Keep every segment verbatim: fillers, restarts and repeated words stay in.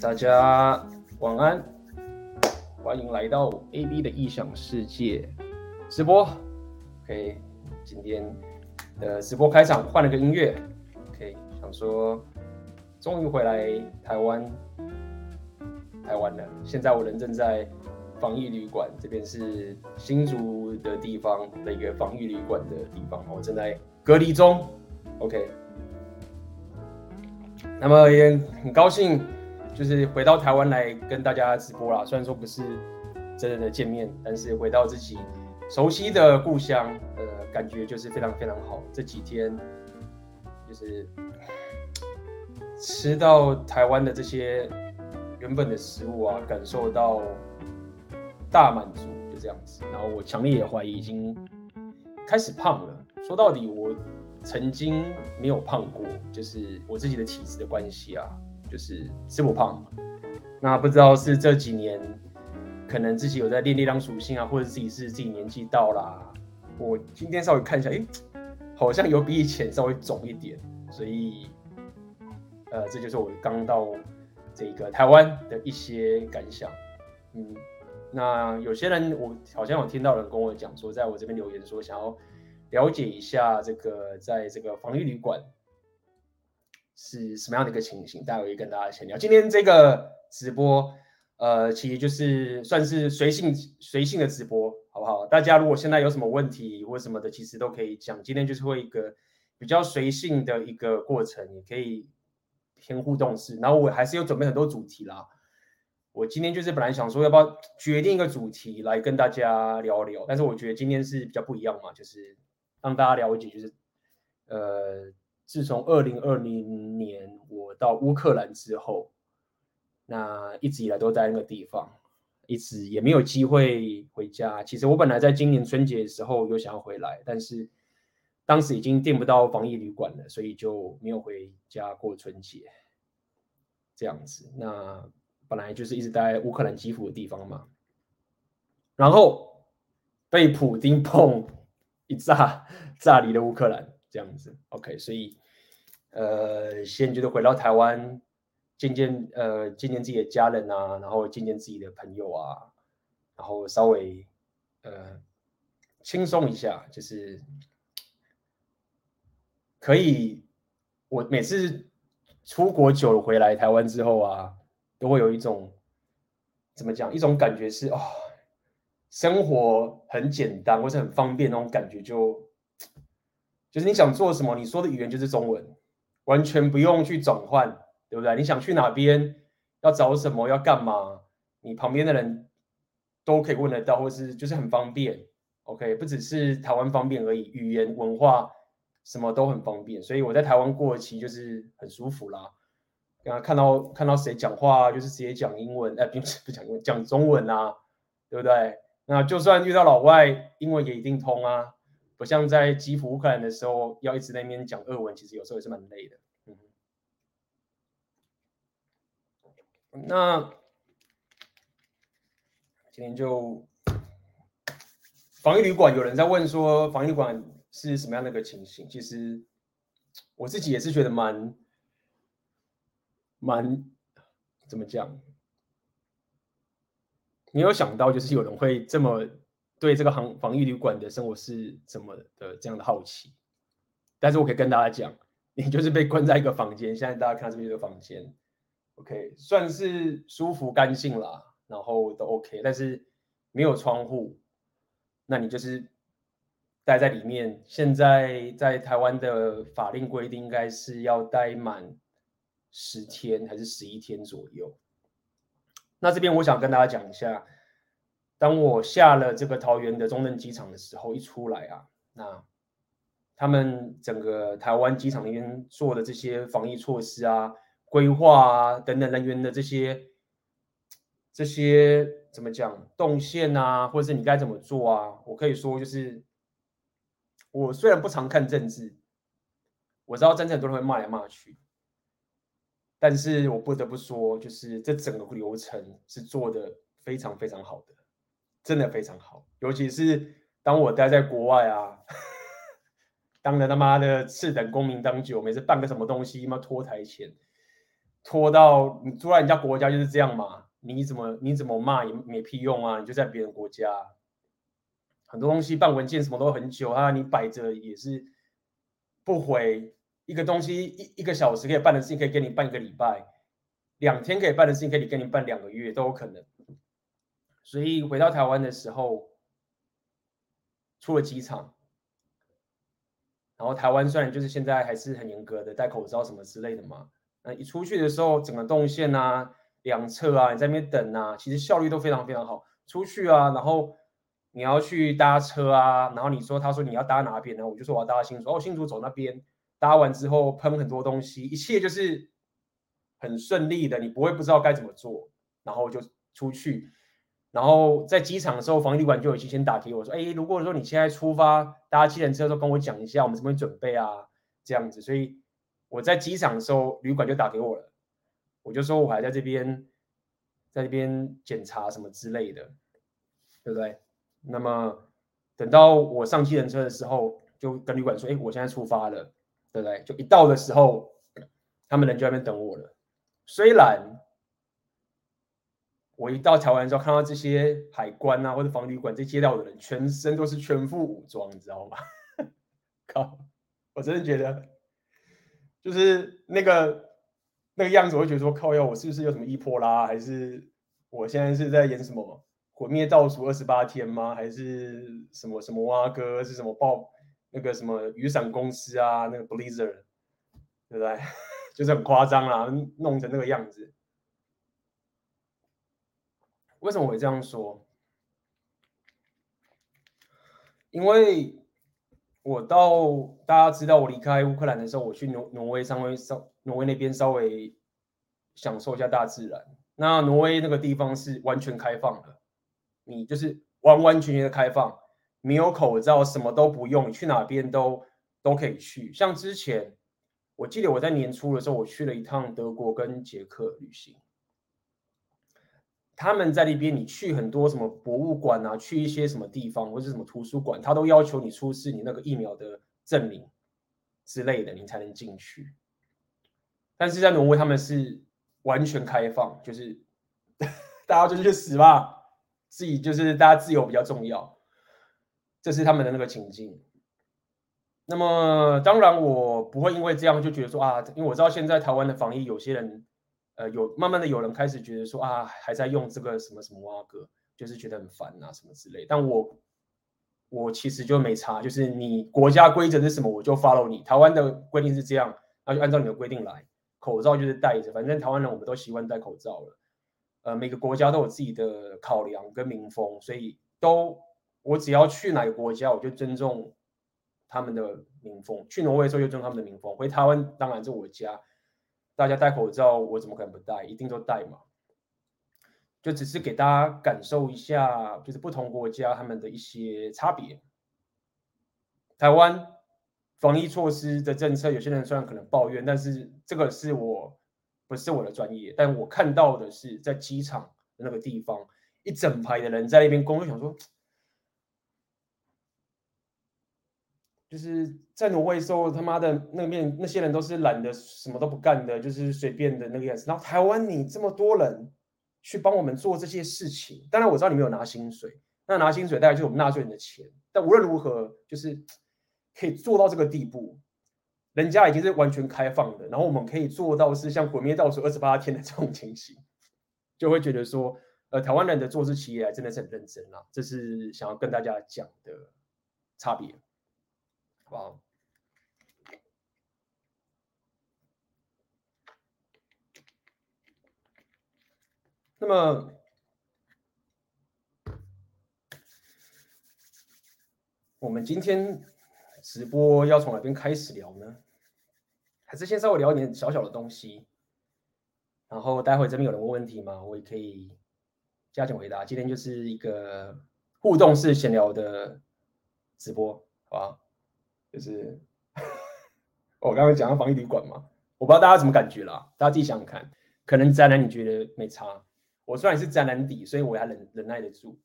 大家晚安，欢迎来到 A B 的异想世界直播。OK， 今天的直播开场换了个音乐。OK， 想说终于回来台湾，台湾了。现在我人正在防疫旅馆，这边是新竹的地方的一个防疫旅馆的地方，我正在隔离中。OK， 那么也很高兴。就是回到台湾来跟大家直播啦，虽然说不是真正的见面，但是回到自己熟悉的故乡，呃，感觉就是非常非常好。这几天就是吃到台湾的这些原本的食物啊，感受到大满足，就这样子。然后我强烈也怀疑已经开始胖了。说到底，我曾经没有胖过，就是我自己的体质的关系啊。就是吃不胖，那不知道是这几年可能自己有在练力量属性啊，或者自己是自己年纪到啦。我今天稍微看一下，哎、欸，好像有比以前稍微肿一点，所以，呃，这就是我刚到这个台湾的一些感想。嗯，那有些人我好像有听到人跟我讲说，在我这边留言说想要了解一下这个在这个防疫旅馆。是什么样的一个情形？待会跟大家闲聊。今天这个直播，呃，其实就是算是随性随性的直播，好不好？大家如果现在有什么问题或什么的，其实都可以讲。今天就是会一个比较随性的一个过程，也可以偏互动式。然后我还是有准备很多主题啦。我今天就是本来想说要不要决定一个主题来跟大家聊聊，但是我觉得今天是比较不一样嘛，就是让大家了解，就是呃。自从二零二零年我到乌克兰之后，那一直以来都在那个地方，一直也没有机会回家。其实我本来在今年春节的时候有想要回来，但是当时已经订不到防疫旅馆了，所以就没有回家过春节。这样子，那本来就是一直待在乌克兰基辅的地方嘛，然后被普丁碰一炸，炸离了乌克兰。这样子 ，OK， 所以，呃，先觉得回到台湾，见见呃，见见自己的家人啊，然后见见自己的朋友啊，然后稍微呃轻松一下，就是可以。我每次出国久了回来台湾之后啊，都会有一种怎么讲，一种感觉是哦，生活很简单或是很方便那种感觉就。就是你想做什么，你说的语言就是中文，完全不用去转换，对不对？你想去哪边，要找什么，要干嘛，你旁边的人都可以问得到，或是就是很方便。OK， 不只是台湾方便而已，语言、文化什么都很方便。所以我在台湾过期就是很舒服啦。啊，看到看到谁讲话，就是直接讲英文，哎，不不讲英文，讲中文啊，对不对？那就算遇到老外，英文也一定通啊。我像在基辅乌克兰的时候，要一直在那边讲俄文，其实有时候也是蛮累的。嗯、那今天就防疫旅馆，有人在问说防疫旅馆是什么样的一个情形？其实我自己也是觉得蛮蛮怎么讲，没有想到就是有人会这么。对这个行防疫旅馆的生活是怎么的这样的好奇，但是我可以跟大家讲，你就是被关在一个房间。现在大家看到这个房间 ，OK， 算是舒服干净啦，然后都 OK， 但是没有窗户，那你就是待在里面。现在在台湾的法令规定，应该是要待满十天还是十一天左右。那这边我想跟大家讲一下。当我下了这个桃园的中正机场的时候，一出来啊，那他们整个台湾机场那边做的这些防疫措施啊、规划啊等等人员的这些这些怎么讲动线啊，或者是你该怎么做啊，我可以说就是，我虽然不常看政治，我知道政治很多人会骂来骂去，但是我不得不说，就是这整个流程是做的非常非常好的。真的非常好，尤其是当我待在国外啊，当了他妈的次等公民当久，每次办个什么东西，妈拖台前，拖到你住在人家国家就是这样嘛，你怎么你怎么骂也没屁用啊，你就在别人国家，很多东西办文件什么都很久啊，你摆着也是不回，一个东西 一, 一个小时可以办的事情可以给你办一个礼拜，两天可以办的事情可以给你办两个月都有可能。所以回到台湾的时候，出了机场，然后台湾虽然就是现在还是很严格的戴口罩什么之类的嘛，那一出去的时候整个动线啊两侧啊你在那边等啊，其实效率都非常非常好。出去啊，然后你要去搭车啊，然后你说他说你要搭哪边呢，我就说我要搭新竹，哦新竹走那边，搭完之后喷很多东西，一切就是很顺利的，你不会不知道该怎么做，然后就出去。然后在机场的时候，防疫旅馆就有先打给我说，哎，如果说你现在出发搭计程车的时候跟我讲一下，我们怎么准备啊这样子。所以我在机场的时候旅馆就打给我了，我就说我还在这边在这边检查什么之类的，对不对？那么等到我上计程车的时候就跟旅馆说，哎，我现在出发了，对不对？就一到的时候他们人就在那边等我了。虽然我一到台湾之后看到这些海关啊或者防旅馆这接待我的人全身都是全副武装，你知道吗？靠，我真的觉得就是那个那个样子，我会觉得说，靠，要我是不是有什么一波啦？还是我现在是在演什么毁灭倒数二十八天吗？还是什么什么蛙哥是什么爆那个什么雨伞公司啊？那个 Blizzard 对不对？就是很夸张啦，弄成那个样子。为什么我会这样说？因为我到大家知道我离开乌克兰的时候，我去挪挪威稍微挪威那边稍微享受一下大自然。那挪威那个地方是完全开放的，你就是完完全全的开放，没有口罩，什么都不用，你去哪边都都可以去。像之前我记得我在年初的时候，我去了一趟德国跟捷克旅行。他们在那边，你去很多什么博物馆啊，去一些什么地方或者什么图书馆，他都要求你出示你那个疫苗的证明之类的，你才能进去。但是在挪威，他们是完全开放，就是大家就去死吧，自己就是大家自由比较重要，这是他们的那个情境。那么当然，我不会因为这样就觉得说啊，因为我知道现在台湾的防疫，有些人。呃，有慢慢的有人开始觉得说啊，还在用这个什么什么蛙哥，就是觉得很烦啊什么之类的。但我我其实就没差，就是你国家规则是什么，我就 follow 你。台湾的规定是这样，那就按照你的规定来。口罩就是戴着，反正台湾人我们都习惯戴口罩了。呃，每个国家都有自己的考量跟民风，所以都我只要去哪个国家，我就尊重他们的民风。去挪威的时候就尊重他们的民风，回台湾当然是我家。大家戴口罩，我怎么可能不戴？一定都戴嘛。就只是给大家感受一下，就是不同国家他们的一些差别。台湾防疫措施的政策，有些人虽然可能抱怨，但是这个是我不是我的专业，但我看到的是在机场的那个地方，一整排的人在那边工作，想说，就是在挪威的时候，他妈的那面那些人都是懒得什么都不干的，就是随便的那个样子。然后台湾你这么多人去帮我们做这些事情，当然我知道你没有拿薪水，那拿薪水大概就是我们纳税人的钱。但无论如何，就是可以做到这个地步，人家已经是完全开放的，然后我们可以做到是像毁灭倒数二十八天的这种情形，就会觉得说，呃，台湾人的做事企业真的是很认真啊，这是想要跟大家讲的差别。Wow. 那么我们今天直播要从哪边开始聊呢？还是先稍微聊一点小小的东西，然后待会这边有人问问题嘛，我也可以加紧回答。今天就是一个互动式闲聊的直播，好吧？就是我刚刚讲到防疫旅馆嘛，我不知道大家什么感觉啦，大家自己想想看。可能宅男你觉得没差，我虽然是宅男底，所以我还 忍, 忍耐得住。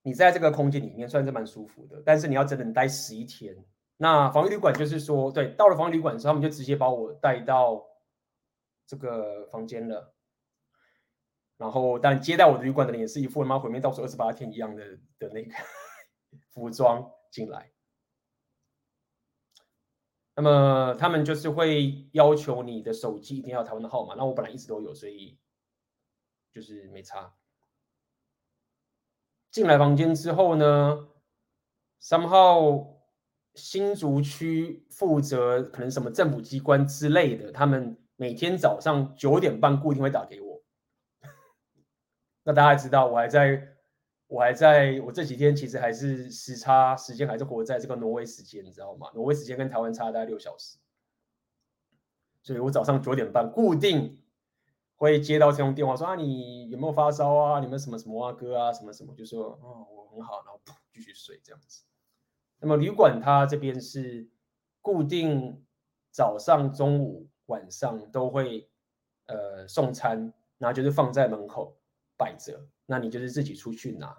你在这个空间里面算是蛮舒服的，但是你要整整待十一天。那防疫旅馆就是说，对，到了防疫旅馆之后，他们就直接把我带到这个房间了。然后当然接待我的旅馆的人也是一副他妈毁灭倒数二十八天一样 的, 的那个服装进来。那么他们就是会要求你的手机一定要台湾的号码，那我本来一直都有，所以就是没差。进来房间之后呢 somehow 新竹区负责可能什么政府机关之类的，他们每天早上九点半固定会打给我。那大家知道我还在我还在我这几天其实还是时差时间还是活在这个挪威时间，你知道吗？挪威时间跟台湾差大概六小时，所以我早上九点半固定会接到这种电话，说啊你有没有发烧啊？你们什么什么啊哥啊什么什么，就说哦我很好，然后继续睡这样子。那么旅馆它这边是固定早上、中午、晚上都会呃送餐，然后就是放在门口摆着。那你就是自己出去拿。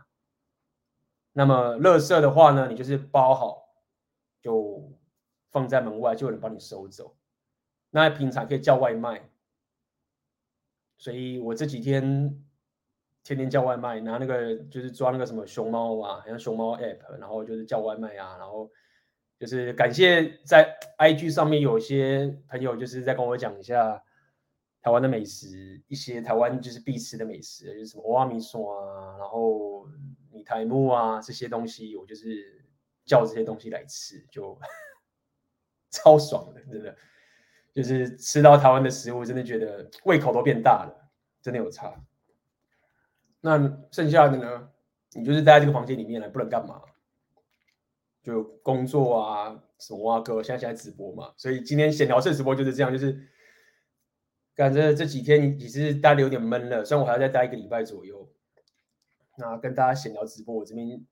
那么垃圾的话呢，你就是包好就放在门外，就有人帮你收走。那平常可以叫外卖，所以我这几天天天叫外卖，拿那个就是抓那个什么熊猫啊，像熊猫 app， 然后就是叫外卖啊，然后就是感谢在 I G 上面有些朋友就是在跟我讲一下台湾的美食，一些台湾就是必吃的美食，就是什么蚵仔米线啊，然后米苔目啊这些东西，我就是叫这些东西来吃，就超爽的，真的，就是吃到台湾的食物，真的觉得胃口都变大了，真的有差。那剩下的呢，你就是待在这个房间里面了，不能干嘛，就工作啊什么啊哥，现在现在直播嘛，所以今天闲聊室直播就是这样，就是。感觉这几天也是待的有点闷了，虽然我还要再待一个礼拜左右。那跟大家闲聊直播，我这边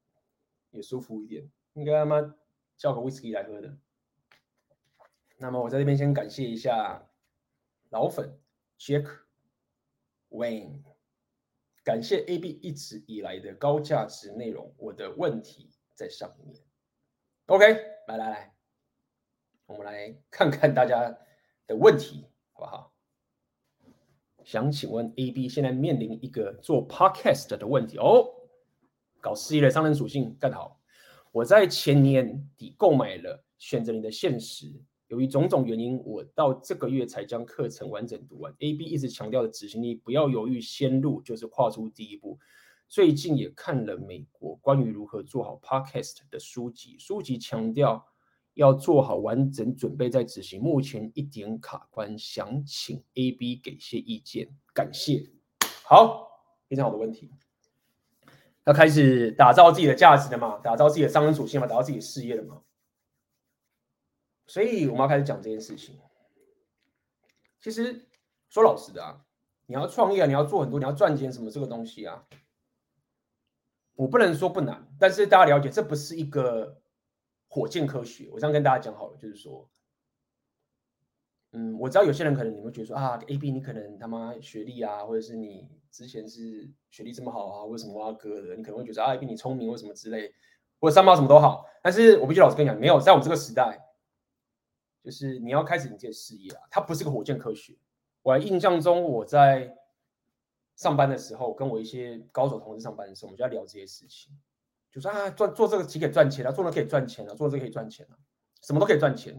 也舒服一点，应该他妈叫个 whisky 来喝的。那么我在这边先感谢一下老粉 Jack Wayne， 感谢 A B 一直以来的高价值内容，我的问题在上面。OK， 来来来，我们来看看大家的问题，好不好？想请问 A B 现在面临一个做 Podcast 的问题哦，搞事业的商人属性干好。我在前年底购买了选择你的现实，由于种种原因，我到这个月才将课程完整读完。A B 一直强调的执行力，不要犹豫，先入就是跨出第一步。最近也看了美国关于如何做好 Podcast 的书籍，书籍强调要做好完整准备再执行，目前一点卡关，想请 A B 给些意见，感谢。好，非常好的问题。要开始打造自己的价值了嘛，打造自己的商人属性嘛，打造自己的事业了嘛。所以我们要开始讲这件事情。其实说老实的啊，你要创业啊，你要做很多，你要赚钱什么这个东西啊，我不能说不难，但是大家了解，这不是一个。火箭科学，我这样跟大家讲好了，就是说，嗯，我知道有些人可能你们觉得说啊 ，A B 你可能他妈学历啊，或者是你之前是学历这么好啊，或者什么啊哥的，你可能会觉得啊 ，A B 你聪明或什么之类，或者三八什么都好。但是我必须老实跟你讲，没有，在我们这个时代，就是你要开始你自己的事业啊，它不是个火箭科学。我印象中我在上班的时候，跟我一些高手同事上班的时候，我们就在聊这些事情。就说啊，做做这个可以赚钱啊，做那可以赚钱啊，做这个可以赚钱啊，什么都可以赚钱。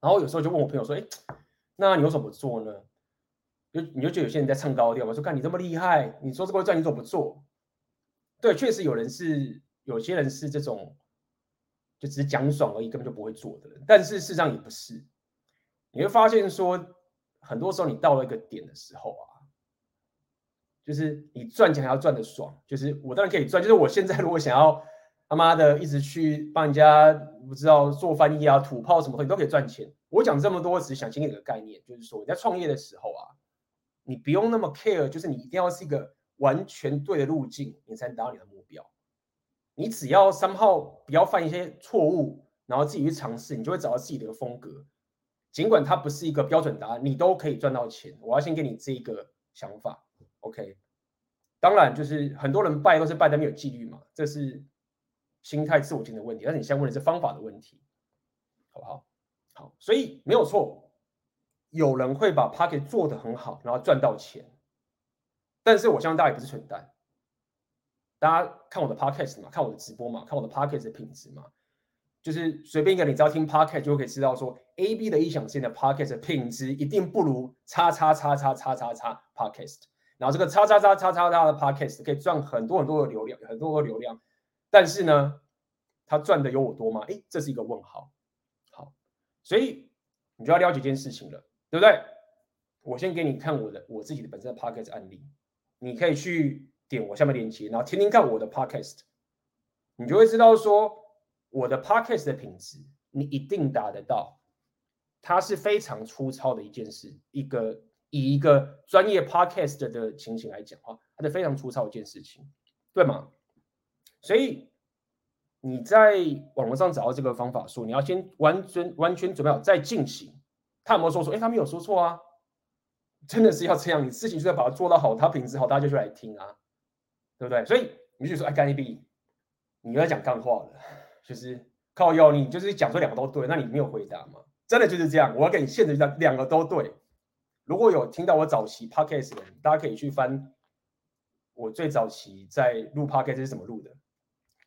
然后有时候就问我朋友说，哎，那你有什么做呢？就你就觉得有些人在唱高调嘛，说干你这么厉害，你说这个会赚，你怎么不做？对，确实有人是，有些人是这种，就只是讲爽而已，根本就不会做的人。但是事实上也不是，你会发现说，很多时候你到了一个点的时候啊。就是你赚钱还要赚得爽，就是我当然可以赚。就是我现在如果想要他妈的一直去帮人家不知道做翻译啊、土炮什么东西都可以赚钱。我讲这么多，只是想先给你个概念，就是说你在创业的时候啊，你不用那么 care， 就是你一定要是一个完全对的路径，你才能达到你的目标。你只要somehow不要犯一些错误，然后自己去尝试，你就会找到自己的风格。尽管它不是一个标准答案，你都可以赚到钱。我要先给你这个想法。OK， 当然就是很多人拜都是拜，但没有纪律嘛，这是心态自我经营的问题。但是你现在问的是方法的问题，好不好？好，所以没有错，有人会把 Pocket 做得很好，然后赚到钱，但是我相信大家也不是蠢蛋，大家看我的 Podcast 嘛，看我的直播嘛，看我的 Podcast 的品质嘛，就是随便一个你只要听 Podcast 就可以知道说 A B 的异想世界的 Podcast 的品质一定不如 X X X X X X Podcast， 然后这个 X X X X X X 的 Podcast 可以赚很多很多的流量，很多的流量，但是呢他赚的有我多吗？诶，这是一个问号。好，所以你就要了解一件事情了，对不对？我先给你看我的我自己的本身的 podcast 案例，你可以去点我下面链接，然后听听看我的 podcast， 你就会知道说我的 podcast 的品质你一定达得到，它是非常粗糙的一件事，一个以一个专业 podcast 的情形来讲啊，它是非常粗糙的一件事情，对吗？所以你在网络上找到这个方法说，你要先完全完全准备好再进行。他有没有说说，哎，他没有说错啊，真的是要这样，你事情就要把它做到好，它品质好，大家就来听啊，对不对？所以你就说，哎，干一逼，你要讲干话了，就是靠腰，你就是讲说两个都对，那你没有回答嘛？真的就是这样，我要给你限制在两个都对。如果有听到我早期 podcast 的人，大家可以去翻我最早期在录 podcast 是怎么录的。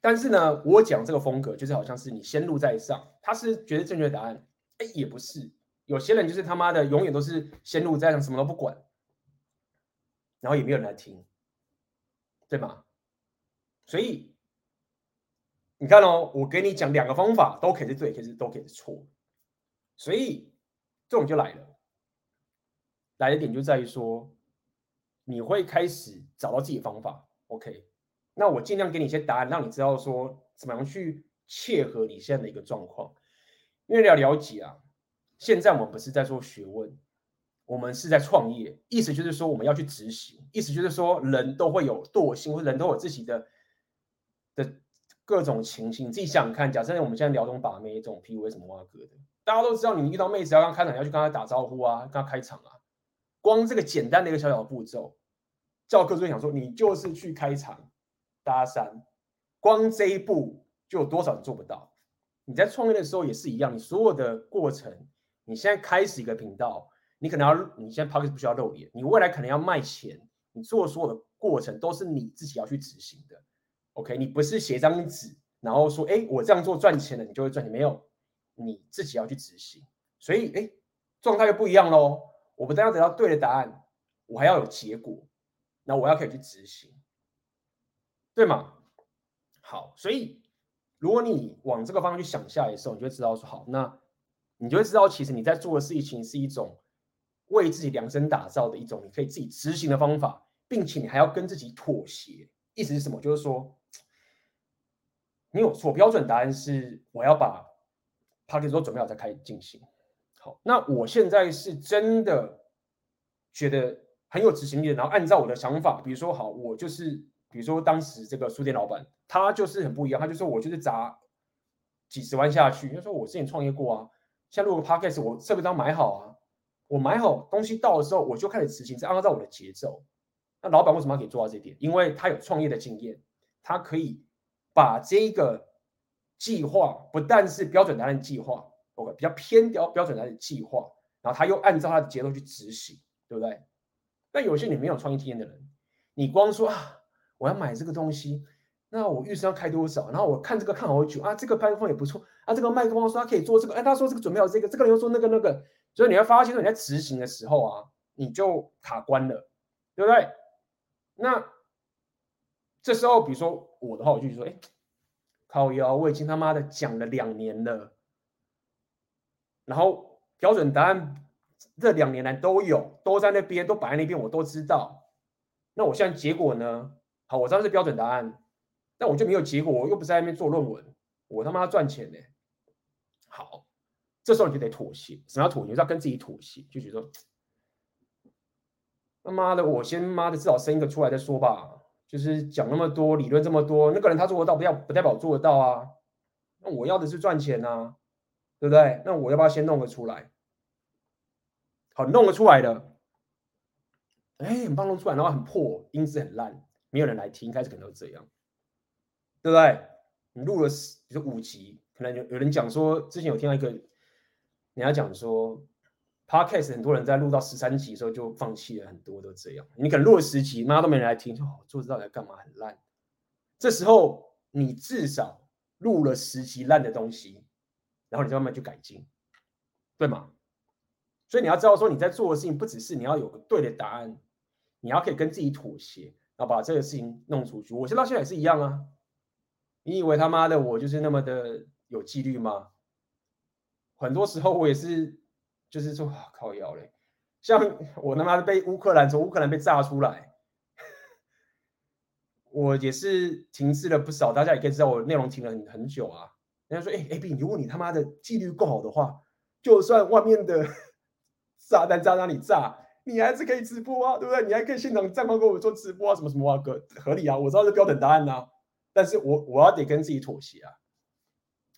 但是呢，我讲这个风格就是好像是你先录再上，他是觉得正确的答案，哎，也不是。有些人就是他妈的永远都是先录再上，什么都不管，然后也没有人来听，对吗？所以你看哦，我给你讲两个方法都可以是对，可是都可以是错。所以这种就来了，来的点就在于说，你会开始找到自己的方法 ，OK。那我尽量给你一些答案，让你知道说怎么样去切合你现在的一个状况。因为要了解啊，现在我们不是在做学问，我们是在创业，意思就是说我们要去执行，意思就是说人都会有惰性，或人都有自己的的各种情形。你自己想想看，假设我们现在聊这种把妹、这种 P U A 什么挖哥的，大家都知道你遇到妹子要刚开场要去跟她打招呼啊，跟她开场啊，光这个简单的一个小小的步骤，教科书想说你就是去开场。搭讪，光这一步就有多少人做不到？你在创业的时候也是一样，你所有的过程，你现在开始一个频道，你可能要，你现在 podcast 不需要露脸，你未来可能要卖钱，你做所有的过程都是你自己要去执行的。OK， 你不是写张纸，然后说，哎，我这样做赚钱了，你就会赚钱，没有，你自己要去执行。所以，哎，状态就不一样喽。我不但要得到对的答案，我还要有结果，那我要可以去执行。对吗？好，所以如果你往这个方向去想下来的时候，你就会知道说，好，那你就会知道，其实你在做的事情是一种为自己量身打造的一种你可以自己执行的方法，并且你还要跟自己妥协。意思是什么？就是说，你有错，标准答案是我要把 podcast 都准备好再开始进行。好，那我现在是真的觉得很有执行力的，然后按照我的想法，比如说，好，我就是。比如说，当时这个书店老板，他就是很不一样，他就说我就是砸几十万下去。他说我之前创业过啊，现在录个 podcast， 我设备都要买好啊，我买好东西到的时候，我就开始执行，是按照我的节奏。那老板为什么要可以做到这一点？因为他有创业的经验，他可以把这个计划，不但是标准答案计划，比较偏标标准答案计划，然后他又按照他的节奏去执行，对不对？但有些你没有创业经验的人，你光说啊。我要买这个东西，那我预算要开多少？然后我看这个看好久啊，这个麦克风也不错啊，这个麦克风说它可以做这个，哎，他说这个准备好这个，这个人又说那个那个，所以你会发现，你在执行的时候啊，你就卡关了，对不对？那这时候，比如说我的话，我就说，哎，靠腰，我已经他妈的讲了两年了，然后标准答案这两年来都有，都在那边，都摆在那边，我都知道。那我现在结果呢？好，我知道是标准答案，但我就没有结果，我又不是在那边做论文，我他妈赚钱呢、欸。好，这时候你就得妥协，什么要妥协？就是要跟自己妥协，就觉得他妈的，我先妈的至少生一个出来再说吧。就是讲那么多理论这么多，那个人他做得到，不要不代表我做得到啊。那我要的是赚钱啊，对不对？那我要不要先弄个出来？好，弄个出来的，哎，很棒弄出来，然后很破，音质很烂。没有人来听，一开始可能都这样，对不对？你录了比如说五集，可能有有人讲说，之前有听到一个人家讲说， Podcast 很多人在录到十三集的时候就放弃了，很多都这样。你可能录了十集，妈都没人来听，就哦，做这到底干嘛，很烂。这时候你至少录了十集烂的东西，然后你就慢慢去改进，对吗？所以你要知道说你在做的事情不只是你要有个对的答案，你要可以跟自己妥协，然后把这个事情弄出去。我现在到现在也是一样啊，你以为他妈的我就是那么的有纪律吗？很多时候我也是。就是说，啊、靠腰嘞！像我他妈被乌克兰从乌克兰被炸出来，我也是停滞了不少。大家也可以知道，我内容停了 很, 很久啊。人家说，哎、欸、，A B， 如果你他妈的纪律够好的话，就算外面的炸弹炸让你炸，你还是可以直播啊，对不对？你还可以现场站岗跟我做直播啊，什么什么啊，哥合理啊，我知道是标准答案啊，但是我我要得跟自己妥协啊。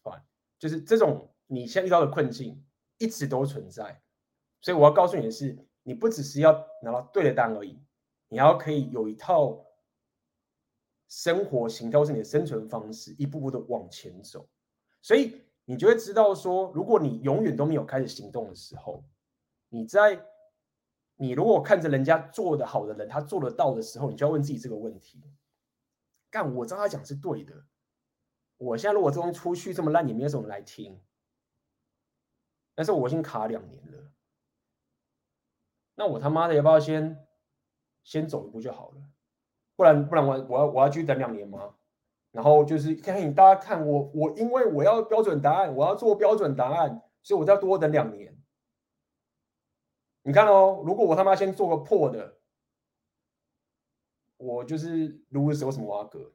啊，就是这种你现在遇到的困境。一直都存在，所以我要告诉你的是，你不只是要拿到对的答案而已，你要可以有一套生活形态或是你的生存方式，一步步的往前走。所以你就会知道说，如果你永远都没有开始行动的时候，你在你如果看着人家做得好的人，他做得到的时候，你就要问自己这个问题：干，我知道他讲是对的，我现在如果这种出去这么烂，也没有什么人来听。但是我已经卡两年了，那我他妈的要不要先先走一步就好了？不然不然我我要我要继续等两年吗？然后就是看你大家看我我因为我要标准答案，我要做标准答案，所以我再多等两年。你看哦，如果我他妈先做个破的，我就是如什么什么阿哥，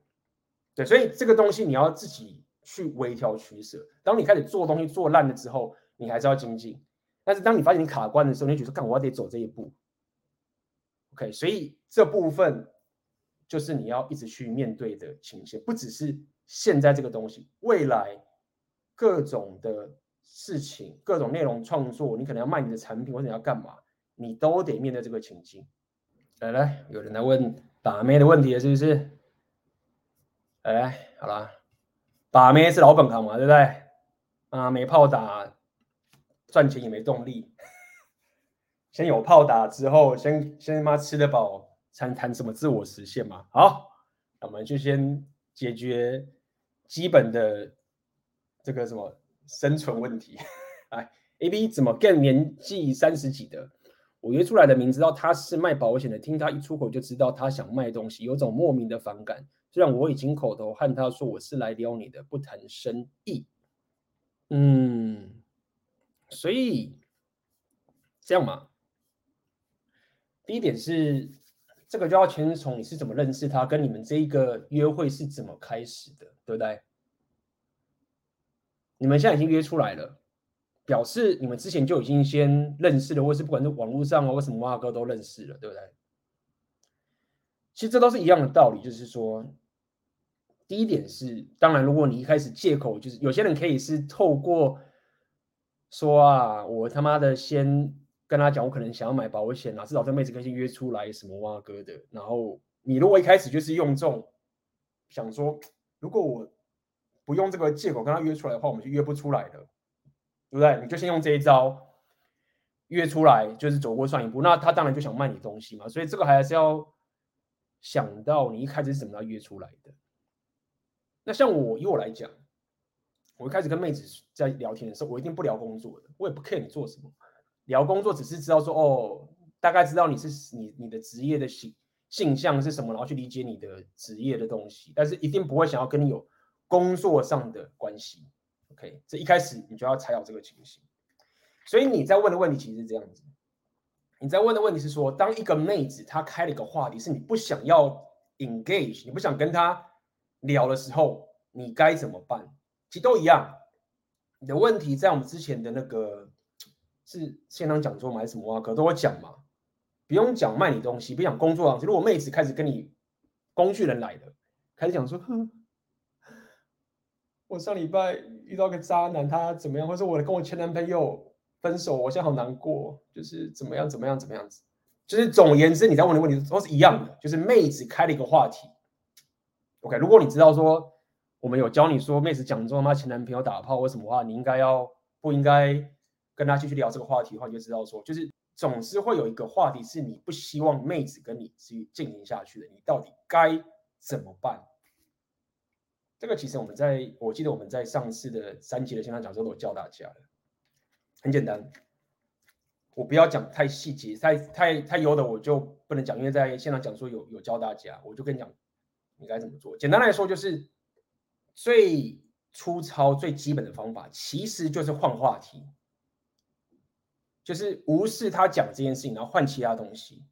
对，所以这个东西你要自己去微调取舍。当你开始做东西做烂了之后。你还是要精进，但是当你发现你卡关的时候，你就觉得干，我要得走这一步。OK， 所以这部分就是你要一直去面对的情形，不只是现在这个东西，未来各种的事情、各种内容创作，你可能要卖你的产品或者你要干嘛，你都得面对这个情境。来来，有人来问把妹的问题了，是不是？来来，好了，把妹是老本行嘛，对不对？啊，没炮打。赚钱也没动力，先有炮打之后，先先妈吃得饱，才谈什么自我实现嘛。好，我们就先解决基本的这个什么生存问题。哎 ，A B 怎么 Game 年纪三十几的？我约出来的明知道他是卖保险的，听他一出口就知道他想卖东西，有种莫名的反感。虽然我已经口头和他说我是来撩你的，不谈生意。嗯。所以这样嘛，第一点是这个就要先从你是怎么认识他，跟你们这一个约会是怎么开始的，对不对？你们现在已经约出来了，表示你们之前就已经先认识了，或是不管是网络上啊，或什么哇哥都认识了，对不对？其实这都是一样的道理，就是说，第一点是，当然如果你一开始借口就是有些人可以是透过。说啊，我他妈的先跟他讲，我可能想要买保险啊，至少这妹子可以先约出来什么哇哥的。然后你如果一开始就是用这种想说，如果我不用这个借口跟他约出来的话，我们就约不出来了，对不对？你就先用这一招约出来，就是走过算一步。那他当然就想卖你东西嘛，所以这个还是要想到你一开始是怎么约出来的。那像我以我来讲。我一开始跟妹子在聊天的时候，我一定不聊工作的，我也不 care 你做什么。聊工作只是知道说，哦，大概知道你是 你, 你的职业的性向是什么，然后去理解你的职业的东西，但是一定不会想要跟你有工作上的关系。OK， 这一开始你就要猜到这个情形。所以你在问的问题其实是这样子，你在问的问题是说，当一个妹子她开了一个话题，是你不想要 engage， 你不想跟她聊的时候，你该怎么办？其实都一样，你的问题在我们之前的那个是线上讲座吗？还是什么啊？可都会讲嘛，不用讲卖你东西，不讲工作啊。如果妹子开始跟你工具人来的，开始讲说，我上礼拜遇到个渣男，他怎么样，或者我跟我前男朋友分手，我现在好难过，就是怎么样怎么样怎么样子，就是总而言之，你在问的问题都是一样的，就是妹子开了一个话题。OK， 如果你知道说。我们有教你说，妹子讲说她前男朋友打炮或什么话，你应该要不应该跟他继续聊这个话题的话，你就知道说，就是总是会有一个话题是你不希望妹子跟你去进行下去的，你到底该怎么办？这个其实我们在我记得我们在上次的三集的线上讲座都教大家了，很简单，我不要讲太细节，太太太油的我就不能讲，因为在线上讲座有有教大家，我就跟你讲你该怎么做。简单来说，就是最粗糙、最基本的方法，其实就是换话题。就是无视他讲这件事情，然后换其他东西。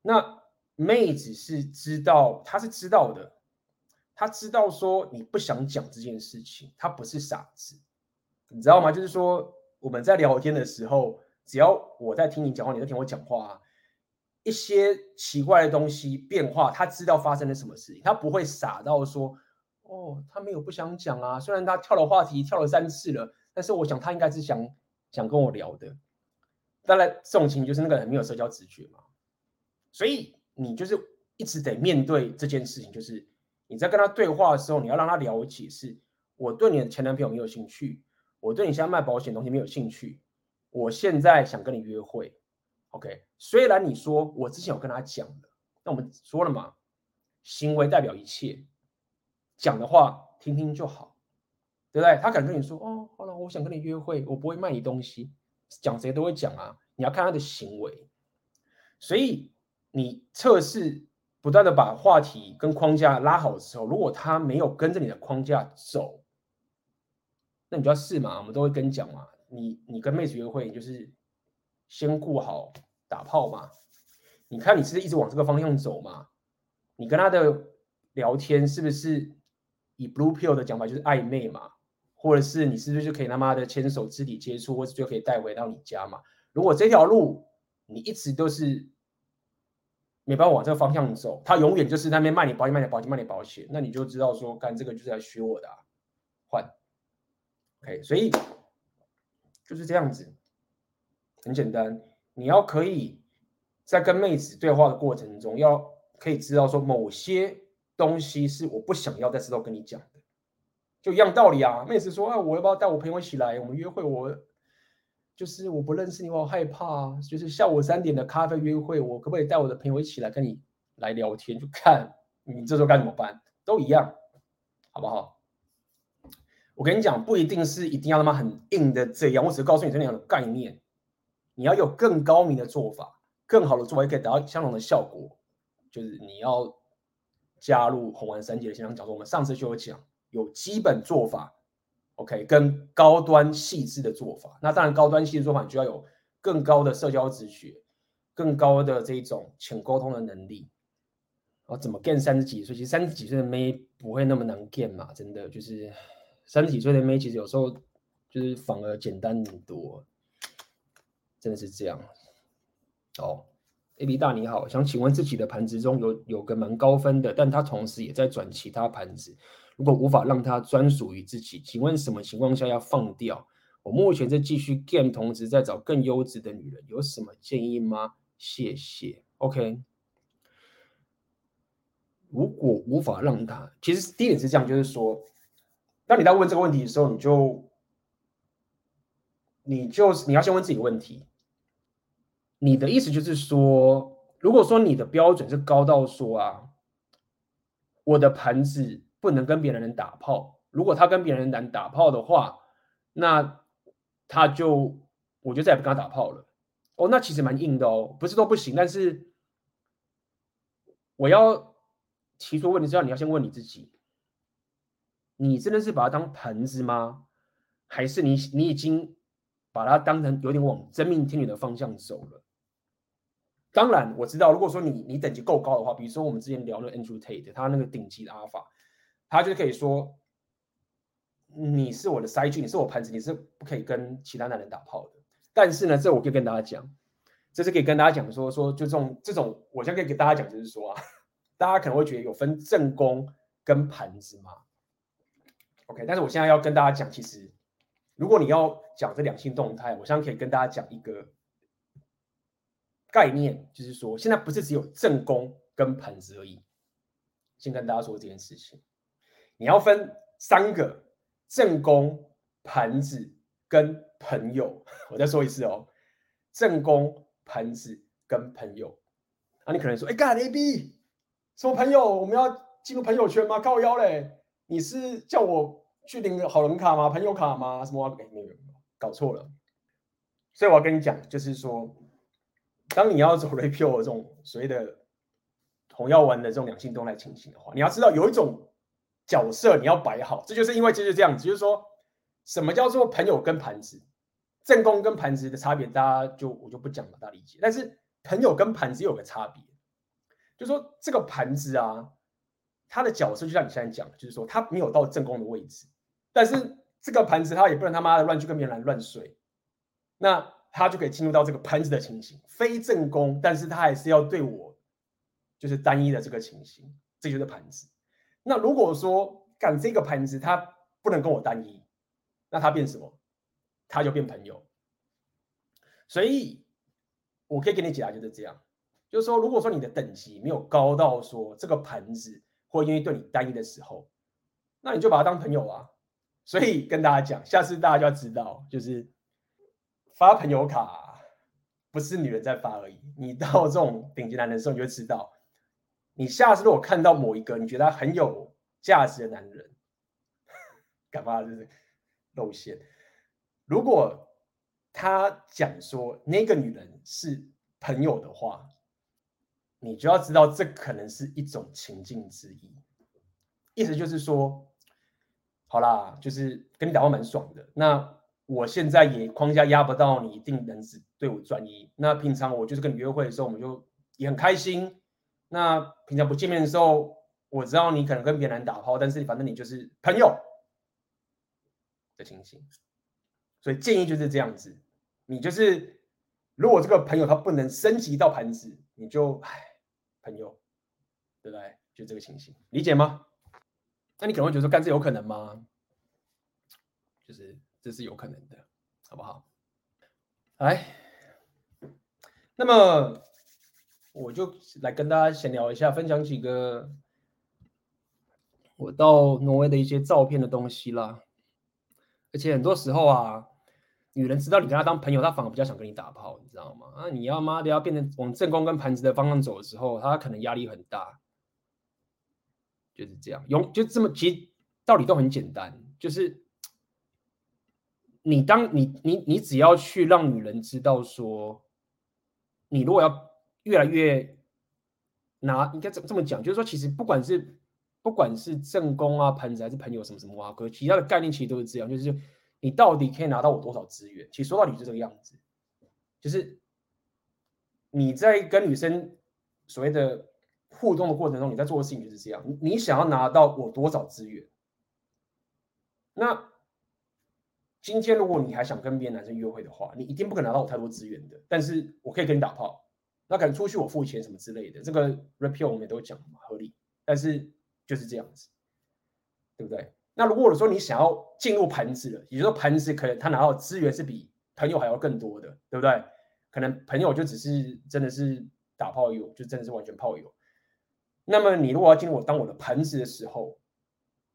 那妹子是知道，她是知道的，她知道说你不想讲这件事情，她不是傻子，你知道吗？就是说我们在聊天的时候，只要我在听你讲话，你在听我讲话、啊，一些奇怪的东西变化，她知道发生了什么事情，她不会傻到说哦，她没有不想讲啊。虽然她跳了话题，跳了三次了，但是我想她应该是想想跟我聊的。当然，这种情形就是那个人没有社交直觉嘛，所以你就是一直得面对这件事情，就是你在跟他对话的时候，你要让他了解是，我对你的前男朋友没有兴趣，我对你现在卖保险的东西没有兴趣，我现在想跟你约会 ，OK？ 虽然你说我之前有跟他讲了，那我们说了嘛，行为代表一切，讲的话听听就好，对不对？他敢跟你说哦，好了，我想跟你约会，我不会卖你东西。讲谁都会讲啊，你要看他的行为。所以你测试不断的把话题跟框架拉好的时候，如果他没有跟着你的框架走，那你就要试嘛。我们都会跟你讲嘛，你你跟妹子约会，你就是先顾好打炮嘛。你看你是一直往这个方向走嘛？你跟他的聊天是不是以 blue pill 的讲法就是暧昧嘛？或者是你是不是就可以他妈的牵手肢体接触，或者就可以带回到你家嘛？如果这条路你一直都是没办法往这个方向走，他永远就是在那边卖你保险、卖你保险、卖你保险，那你就知道说，干这个就是来学我的、啊，换。OK， 所以就是这样子，很简单。你要可以在跟妹子对话的过程中，要可以知道说某些东西是我不想要在事后跟你讲。就一样道理啊，妹子说啊，我要不要带我朋友一起来？我们约会我，我就是我不认识你，我好害怕啊。就是下午三点的咖啡约会，我可不可以带我的朋友一起来跟你来聊天？就看你这时候该怎么办，都一样，好不好？我跟你讲，不一定是一定要他妈很硬的这样，我只是告诉你这样的概念，你要有更高明的做法，更好的做法也可以达到相同的效果。就是你要加入红丸三姐的线上讲座，我们上次就有讲。有基本做法 ，OK， 跟高端细致的做法。那当然，高端细致做法你就要有更高的社交直觉，更高的这一种浅沟通的能力。然后怎么 game 三十几岁？其实三十几岁的妹不会那么难 game 嘛，真的就是三十几岁的妹，其实有时候就是反而简单很多，真的是这样。哦 ，A B 大你好，想请问自己的盘子中有有个蛮高分的，但他同时也在转其他盘子。如果无法让它专属于自己，请问什么情况下要放掉？我目前在继续 game， 同时在找更优质的女人，有什么建议吗？谢谢。OK， 如果无法让它，其实第一点是这样，就是说，当你在问这个问题的时候，你就，你就你要先问自己问题。你的意思就是说，如果说你的标准是高到说啊，我的盘子。不能跟别人打炮，如果他跟别人打炮的话，那他就我就再也不跟他打炮了。哦，那其实蛮硬的哦，不是都不行，但是我要提出问题之后，你要先问你自己：你真的是把他当盘子吗？还是你你已经把他当成有点往真命天女的方向走了？当然，我知道，如果说你你等级够高的话，比如说我们之前聊的 Andrew Tate， 他那个顶级的 Alpha。他就可以说，你是我的塞具，你是我盘子，你是不可以跟其他男人打炮的。但是呢，这我可以跟大家讲，这是可以跟大家讲说说，就这种这种，我现在可以给大家讲，就是说啊，大家可能会觉得有分正宫跟盘子嘛。OK， 但是我现在要跟大家讲，其实如果你要讲这两性动态，我现在可以跟大家讲一个概念，就是说，现在不是只有正宫跟盘子而已。先跟大家说这件事情。你要分三个：正宫、盘子跟朋友，我再说一次哦，正宫、盘子跟朋友。啊，你可能说，哎、欸，干 A B， 什么朋友？我们要进入朋友圈吗？靠腰嘞！你是叫我去领好人卡吗？朋友卡吗？什么、啊？哎、欸，那个搞错了。所以我要跟你讲，就是说，当你要走 rapure 这种所谓的红药丸的这种两性动态情形的话，你要知道有一种角色你要摆好，这就是因为就是这样子，就是说什么叫做朋友跟盘子，正宫跟盘子的差别，大家就我就不讲了，大家理解。但是朋友跟盘子有个差别，就是说这个盘子啊，他的角色就像你现在讲的，就是说他没有到正宫的位置，但是这个盘子他也不能他妈的乱去跟别人乱睡，那他就可以进入到这个盘子的情形，非正宫，但是他还是要对我就是单一的这个情形，这就是盘子。那如果说干这个盘子他不能跟我单一，那他变什么？他就变朋友。所以我可以给你解答就是这样，就是说如果说你的等级没有高到说这个盘子会愿意对你单一的时候，那你就把他当朋友啊。所以跟大家讲，下次大家就要知道，就是发朋友卡不是女人在发而已，你到这种顶级男人的时候你就知道，你下次如果看到某一个你觉得他很有价值的男人，干嘛就是露馅？如果他讲说那个女人是朋友的话，你就要知道这可能是一种情境之一。意思就是说，好啦，就是跟你打话蛮爽的，那我现在也框架压不到你一定能只对我专一，那平常我就是跟你约会的时候我们就也很开心，那平常不见面的时候，我知道你可能跟别人打炮，但是反正你就是朋友的情形。所以建议就是这样子，你就是如果这个朋友他不能升级到盘子，你就唉朋友，对不对？就这个情形，理解吗？那你可能会觉得说，干这有可能吗？就是这是有可能的，好不好？来，那么我就来跟大家闲聊一下，分享几个我到挪威的一些照片的东西啦。而且很多时候啊，女人知道你跟她当朋友，她反而比较想跟你打炮，你知道吗？啊，你要妈的要变成往正宫跟盘子的方向走的时候，她可能压力很大，就是这样。就这么，其实道理都很简单，就是你当你你你只要去让女人知道说，你如果要越来越拿，应该这么讲，就是说，其实不管是不管是正宫啊、盘子还是朋友什么什么挖哥，其他的概念其实都是这样，就是你到底可以拿到我多少资源。其实说到底就这个样子，就是你在跟女生所谓的互动的过程中，你在做的事情就是这样，你想要拿到我多少资源。那今天如果你还想跟别的男生约会的话，你一定不可能拿到我太多资源的，但是我可以跟你打炮。那可能出去我付钱什么之类的，这个 repeal 我们都讲合理，但是就是这样子，对不对？那如果说你想要进入盘子了，也就是说盘子可能他拿到的资源是比朋友还要更多的，对不对？可能朋友就只是真的是打炮友，就真的是完全炮友。那么你如果要进入我当我的盘子的时候，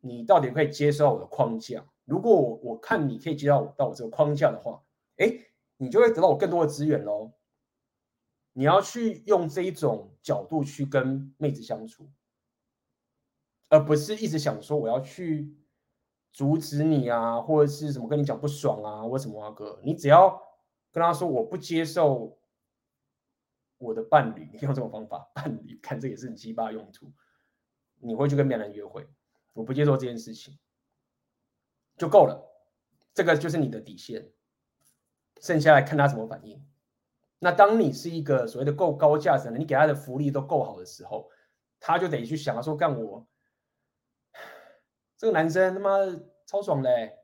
你到底可以接受到我的框架？如果 我, 我看你可以接受到我这个框架的话，哎，你就会得到我更多的资源咯。你要去用这一种角度去跟妹子相处，而不是一直想说我要去阻止你啊，或者是什么跟你讲不爽啊，或什么啊哥。你只要跟他说我不接受我的伴侣，你用这种方法，伴侣看这也是很鸡巴的用途，你会去跟别人约会，我不接受这件事情就够了，这个就是你的底线，剩下来看他什么反应。那当你是一个所谓的够高价值的，你给他的福利都够好的时候，他就得去想说，干我这个男生他妈超爽嘞、欸，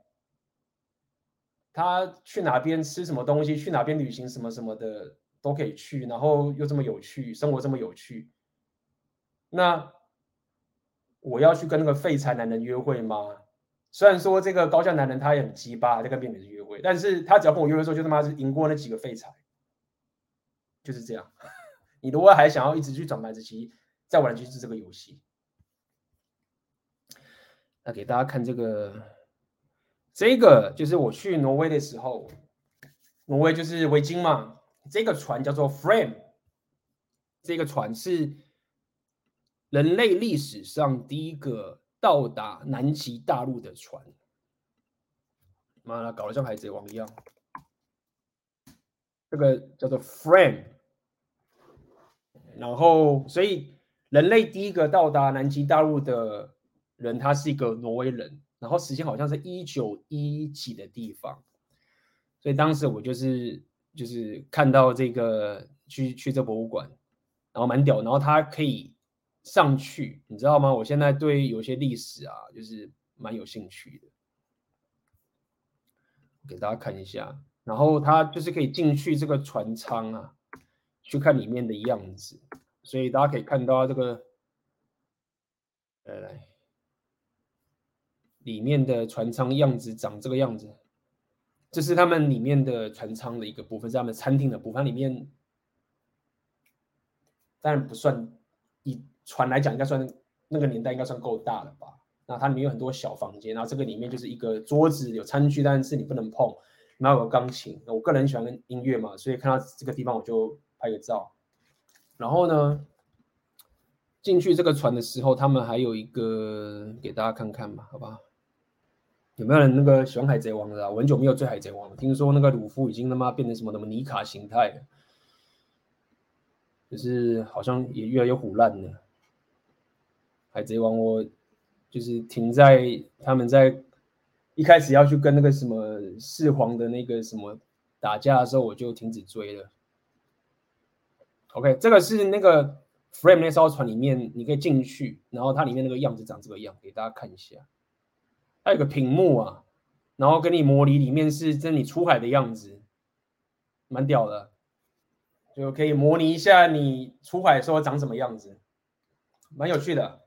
他去哪边吃什么东西，去哪边旅行什么什么的都可以去，然后又这么有趣，生活这么有趣，那我要去跟那个废柴男人约会吗？虽然说这个高价男人他也很鸡巴在跟别人约会，但是他只要跟我约会的时候，就他妈是赢过那几个废柴。就是这样，你如果还想要一直去转盘子，其实再玩就是这个游戏。那给大家看这个，这个就是我去挪威的时候，挪威就是维京嘛，这个船叫做 Frame， 这个船是人类历史上第一个到达南极大陆的船。妈的，搞得像海贼王一样。这个叫做 Frame， 然后所以人类第一个到达南极大陆的人，他是一个挪威人，然后时间好像是一九一几的地方，所以当时我就是就是看到这个去去这博物馆，然后蛮屌，然后他可以上去，你知道吗？我现在对有些历史啊，就是蛮有兴趣的，给大家看一下，然后他就是可以进去这个船舱啊，去看里面的样子，所以大家可以看到这个，来来。里面的船舱样子长这个样子，这是他们里面的船舱的一个部分，是他们餐厅的部分。里面当然不算，以船来讲，应该算那个年代应该算够大了吧？那它里面有很多小房间，然后这个里面就是一个桌子有餐具，但是你不能碰。然后有钢琴，我个人喜欢音乐嘛，所以看到这个地方我就拍个照。然后呢？进去这个船的时候，他们还有一个给大家看看吧，好吧？有没有人那个喜欢海贼王的、啊？我很久没有追海贼王了，听说那个鲁夫已经他妈变成什么什么尼卡形态了，就是好像也越来越唬烂了。海贼王我就是停在他们在一开始要去跟那个什么四皇的那个什么打架的时候，我就停止追了。OK， 这个是那个。Frame 那艘船里面，你可以进去，然后它里面那个样子长这个样，给大家看一下。它有个屏幕啊，然后跟你模拟里面是真你出海的样子，蛮屌的，就可以模拟一下你出海的时候长什么样子，蛮有趣的，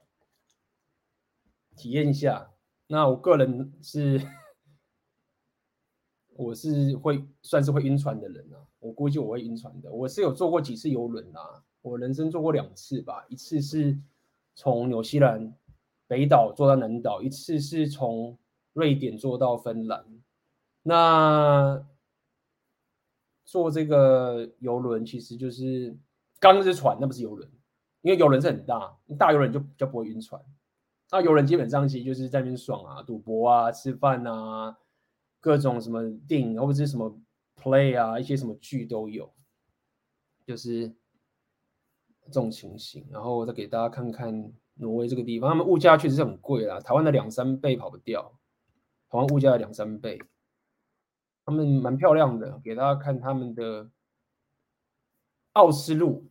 体验一下。那我个人是，我是会算是会晕船的人啊，我估计我会晕船的，我是有坐过几次游轮啊。我人生做过两次吧，一次是从纽西兰北岛坐到南岛，一次是从瑞典坐到芬兰。那坐这个游轮其实就是刚是船，那不是游轮，因为游轮是很大，大游轮就比较不会晕船。那游轮基本上其实就是在那边爽啊，赌博啊，吃饭啊，各种什么电影或者是什么 play 啊，一些什么剧都有，就是。这种情形，然后再给大家看看挪威这个地方，他们物价确实是很贵啦，台湾的两三倍跑不掉，台湾物价的两三倍，他们蛮漂亮的，给大家看他们的奥斯陆。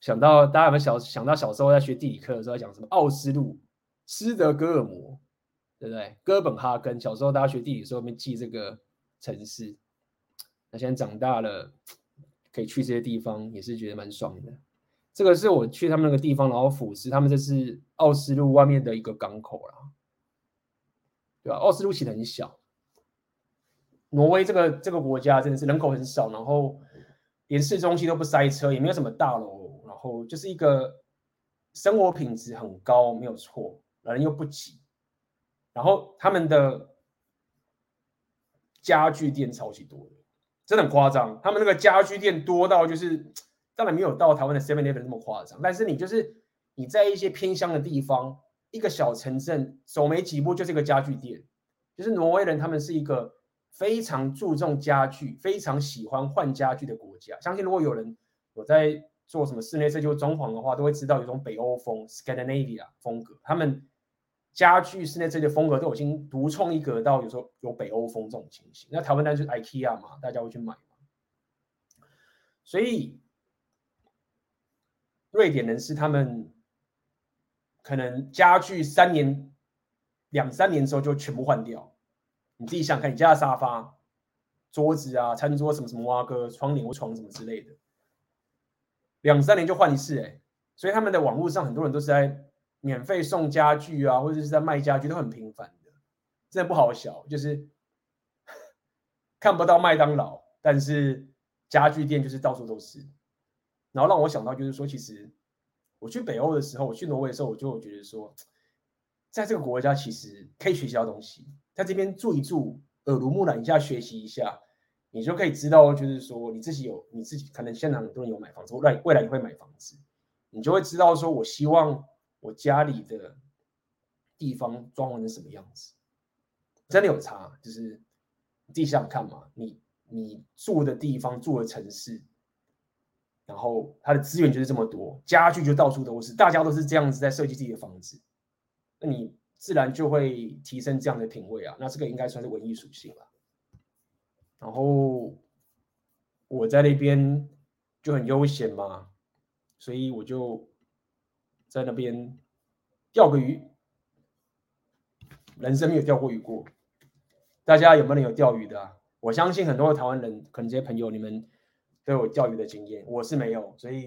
想到大家有没有小想到小时候在学地理课的时候在讲什么奥斯陆、斯德哥尔摩，对不对？哥本哈根，小时候大家学地理的时候面记这个城市，那现在长大了。可以去这些地方也是觉得蛮爽的。这个是我去他们那个地方，然后俯视他们，这是奥斯陆外面的一个港口啦，对吧？奥斯陆其实很小，挪威这个这个国家真的是人口很少，然后连市中心都不塞车，也没有什么大楼，然后就是一个生活品质很高，没有错，人又不挤，然后他们的家具店超级多的。真的很夸张，他们那个家居店多到就是，当然没有到台湾的 seven eleven 那么夸张，但是你就是你在一些偏乡的地方，一个小城镇走没几步就是一个家具店，就是挪威人他们是一个非常注重家具、非常喜欢换家具的国家。相信如果有人有在做什么室内设计或装潢的话，都会知道有种北欧风 Scandinavia 风格，他们家具室内这些风格都已经独创一格到有时候有北欧风这种情形。那台湾当然就是 IKEA 嘛，大家会去买嘛。所以瑞典人是他们可能家具三年、两三年之后就全部换掉。你自己想看，你家的沙发、桌子啊、餐桌什么什么挖哥、窗帘或床什么之类的，两三年就换一次哎、欸。所以他们的网络上很多人都是在。免费送家具啊，或者是在卖家具都很频繁的，真的不好笑，就是看不到麦当劳，但是家具店就是到处都是。然后让我想到就是说，其实我去北欧的时候，我去挪威的时候，我就有觉得说，在这个国家其实可以学习到东西，在这边住一住，耳濡目染一下，学习一下，你就可以知道，就是说你自己有你自己可能现在很多人有买房子，未来你会买房子，你就会知道说，我希望我家里的地方装潢成什么样子，真的有差。就是你自己想想看嘛，你你住的地方、住的城市，然后它的资源就是这么多，家具就到处都是，大家都是这样子在设计自己的房子，那你自然就会提升这样的品味啊。那这个应该算是文艺属性了。然后我在那边就很悠闲嘛，所以我就在那边钓个鱼，人生没有钓过鱼过。大家有没有人有钓鱼的啊？我相信很多的台湾人，可能这些朋友你们都有钓鱼的经验，我是没有，所以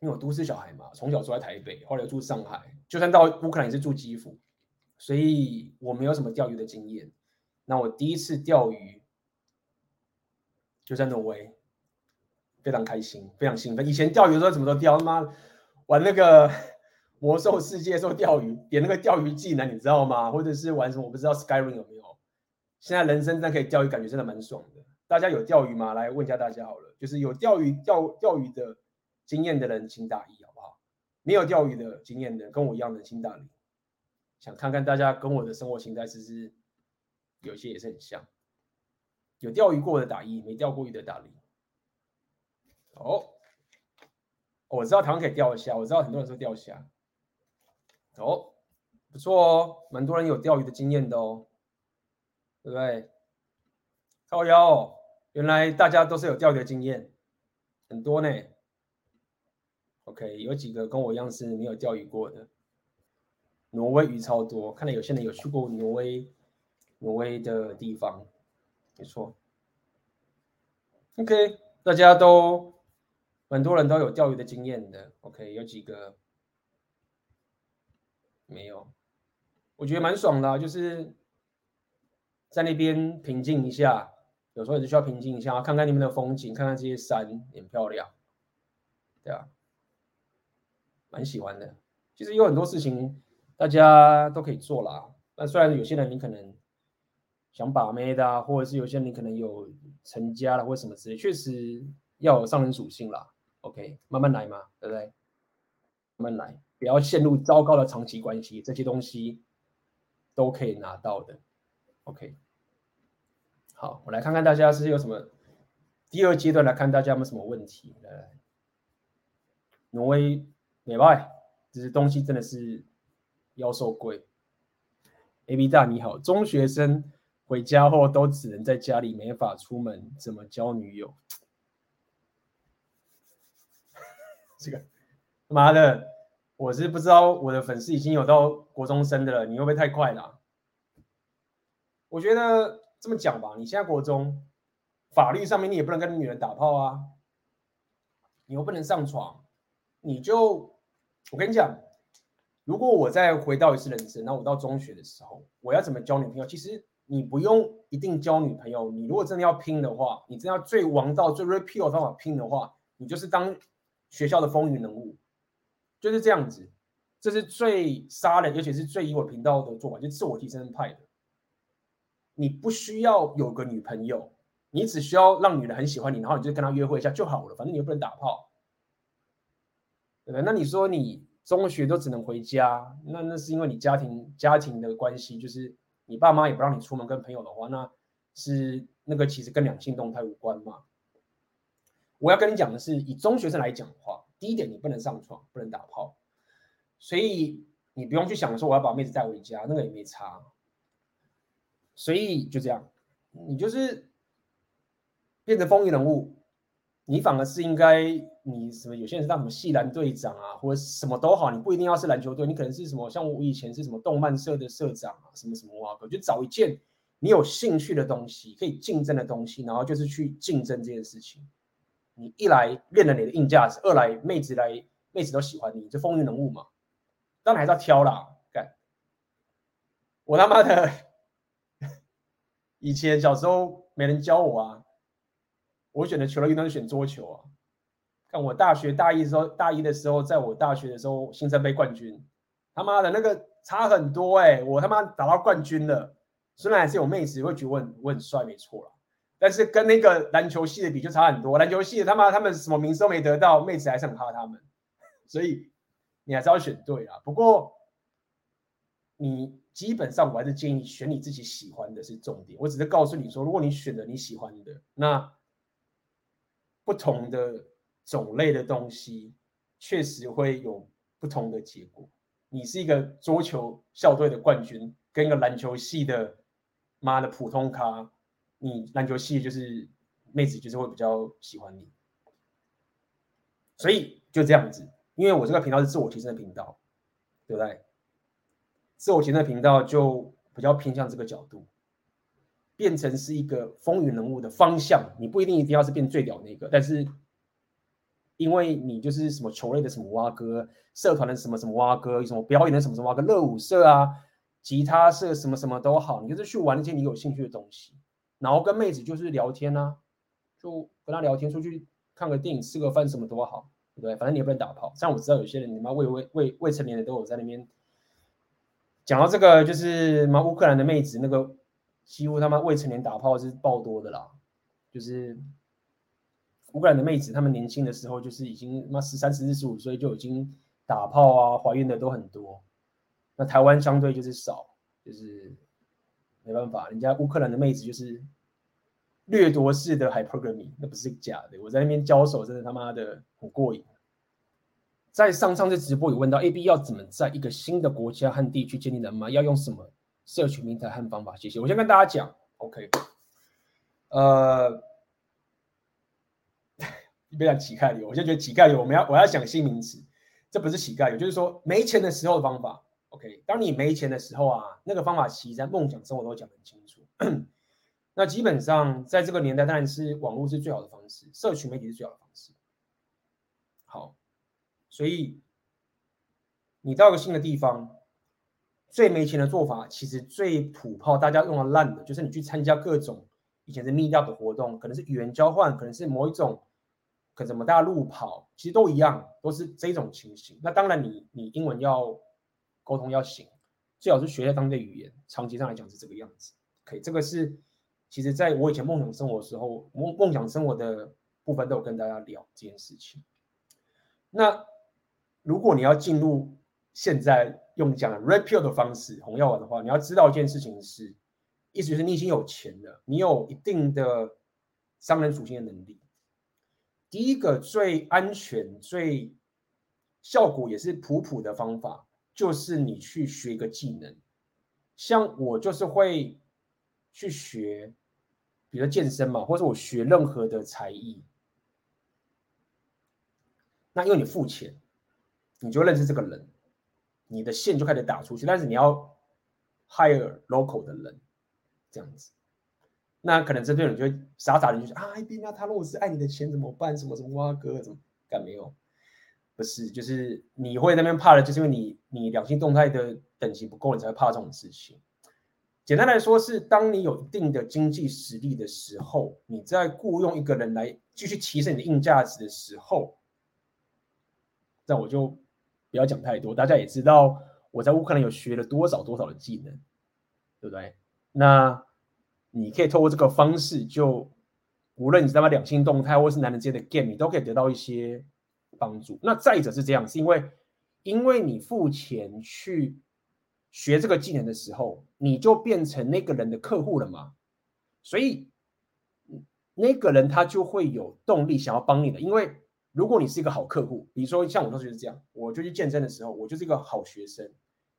因为我都市小孩嘛，从小住在台北，后来住上海，就算到乌克兰也是住基辅，所以我没有什么钓鱼的经验。那我第一次钓鱼就在挪威，非常开心，非常兴奋。以前钓鱼的时候怎么都钓，他妈玩那个魔兽世界的时候钓鱼，点那个钓鱼技能，你知道吗？或者是玩什么我不知道 Skyrim 有没有？现在人生真的可以钓鱼，感觉真的蛮爽的。大家有钓鱼吗？来问一下大家好了，就是有钓鱼 钓, 钓鱼的经验的人，请打一，好不好？没有钓鱼的经验的，跟我一样的，请打零。想看看大家跟我的生活形态是不是有些也是很像？有钓鱼过的打一，没钓过鱼的打零。哦，我知道台湾可以钓虾，我知道很多人说钓虾。哦，不错哦，蛮多人有钓鱼的经验的哦。对不对？靠腰哦，原来大家都是有钓鱼的经验，很多呢。OK， 有几个跟我一样是没有钓鱼过的。挪威鱼超多，看来有些人有去过挪威，挪威的地方，没错。OK， 大家都，很多人都有钓鱼的经验的。OK， 有几个没有，我觉得蛮爽的啊，就是在那边平静一下，有时候也是需要平静一下，看看那边的风景，看看这些山，很漂亮，对啊，蛮喜欢的。其实有很多事情大家都可以做啦。那虽然有些人你可能想把妹的、啊，或者是有些人你可能有成家了或什么之类，确实要有上人属性啦。OK， 慢慢来嘛，对不对？慢慢来，不要陷入糟糕的长期关系，这些东西都可以拿到的。OK， 好，我来看看大家是有什么第二阶段，来看大家有没有什么问题。来来，挪威美外，这些东西真的是妖兽贵。A B 大你好，中学生回家后都只能在家里，没法出门，怎么交女友？这个妈的，我是不知道我的粉丝已经有到国中生的了，你会不会太快了、啊？我觉得这么讲吧，你现在国中，法律上面你也不能跟女人打炮啊，你又不能上床，你就我跟你讲，如果我再回到一次人生，那我到中学的时候，我要怎么交女朋友？其实你不用一定交女朋友，你如果真的要拼的话，你真的要最王道、最 repeal 的方法拼的话，你就是当学校的风云人物，就是这样子，这是最杀人，而且是最以我频道的做法，就是自我提升派的。你不需要有个女朋友，你只需要让女人很喜欢你，然后你就跟她约会一下就好了。反正你又不能打炮，对不对？那你说你中学都只能回家，那那是因为你家庭家庭的关系，就是你爸妈也不让你出门跟朋友的话，那是那个其实跟两性动态无关嘛。我要跟你讲的是，以中学生来讲的话，第一点你不能上床，不能打炮，所以你不用去想说我要把妹子带回家，那个也没差。所以就这样，你就是变成风云人物，你反而是应该你什么？有些人是当什么系篮队长啊，或者什么都好，你不一定要是篮球队，你可能是什么？像我以前是什么动漫社的社长啊，什么什么啊，就找一件你有兴趣的东西，可以竞争的东西，然后就是去竞争这件事情。你一来练了你的硬价值，二来妹子来妹子都喜欢你，就风云人物嘛。当然还是要挑啦，干我他妈的！以前小时候没人教我啊，我选的球类运动是选桌球啊。看我大学大一的时候，大一的时候，在我大学的时候，新生杯冠军，他妈的那个差很多哎、欸，我他妈打到冠军了，虽然还是有妹子会觉得我 很, 我很帅没错啦，但是跟那个篮球系的比就差很多。篮球系的他妈他们什么名声都没得到，妹子还是很哈他们，所以你还是要选对啦。不过你基本上我还是建议选你自己喜欢的是重点。我只是告诉你说，如果你选了你喜欢的，那不同的种类的东西确实会有不同的结果。你是一个桌球校队的冠军，跟一个篮球系的妈的普通咖，你篮球系就是妹子就是会比较喜欢你。所以就这样子，因为我这个频道是自我提升的频道，对不对？自我提升的频道就比较偏向这个角度，变成是一个风云人物的方向。你不一定一定要是变最屌那个，但是因为你就是什么球类的什么蛙哥，社团的什么什么蛙哥，什么表演的什么什么蛙哥，热舞社啊，吉他社什么什么都好，你就是去玩那些你有兴趣的东西，然后跟妹子就是聊天啊，就跟她聊天，出去看个电影，吃个饭，什么都好，对不对？反正你也不能打炮。像我知道有些人你妈未未未未成年的都有在那边讲到这个，就是妈乌克兰的妹子那个几乎他妈未成年打炮是爆多的啦，就是乌克兰的妹子，他们年轻的时候就是已经妈十三、十四、十五岁就已经打炮啊，怀孕的都很多。那台湾相对就是少，就是没办法，人家乌克兰的妹子就是掠夺式的 hypergamy， 那不是假的。我在那边交手，真的他妈的很过瘾。在上上次直播有问到 A B 要怎么在一个新的国家和地区建立人脉，要用什么社群平台和方法？谢谢。我先跟大家讲 ，OK， 呃，别讲乞丐流，我现在觉得乞丐流，我们要我要想新名词，这不是乞丐流，就是说没钱的时候的方法。OK， 当你没钱的时候啊，那个方法其实在梦想生活都讲得很清楚。那基本上在这个年代，当然是网络是最好的方式，社群媒体是最好的方式。好，所以你到一个新的地方，最没钱的做法，其实最土炮，大家用的烂的，就是你去参加各种以前是 meet up 的活动，可能是语言交换，可能是某一种，可能什么大路跑，其实都一样，都是这种情形。那当然你，你英文要沟通要行，最好是学一下当地语言。长期上来讲是这个样子。OK， 这个是其实在我以前梦想生活的时候，梦梦想生活的部分都有跟大家聊这件事情。那如果你要进入现在用讲 rapio 的方式红药丸的话，你要知道一件事情是，意思就是你已经有钱了，你有一定的商人属性的能力。第一个最安全、最效果也是普普的方法，就是你去学一个技能，像我就是会去学，比如说健身嘛，或者我学任何的才艺。那因为你付钱，你就认识这个人，你的线就开始打出去。但是你要 hire local 的人，这样子，那可能这边人就会傻傻的就说啊，哎，那他如果是爱你的钱怎么办？什么什么哇哥怎么干没有？不是，就是你会那边怕的，就是因为你你两性动态的等级不够，你才会怕这种事情。简单来说是，当你有一定的经济实力的时候，你在雇佣一个人来继续提升你的硬价值的时候，那我就不要讲太多，大家也知道我在乌克兰有学了多少多少的技能，对不对？那你可以透过这个方式就，无论你是他妈两性动态或是男人之间的 game， 你都可以得到一些帮助。那再者是这样，是因为因为你付钱去学这个技能的时候，你就变成那个人的客户了嘛，所以那个人他就会有动力想要帮你的。因为如果你是一个好客户，比如说像我当时就是这样，我就去健身的时候，我就是一个好学生。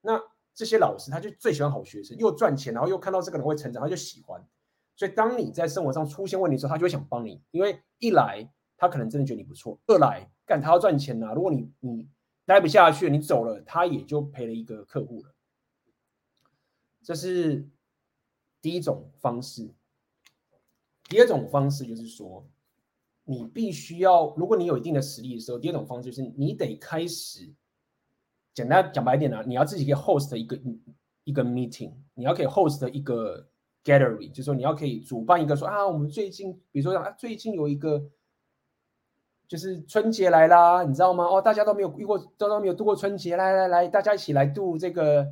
那这些老师他就最喜欢好学生，又赚钱，然后又看到这个人会成长，他就喜欢。所以当你在生活上出现问题的时候，他就会想帮你，因为一来他可能真的觉得你不错，二来干他要赚钱啊。如果你你待不下去，你走了，他也就赔了一个客户了。这是第一种方式。第二种方式就是说，你必须要，如果你有一定的实力的时候，第二种方式就是你得开始，简单讲白一点啊，你要自己可以 host 一个一个 meeting， 你要可以 host 一个 gallery， 就是说你要可以主办一个说啊，我们最近，比如说啊，最近有一个就是春节来啦，你知道吗？哦，大家都没有遇过，都没有度过春节，来来来，大家一起来度这个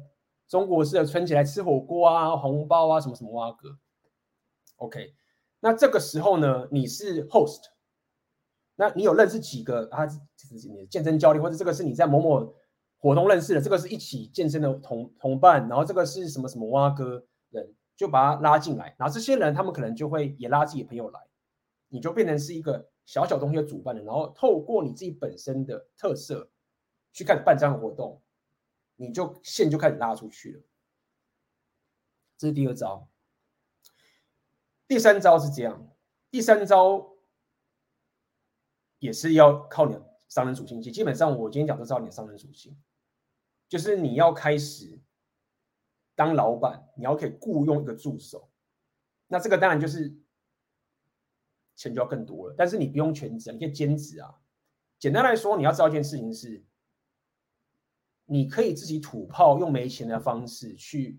中国式的春节来吃火锅啊、红包啊、什么什么哇哥。OK， 那这个时候呢，你是 host， 那你有认识几个啊？你的健身教练，或者这个是你在某某活动认识的，这个是一起健身的 同, 同伴，然后这个是什么什么哇哥人，就把他拉进来，然后这些人他们可能就会也拉自己的朋友来，你就变成是一个小小东西的主办人，然后透过你自己本身的特色去开始办这样的活动，你就线就开始拉出去了。这是第二招。第三招是这样，第三招也是要靠你的商人属性。基本上我今天讲都是靠你的商人属性，就是你要开始当老板，你要可以雇佣一个助手。那这个当然就是钱就要更多了，但是你不用全职，你可以兼职啊。简单来说，你要知道一件事情是，你可以自己土炮，用没钱的方式去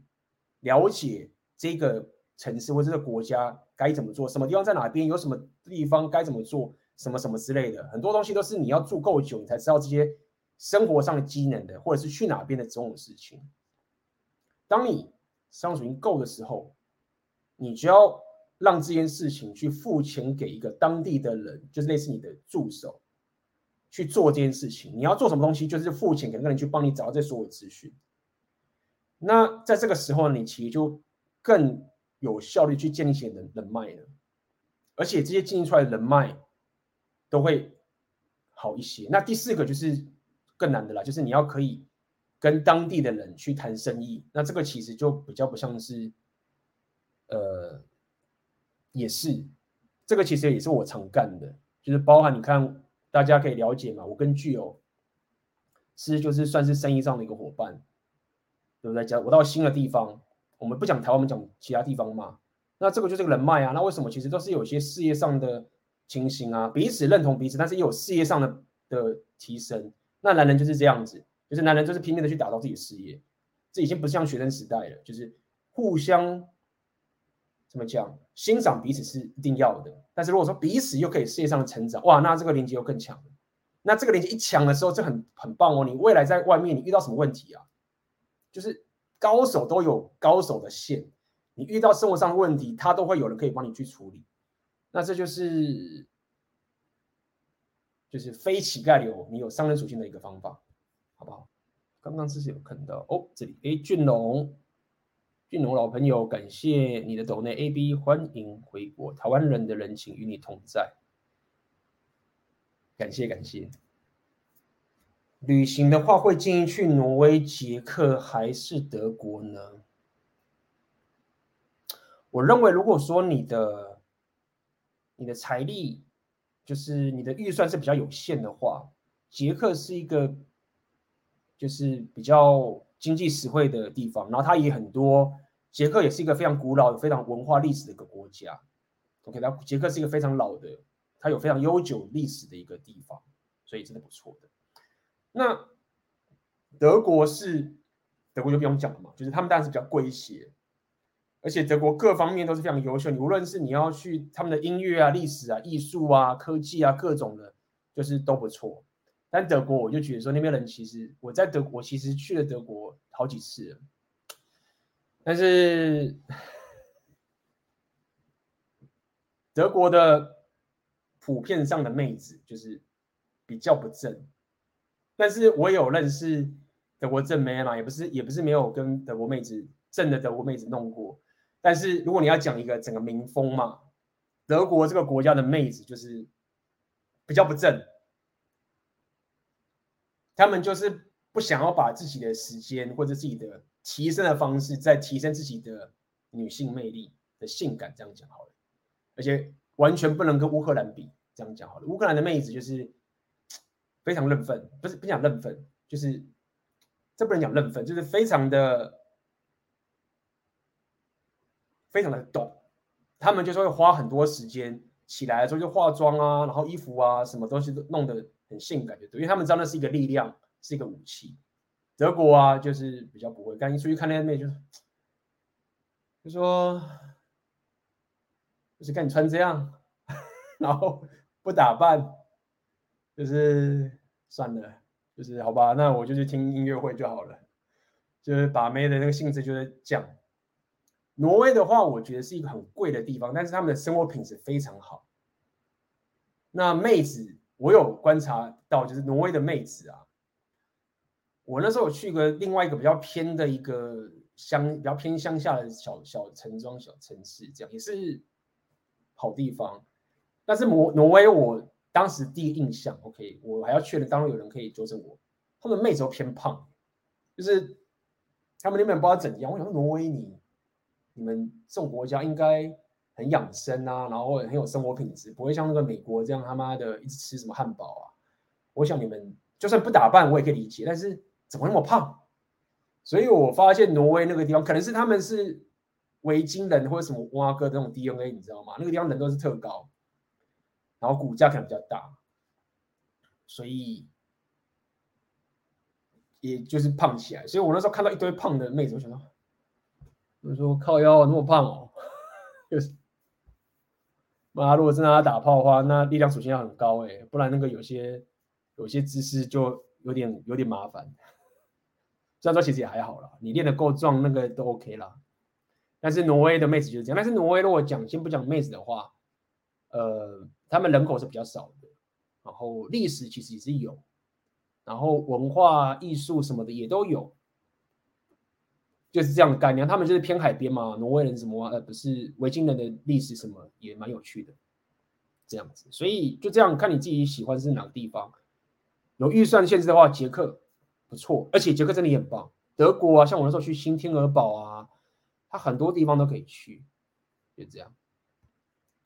了解这个城市或这个国家该怎么做，什么地方在哪边，有什么地方该怎么做，什么什么之类的。很多东西都是你要住够久，你才知道这些生活上的机能的，或者是去哪边的这种事情。当你商属性够的时候，你就要让这件事情去付钱给一个当地的人，就是类似你的助手去做这件事情。你要做什么东西，就是付钱给那个人去帮你找到这所有资讯。那在这个时候，你其实就更有效率去建立起你的人脉了，而且这些建立出来的人脉都会好一些。那第四个就是更难的啦，就是你要可以跟当地的人去谈生意。那这个其实就比较不像是，呃。也是，这个其实也是我常干的，就是包含你看，大家可以了解嘛，我跟巨友是就是算是生意上的一个伙伴，对不对？我到新的地方，我们不讲台湾，我们讲其他地方嘛，那这个就是个人脉啊。那为什么其实都是有些事业上的情形啊，彼此认同彼此，但是也有事业上的的提升。那男人就是这样子，就是男人就是拼命的去打造自己的事业，这已经不像学生时代了，就是互相。怎么讲？欣赏彼此是一定要的，但是如果说彼此又可以事业上的成长，哇，那这个连接又更强了。那这个连接一强的时候，这 很, 很棒哦。你未来在外面你遇到什么问题啊？就是高手都有高手的线，你遇到生活上的问题，他都会有人可以帮你去处理。那这就是就是非乞丐流，你有商人属性的一个方法，好不好？刚刚是有看到哦，这里哎，俊龙。俊龙老朋友，感谢你的抖内 A B， 欢迎回国，台湾人的人情与你同在，感谢感谢。旅行的话，会建议去挪威、捷克还是德国呢？我认为，如果说你的你的财力，就是你的预算是比较有限的话，捷克是一个就是比较经济实惠的地方，然后它也很多。捷克也是一个非常古老、非常文化历史的一个国家。OK， 它捷克是一个非常老的，它有非常悠久历史的一个地方，所以真的不错的。那德国是德国就不用讲了嘛，就是他们当然是比较贵一些，而且德国各方面都是非常优秀。你无论是你要去他们的音乐啊、历史啊、艺术啊、科技啊各种的，就是都不错。但德国我就觉得说那边人其实我在德国其实去了德国好几次了，但是德国的普遍上的妹子就是比较不正，但是我有认识德国正妹嘛，也不是也不是没有跟德国妹子正的德国妹子弄过，但是如果你要讲一个整个民风嘛，德国这个国家的妹子就是比较不正。他们就是不想要把自己的时间或者自己的提升的方式再提升自己的女性魅力的性感，这样讲好了，而且完全不能跟乌克兰比，这样讲好了。乌克兰的妹子就是非常认份，不是不讲认份，就是这不能讲认份，就是非常的非常的懂，他们就是会花很多时间起来的时候就化妆啊，然后衣服啊什么东西都弄得很性感，就对，因为他们知道那是一个力量，是一个武器。德国啊，就是比较不会。刚一出去看那妹，就就说，就是看你穿这样，然后不打扮，就是算了，就是好吧，那我就去听音乐会就好了。就是把妹的那个性质就是这样。挪威的话，我觉得是一个很贵的地方，但是他们的生活品质非常好。那妹子，我有观察到，就是挪威的妹子啊，我那时候有去个另外一个比较偏的一个乡，比较偏乡下的小小城庄、小城市，这样也是好地方。但是挪威，我当时第一印象 ，OK， 我还要确认，当然有人可以纠正我，他们妹子都偏胖，就是他们那边不知道怎样。我想说挪威你。你们这种国家应该很养生啊，然后很有生活品质，不会像那个美国这样他妈的一直吃什么汉堡啊。我想你们就算不打扮我也可以理解，但是怎么那么胖？所以我发现挪威那个地方可能是他们是维京人或者什么蛙哥那种 D N A， 你知道吗？那个地方人都是特高，然后骨架可能比较大，所以也就是胖起来。所以我那时候看到一堆胖的妹子，我想到。我说靠腰啊，那么胖哦，就是，妈，如果真的要打炮的话，那力量属性要很高哎、欸，不然那个有些有些姿势就有点有点麻烦。虽然说其实也还好啦，你练得够壮，那个都 OK 啦。但是挪威的妹子就是这样，但是挪威如果讲先不讲妹子的话，呃，他们人口是比较少的，然后历史其实也是有，然后文化艺术什么的也都有。就是这样的概念，他们就是偏海边嘛，挪威人什么，呃，不是维京人的历史什么也蛮有趣的，这样子，所以就这样看你自己喜欢是哪个地方。有预算限制的话，捷克不错，而且捷克真的也很棒。德国啊，像我那时候去新天鹅堡啊，它很多地方都可以去，就这样。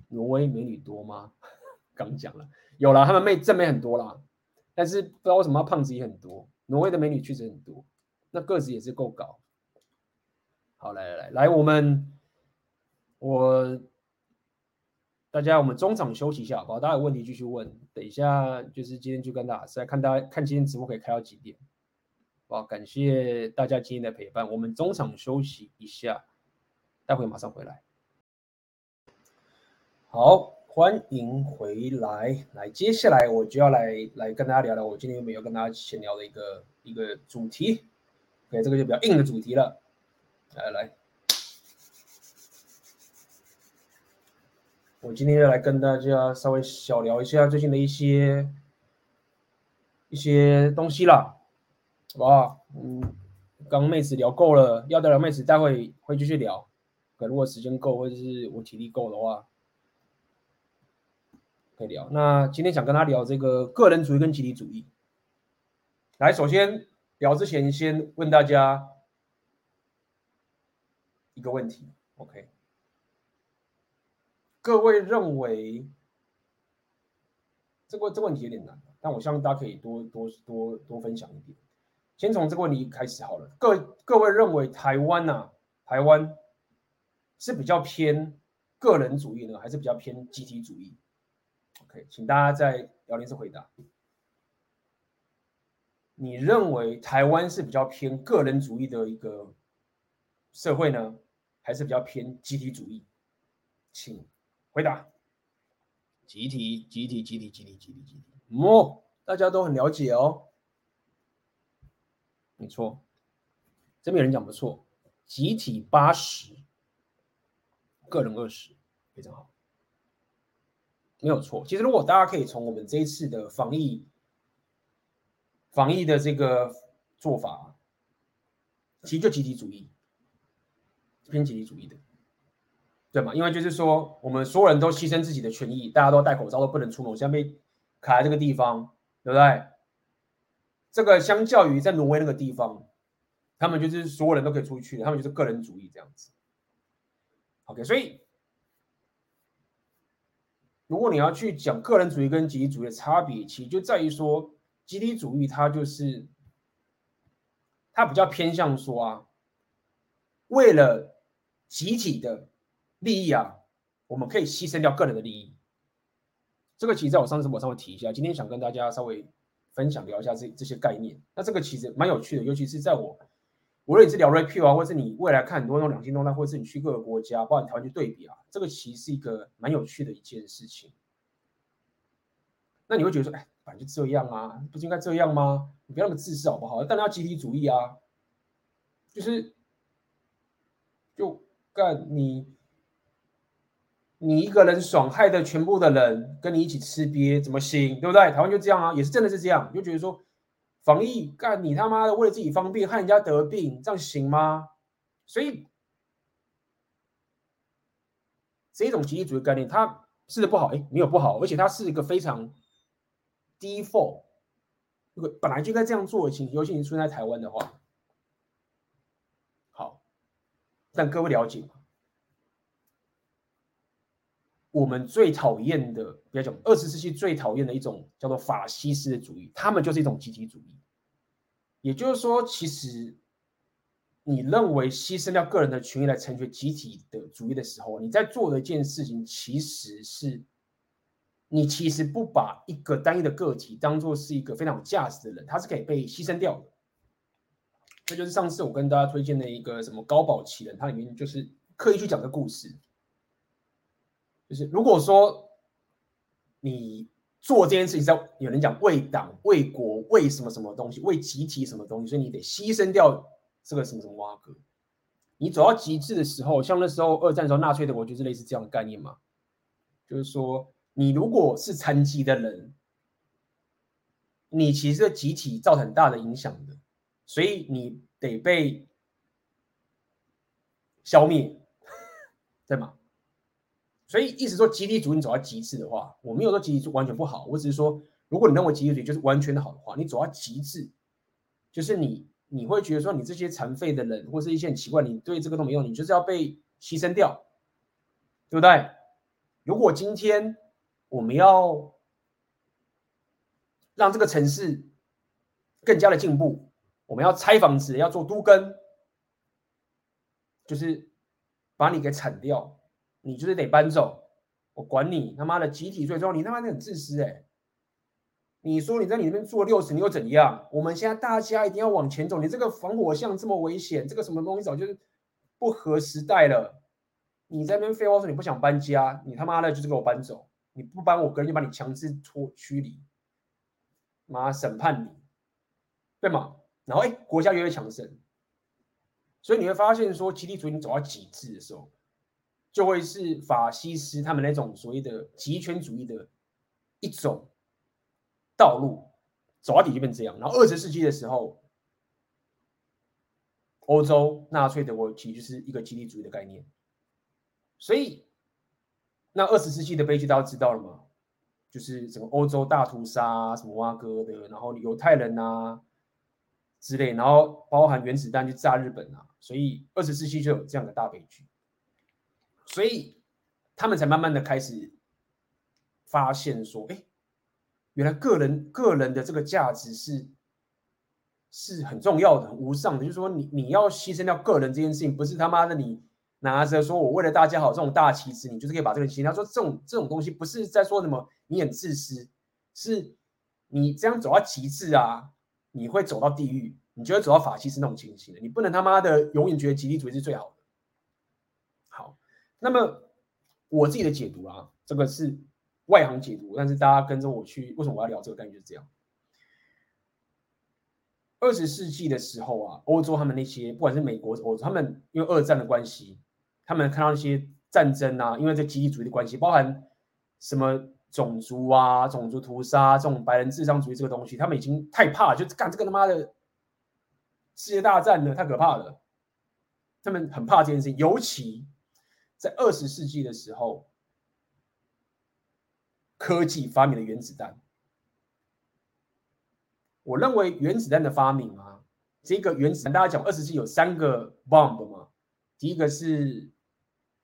挪威美女多吗？刚讲了，有啦，他们妹正妹很多啦，但是不知道为什么胖子也很多。挪威的美女确实很多，那个子也是够高。好，来来来来，我们我大家我们中场休息一下，好，大家有问题继续问，等一下就是今天就跟大家再看大家看今天直播可以开到几点，好，感谢大家今天的陪伴，我们中场休息一下，待会马上回来。好，欢迎回来，来，接下来我就要来来跟大家聊聊我今天有没有跟大家闲聊的一个一个主题，对，这个就比较硬的主题了。来来，我今天要来跟大家稍微小聊一下最近的一些一些东西啦，好不好？嗯，刚妹子聊够了，要得了妹子，待会会继续聊。可如果时间够，或者是我体力够的话，可以聊。那今天想跟他聊这个个人主义跟集体主义。来，首先聊之前，先问大家。一个问题 ，OK， 各位认为这个这个问题有点难，但我相信大家可以多多多多分享一点。先从这个问题开始好了。各各位认为台湾啊，台湾是比较偏个人主义呢，还是比较偏集体主义 ？OK， 请大家在聊天室回答。你认为台湾是比较偏个人主义的一个社会呢？还是比较偏集体主义，请回答。集体，集体，集体，集体，集体，集体。哦，大家都很了解哦。没错，这边有人讲不错，集体八十，个人二十，非常好，没有错。其实如果大家可以从我们这一次的防疫，防疫的这个做法，其实就集体主义。偏集体主义的，对吗？因为就是说，我们所有人都牺牲自己的权益，大家都戴口罩，都不能出门，我现在被卡在这个地方，对不对？这个相较于在挪威那个地方，他们就是所有人都可以出去，他们就是个人主义这样子。OK， 所以如果你要去讲个人主义跟集体主义的差别，其实就在于说，集体主义它就是它比较偏向说啊，为了集体的利益啊，我们可以牺牲掉个人的利益。这个其实在我上次我稍微提一下，今天想跟大家稍微分享聊一下 这, 这些概念。那这个其实蛮有趣的，尤其是在我无论你是聊 review 啊，或是你未来看很多那种两性动态，或是你去各个国家，包括你台湾去对比啊，这个其实是一个蛮有趣的一件事情。那你会觉得说，哎，反正就这样啊，不是应该这样吗？你不要那么自私好不好？当然要集体主义啊。就是就干你你一个人爽害的全部的人跟你一起吃鳖怎么行，对不对？台湾就这样啊，也是真的是这样，就觉得说防疫干你他妈的为了自己方便害人家得病，这样行吗？所以这种集体主义概念它是不好，哎，没有不好，而且它是一个非常 default， 本来就该这样做的情，尤其你出现在台湾的话。好，但各位了解吗？我们最讨厌的，不要讲二十世纪最讨厌的一种叫做法西斯的主义，他们就是一种集体主义。也就是说，其实你认为牺牲掉个人的权益来成全集体的主义的时候，你在做的一件事情，其实是你其实不把一个单一的个体当作是一个非常有价值的人，他是可以被牺牲掉的。这就是上次我跟大家推荐的一个什么高保奇人，他里面就是刻意去讲的故事，就是如果说你做这件事情是要有人讲为党、为国、为什么什么东西、为集体什么东西，所以你得牺牲掉。这个什么什么挖格，你走到极致的时候，像那时候二战的时候，纳粹德国就是类似这样的概念嘛，就是说，你如果是残疾的人，你其实对集体造成很大的影响的，所以你得被消灭，对吗？所以意思说，集体主义你走到极致的话，我没有说集体主义完全不好，我只是说，如果你认为集体主义就是完全的好的话，你走到极致，就是你。你会觉得说你这些残废的人或是一些很奇怪你对这个都没用，你就是要被牺牲掉，对不对？如果今天我们要让这个城市更加的进步，我们要拆房子，要做都更，就是把你给铲掉，你就是得搬走，我管你他妈的集体最重要，你他妈的很自私哎、欸。你说你在你那边做六十，你又怎样？我们现在大家一定要往前走。你这个防火巷这么危险，这个什么东西早就是不合时代了。你在那边废话说你不想搬家，你他妈的就是给我搬走！你不搬，我个人就把你强制脱驱离，妈审判你，对吗？然后哎，国家越来越强盛，所以你会发现说，集体主义你走到极致的时候，就会是法西斯他们那种所谓的极权主义的一种。道路走到底就变这样，然后二十世纪的时候，欧洲纳粹德国其实就是一个集体主义的概念，所以那二十世纪的悲剧大家知道了吗？就是整个欧洲大屠杀、啊、什么挖哥的，然后犹太人啊之类，然后包含原子弹去炸日本啊，所以二十世纪就有这样的大悲剧，所以他们才慢慢的开始发现说，哎。原来个人个人的这个价值是是很重要的、很无上的。就是说你，你你要牺牲掉个人这件事情，不是他妈的你拿着说我为了大家好这种大旗帜，你就是可以把这个牺牲掉。他说这种这种东西不是在说什么你很自私，是你这样走到极致啊，你会走到地狱，你就会走到法西斯那种情形的。你不能他妈的永远觉得集体主义是最好的。好，那么我自己的解读啊，这个是。外行解读，但是大家跟着我去，为什么我要聊这个概念就是这样？二十世纪的时候啊，欧洲他们那些，不管是美国、欧洲，他们因为二战的关系，他们看到一些战争啊，因为这集体主义的关系，包含什么种族啊、种族屠杀这种白人至上主义这个东西，他们已经太怕了，就干这个他妈的世界大战了，太可怕了。他们很怕这件事情，尤其在二十世纪的时候。科技发明了原子弹，我认为原子弹的发明啊，这个原子弹大家讲二十世纪有三个 bomb 嘛，第一个是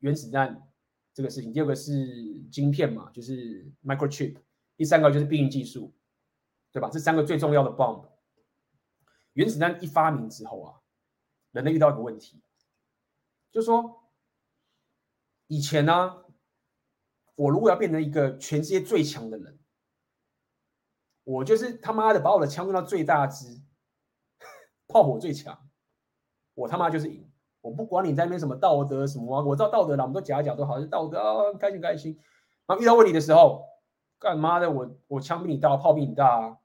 原子弹这个事情，第二个是晶片嘛，就是 microchip， 第三个就是避孕技术，对吧？这三个最重要的 bomb。原子弹一发明之后啊，人类遇到一个问题，就是说以前呢、啊。我如果要变成一个全世界最强的人，我就是他妈的把我的枪用到最大支，炮火最强，我他妈就是赢。我不管你在那边什么道德什么、啊，我知道道德啦，我们都假假都好，是道德啊，开心开心。然后遇到问题的时候，干妈的我我枪比你大，炮比你大、啊，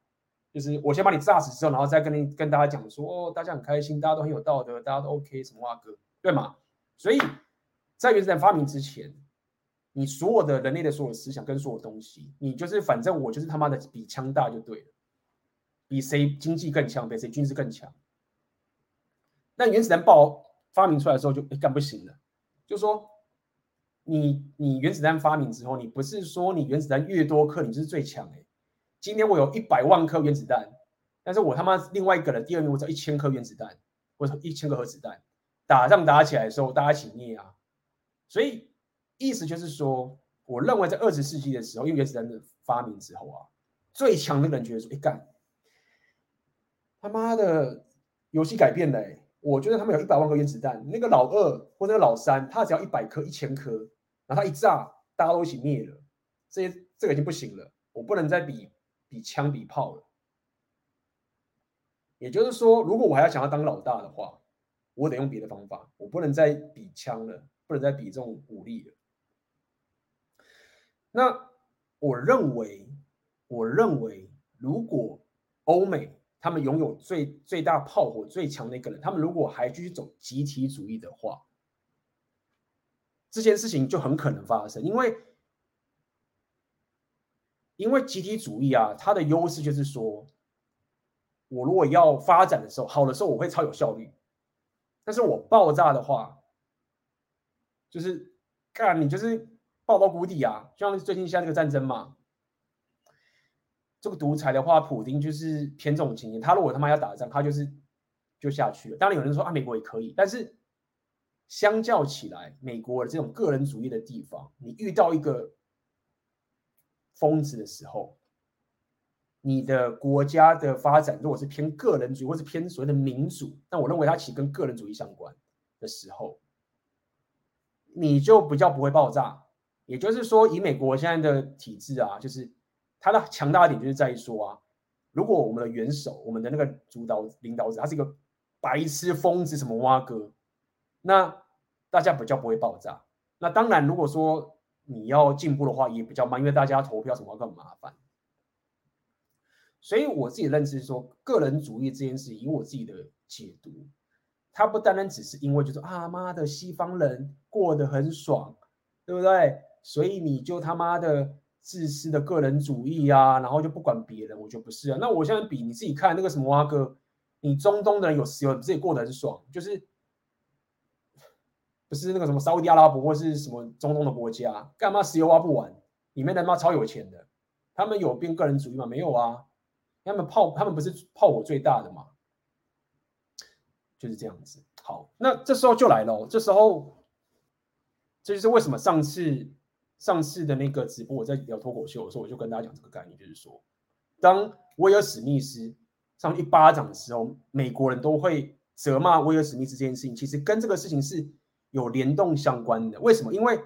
就是我先把你炸死之后，然后再跟你跟大家讲说，哦，大家很开心，大家都很有道德，大家都 OK 什么哇哥，对吗？所以在原子弹发明之前，你所有的人类的所有思想跟所有东西，你就是反正我就是他妈的比枪大就对了，比谁经济更强，比谁军事更强。那原子弹爆发明出来的时候就干不行了，就说你你原子弹发明之后，你不是说你原子弹越多颗你就是最强哎、欸。今天我有一百万颗原子弹，但是我他妈另外一个人第二名我只有一千颗原子弹，或者一千个核子弹。打仗打起来的时候，大家起捏啊！所以意思就是说，我认为在二十世纪的时候，因为原子弹的发明之后啊，最强的人觉得说：“哎、欸、干，他妈的游戏改变了、欸！我觉得他们有一百万颗原子弹，那个老二或者那个老三，他只要一百颗、一千颗，然后他一炸，大家都一起灭了。这些这个已经不行了，我不能再比比枪比炮了。也就是说，如果我还要想要当老大的话。”我得用别的方法，我不能再比枪了，不能再比这种武力了。那我认为，我认为，如果欧美他们拥有最最大炮火最强的一个人，他们如果还继续走集体主义的话，这件事情就很可能发生，因为因为集体主义啊，它的优势就是说，我如果要发展的时候，好的时候我会超有效率。但是我爆炸的话，就是干你就是爆到谷底啊！就像最近现在这个战争嘛，这个独裁的话，普丁就是偏这种情形。他如果他妈要打仗，他就是就下去了。当然有人说啊，美国也可以，但是相较起来，美国的这种个人主义的地方，你遇到一个疯子的时候，你的国家的发展如果是偏个人主义或是偏所谓的民主，那我认为它其实跟个人主义相关的时候，你就比较不会爆炸。也就是说，以美国现在的体制啊，就是它的强大的点就是在于说啊，如果我们的元首、我们的那个主导领导者，他是一个白痴、疯子什么蛙哥，那大家比较不会爆炸。那当然，如果说你要进步的话，也比较慢，因为大家投票什么更麻烦。所以我自己认知说，个人主义这件事，以我自己的解读，它不单单只是因为就是啊妈的西方人过得很爽，对不对？所以你就他妈的自私的个人主义啊，然后就不管别人，我觉得不是啊。那我现在比你自己看那个什么蛙哥，你中东的人有有自己过得很爽，就是不是那个什么沙特阿拉伯或是什么中东的国家，干嘛石油挖不完，里面他妈超有钱的，他们有变个人主义吗？没有啊。他们炮，他们不是炮火最大的嘛？就是这样子。好，那这时候就来了、哦。这时候，这就是为什么上次上次的那个直播，我在聊脱口秀的时候，我就跟大家讲这个概念，就是说，当威尔史密斯上一巴掌的时候，美国人都会责骂威尔史密斯这件事情，其实跟这个事情是有联动相关的。为什么？因为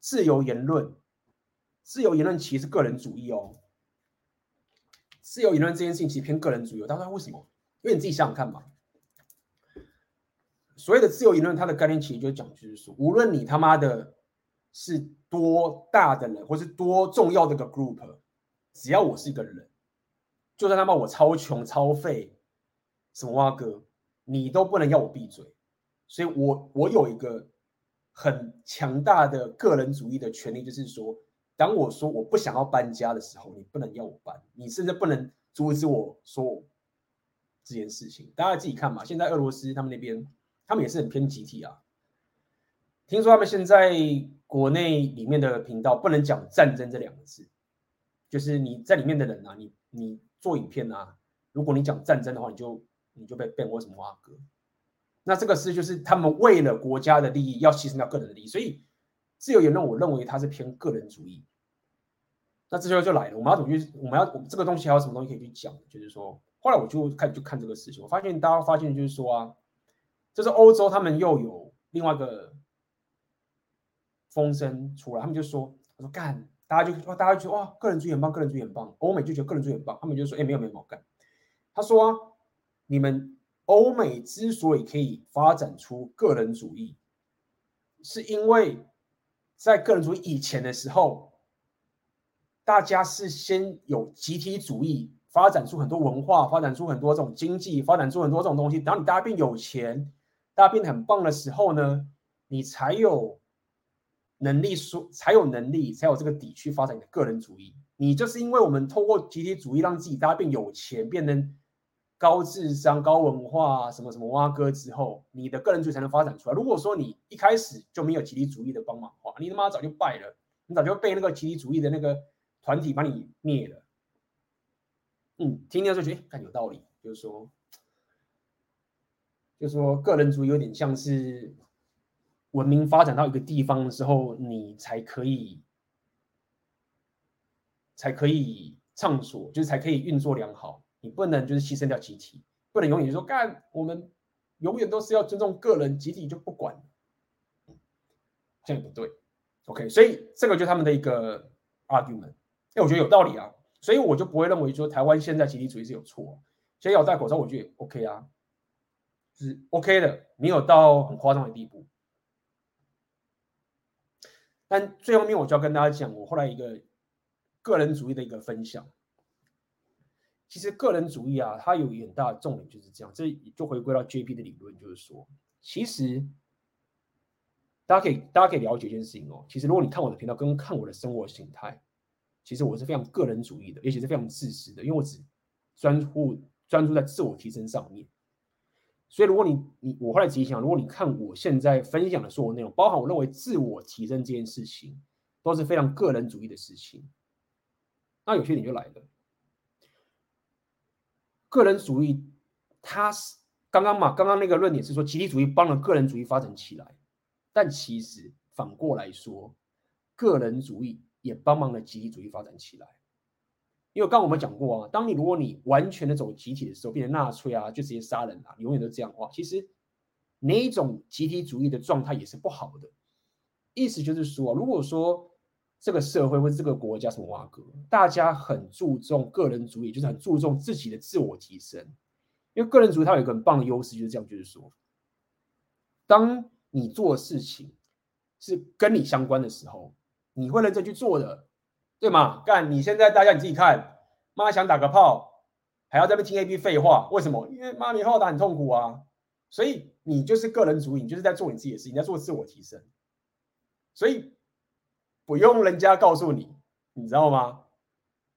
自由言论，自由言论其实是个人主义哦。自由言论这件事情其实偏个人主义，但是为什么？因为你自己想想看嘛。所谓的自由言论，它的概念其实就讲，就是说，无论你他妈的是多大的人，或是多重要的一个 group， 只要我是一个人，就算他妈我超穷、超废，什么哇哥，你都不能要我闭嘴。所以我我有一个很强大的个人主义的权利，就是说。当我说我不想要搬家的时候，你不能要我搬，你甚至不能阻止我说这件事情。大家自己看嘛，现在俄罗斯他们那边，他们也是很偏集体啊。听说他们现在国内里面的频道不能讲战争这两个字，就是你在里面的人啊，你你做影片啊，如果你讲战争的话，你就你就被ban或什么啊哥。那这个事就是他们为了国家的利益，要牺牲掉个人的利益，所以。自由言论，我认为它是偏个人主义。那这时候就来了，我们要怎么去？我们要我们这个东西还有什么东西可以去讲？就是说，后来我就看就看这个事情，我发现大家发现就是说啊，就是欧洲他们又有另外一个风声出来，他们就说，他说干，大家就哇，大家就说哇，个人主义很棒，个人主义很棒。欧美就觉得个人主义很棒，他们就说，哎、欸，没有没有没有干。他说、啊，你们欧美之所以可以发展出个人主义，是因为。在个人主义以前的时候，大家是先有集体主义发展出很多文化，发展出很多这种经济，发展出很多这种东西，然后你大家变有钱，大家变得很棒的时候呢，你才有能力说，才有能力，才有这个底去发展你的个人主义。你就是因为我们透过集体主义让自己大家变有钱，变成高智商、高文化什么什么挖哥之后，你的个人主义才能发展出来。如果说你一开始就没有集体主义的帮忙的话，你他妈早就败了，你早就被那个集体主义的那个团体把你灭了。嗯，听到就觉得感觉有道理，就是说，就是说个人主义有点像是文明发展到一个地方的时候，你才可以。才可以畅所，就是才可以运作良好。你不能就是牺牲掉集体，不能永远说干，我们永远都是要尊重个人，集体就不管，这样也不对。OK， 所以这个就是他们的一个 argument。哎，我觉得有道理啊，所以我就不会认为说台湾现在集体主义是有错、啊。所以要戴口罩，我觉得 OK 啊，是 OK 的，没有到很夸张的地步。但最后面我就要跟大家讲，我后来一个。个人主义的一个分享，其实个人主义啊，它有很大的重点就是这样，这就回归到 J P 的理论，就是说，其实大家可以大家可以了解一件事情哦，其实如果你看我的频道跟看我的生活形态，其实我是非常个人主义的，也许是非常自私的，因为我只专注专注在自我提升上面。所以如果你你我后来仔细想，如果你看我现在分享的所有内容，包含我认为自我提升这件事情，都是非常个人主义的事情。那有些点就来了，个人主义，它是刚刚嘛，刚刚那个论点是说集体主义帮了个人主义发展起来，但其实反过来说，个人主义也帮忙了集体主义发展起来。因为刚刚我们讲过啊，当你如果你完全的走集体的时候，变成纳粹啊，就直接杀人啊，永远都这样的话，其实哪一种集体主义的状态也是不好的。意思就是说，如果说这个社会或者这个国家什么挖哥，大家很注重个人主义，就是很注重自己的自我提升。因为个人主义它有一个很棒的优势，就是这样，就是说，当你做的事情是跟你相关的时候，你会认真去做的，对吗？干，你现在大家你自己看，妈想打个炮，还要在那边听 A B 废话，为什么？因为妈你炮打很痛苦啊，所以你就是个人主义，你就是在做你自己的事情，你在做自我提升，所以。不用人家告诉你，你知道吗？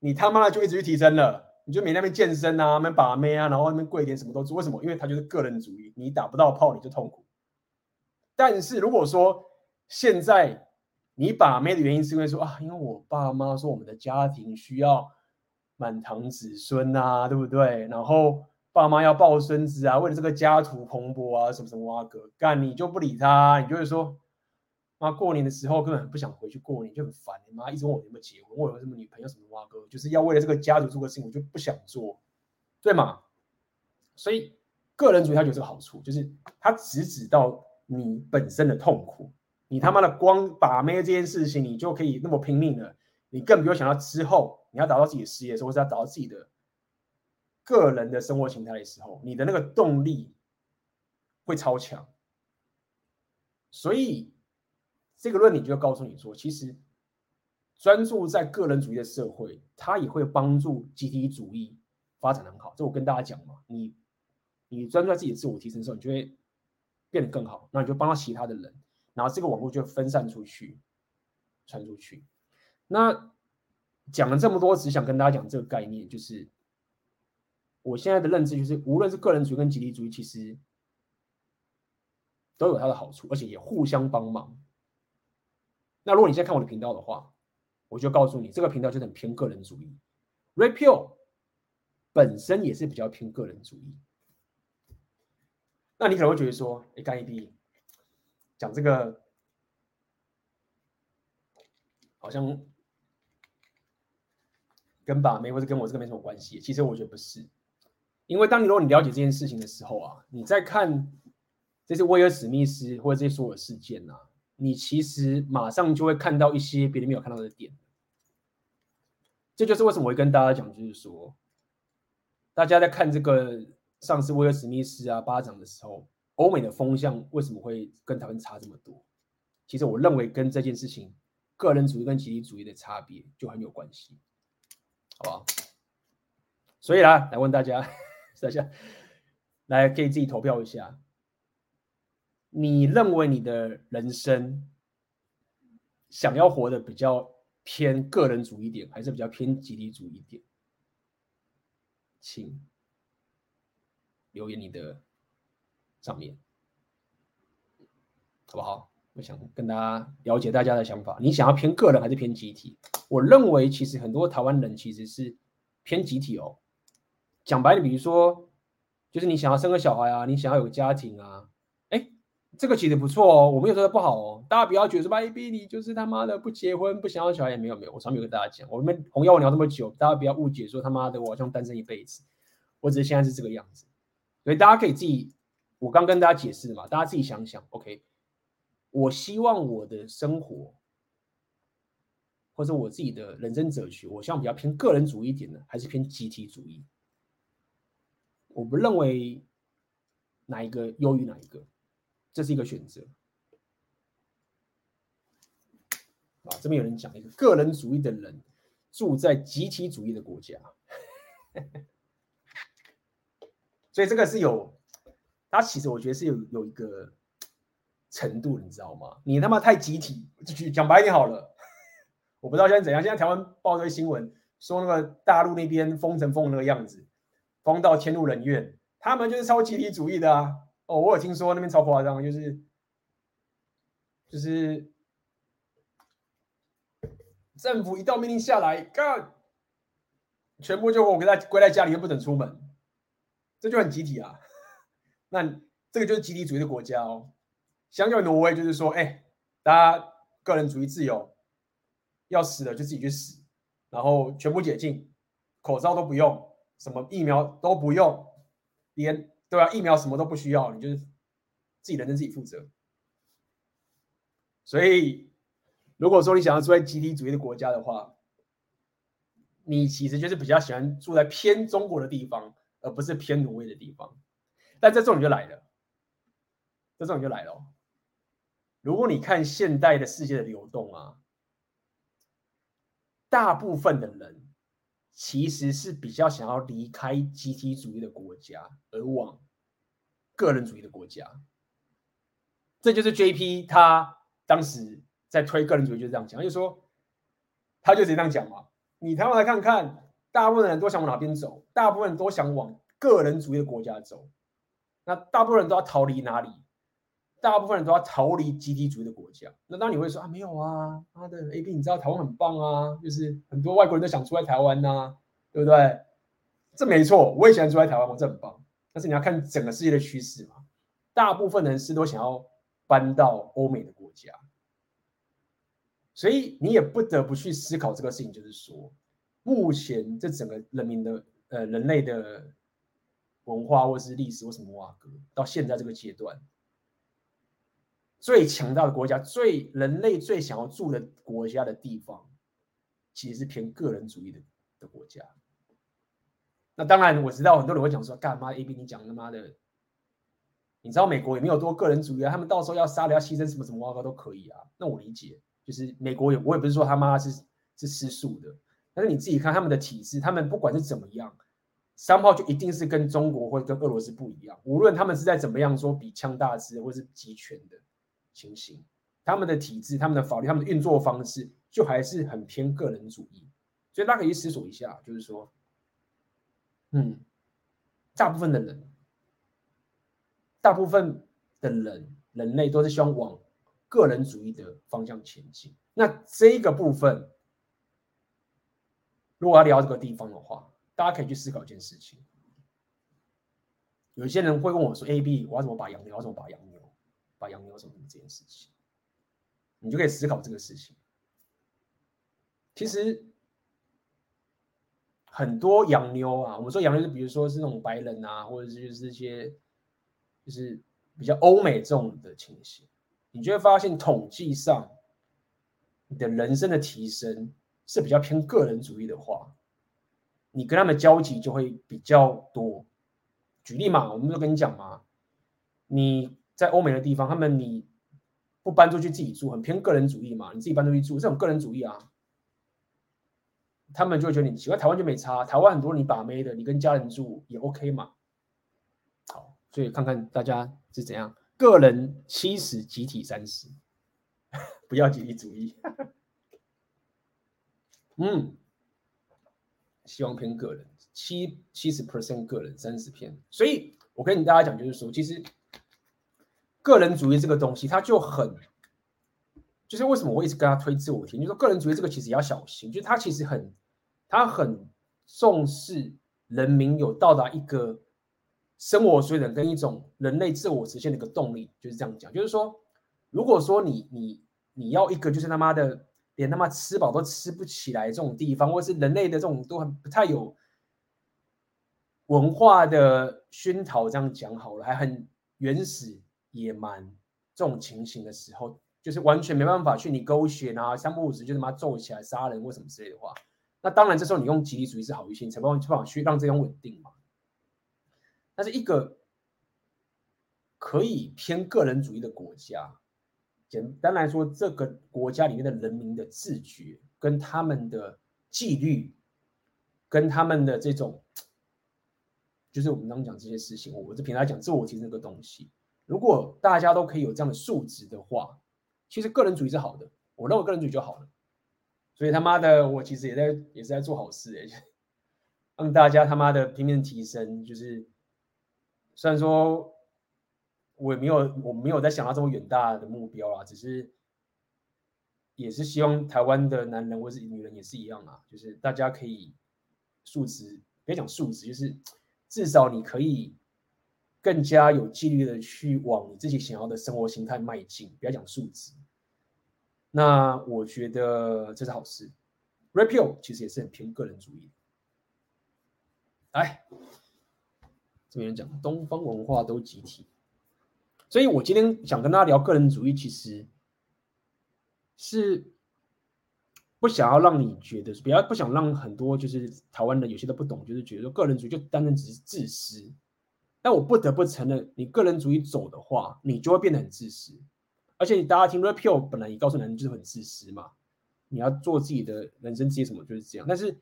你他妈的就一直去提升了，你就每天在那边健身啊，那边把妹啊，然后那边跪点什么都做，为什么？因为他就是个人主义，你打不到炮你就痛苦。但是如果说现在你把妹的原因是因为说啊，因为我爸妈说我们的家庭需要满堂子孙啊，对不对？然后爸妈要抱孙子啊，为了这个家族蓬勃啊，什么什么啊，哥干你就不理他，你就会说。妈过年的时候根本不想回去过年，就很烦。你妈一直问我有没有结婚，我有没有什么女朋友什么哇哥，就是要为了这个家族做个事情，我就不想做，对吗？所以个人主义它有这个好处，就是它直指到你本身的痛苦。你他妈的光把妹这件事情，你就可以那么拼命了，你更不用想到之后你要达到自己的事业的时候，或是要达到自己的个人的生活形态的时候，你的那个动力会超强。所以。这个论点就告诉你说，其实专注在个人主义的社会，它也会帮助集体主义发展很好。这我跟大家讲嘛，你你专注在自己的自我提升的时候，你就会变得更好，那你就帮到其他的人，然后这个网络就分散出去，传出去。那讲了这么多，只想跟大家讲这个概念，就是我现在的认知就是，无论是个人主义跟集体主义，其实都有它的好处，而且也互相帮忙。那如果你现在看我的频道的话，我就告诉你，这个频道就是很偏个人主义。Repeal 本身也是比较偏个人主义。那你可能会觉得说，哎，干一逼讲这个好像跟把妹或者跟我这个没什么关系。其实我觉得不是，因为当你如果你了解这件事情的时候啊，你在看这些威尔史密斯或者这些所有事件啊。你其实马上就会看到一些别人没有看到的点，这就是为什么我会跟大家讲，就是说，大家在看这个上次威尔史密斯啊巴掌的时候，欧美的风向为什么会跟台湾差这么多？其实我认为跟这件事情，个人主义跟集体主义的差别就很有关系，好不好？所以啦，来问大家，大家来可以自己投票一下，你认为你的人生想要活得比较偏个人主义一点，还是比较偏集体主义一点？请留言你的上面，好不好？我想跟大家了解大家的想法，你想要偏个人还是偏集体？我认为其实很多台湾人其实是偏集体哦。讲白的，比如说，就是你想要生个小孩啊，你想要有个家庭啊，哎，这个其实不错哦，我没有说不好哦，大家不要觉得说 A B 你就是他妈的不结婚不想要小孩，也没有没有，我常常有跟大家讲，我们红药丸聊这么久，大家不要误解说他妈的我好像单身一辈子，我只是现在是这个样子，所以大家可以自己，我刚跟大家解释嘛，大家自己想想 ，OK。我希望我的生活，或者我自己的人生哲学，我希望比较偏个人主义一点的，还是偏集体主义？我不认为哪一个优于哪一个，这是一个选择。啊，这边有人讲一个个人主义的人住在集体主义的国家，所以这个是有，它其实我觉得是有有一个。程度你知道吗？你他妈太集体，讲白一点好了。我不知道现在怎样，现在台湾报这些新闻说那个大陆那边封城封那个样子，封到天怒人怨，他们就是超集体主义的啊。哦，我有听说那边超夸张，就是就是政府一道命令下来，干全部就我给他关在家里，又不准出门，这就很集体啊。那这个就是集体主义的国家哦。相较于挪威，就是说，哎、欸，大家个人主义自由，要死了就自己去死，然后全部解禁，口罩都不用，什么疫苗都不用，连对啊，疫苗什么都不需要，你就是自己人生自己负责。所以，如果说你想要住在集体主义的国家的话，你其实就是比较喜欢住在偏中国的地方，而不是偏挪威的地方。但这重点就来了，这重点就来了、哦。如果你看现代的世界的流动啊，大部分的人其实是比较想要离开集体主义的国家，而往个人主义的国家。这就是 J P 他当时在推个人主义就是这样讲，他就说，他就直接这样讲嘛，你台湾来看看，大部分人都想往哪边走，大部分人都想往个人主义的国家走，那大部分人都要逃离哪里？大部分人都要逃离集体主义的国家。那当然你会说啊，没有啊，妈的 A B 你知道台湾很棒啊，就是很多外国人都想住在台湾啊，对不对？这没错，我也喜欢住在台湾，我这很棒。但是你要看整个世界的趋势嘛，大部分人是都想要搬到欧美的国家，所以你也不得不去思考这个事情，就是说，目前这整个人民的呃人类的文化或是历史或什么哇哥，到现在这个阶段。最强大的国家，最人类最想要住的国家的地方，其实是偏个人主义 的, 的国家。那当然，我知道很多人会讲说：“干妈 A B 你讲他妈的，你知道美国也没有多个人主义啊，他们到时候要杀了要牺牲什么什么啊都可以啊。”那我理解，就是美国也我也不是说他妈是是吃素的，但是你自己看他们的体制，他们不管是怎么样，三炮就一定是跟中国或跟俄罗斯不一样，无论他们是在怎么样说比枪大支或是集权的情形，他们的体制、他们的法律、他们的运作方式，就还是很偏个人主义。所以大家可以思索一下，就是说，嗯，大部分的人，大部分的人，人类都是希望往个人主义的方向前进。那这个部分，如果要聊这个地方的话，大家可以去思考一件事情。有些人会问我说 ：“A B， 我要怎么把羊牛？我要怎么把羊牛？”把羊牛什么这件事情，你就可以思考这个事情。其实很多羊牛啊，我们说羊牛是比如说是那种白人啊，或者是就是一些就是比较欧美这种的情形，你就会发现统计上你的人生的提升是比较偏个人主义的话，你跟他们交集就会比较多。举例嘛，我们就跟你讲嘛，你。在欧美的地方，他们你不搬出去自己住，很偏个人主义嘛，你自己搬出去住，这种个人主义啊。他们就会觉得你奇怪。台湾就没差，台湾很多你把妹的，你跟家人住也 OK 嘛。好，所以看看大家是怎样，个人七十，集体三十，不要集体主义。嗯，希望偏个人，七七十 percent 个人，三十偏。所以我跟大家讲，就是说，其实个人主义这个东西，它就很。就是为什么我一直跟他推自我提，就是说个人主义这个其实也要小心，就是他其实很，他很重视人民有到达一个生活水准跟一种人类自我实现的一个动力，就是这样讲。就是说，如果说你你你要一个就是他妈的连他妈吃饱都吃不起来这种地方，或是人类的这种都很不太有文化的熏陶，这样讲好了，还很原始野蛮这种情形的时候。就是完全没办法去你勾选啊，三不五时就他妈揍起来杀人或什么之类的话，那当然这时候你用集体主义是好一些，你才办法去让这种稳定嘛。但是一个可以偏个人主义的国家，简单来说，这个国家里面的人民的自觉跟他们的纪律，跟他们的这种，就是我们刚刚讲这些事情，我这平常讲自我提升这个东西，如果大家都可以有这样的素质的话。其实个人主义是好的，我认为个人主义就好了，所以他妈的我其实也在也是在做好事、欸、让大家他妈的拼命提升。就是虽然说我也没有我没有在想到这么远大的目标啦，只是也是希望台湾的男人或是女人也是一样啊，就是大家可以素质，别讲素质，就是至少你可以。更加有纪律的去往你自己想要的生活形态迈进，不要讲素质。那我觉得这是好事。Rapio 其实也是很偏个人主义。来，这边讲东方文化都集体，所以我今天想跟大家聊个人主义，其实是不想要让你觉得，不要不想让很多就是台湾人有些都不懂，就是觉得个人主义就单纯只是自私。但我不得不承认，你个人主义走的话，你就会变得很自私。而且大家听 Rapio 本来也告诉男人就是很自私嘛，你要做自己的人生职业什么就是这样。但是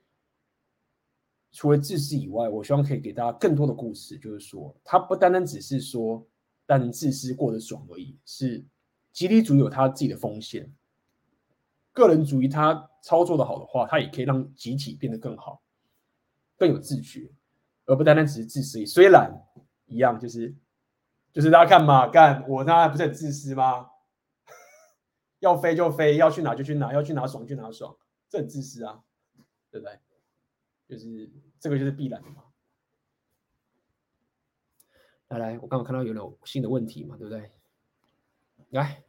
除了自私以外，我希望可以给大家更多的故事，就是说他不单单只是说让人自私过得爽而已，是集体主义有他自己的风险。个人主义他操作的好的话，他也可以让集体变得更好，更有自觉，而不单单只是自私。虽然一样，就是就是大家看嘛，干我当然不是很自私吗？要飞就飞，要去哪就去哪，要去哪爽就哪爽，这很自私啊，对不对？就是这个就是必然的嘛。来来，我刚刚看到有了新的问题嘛，对不对？来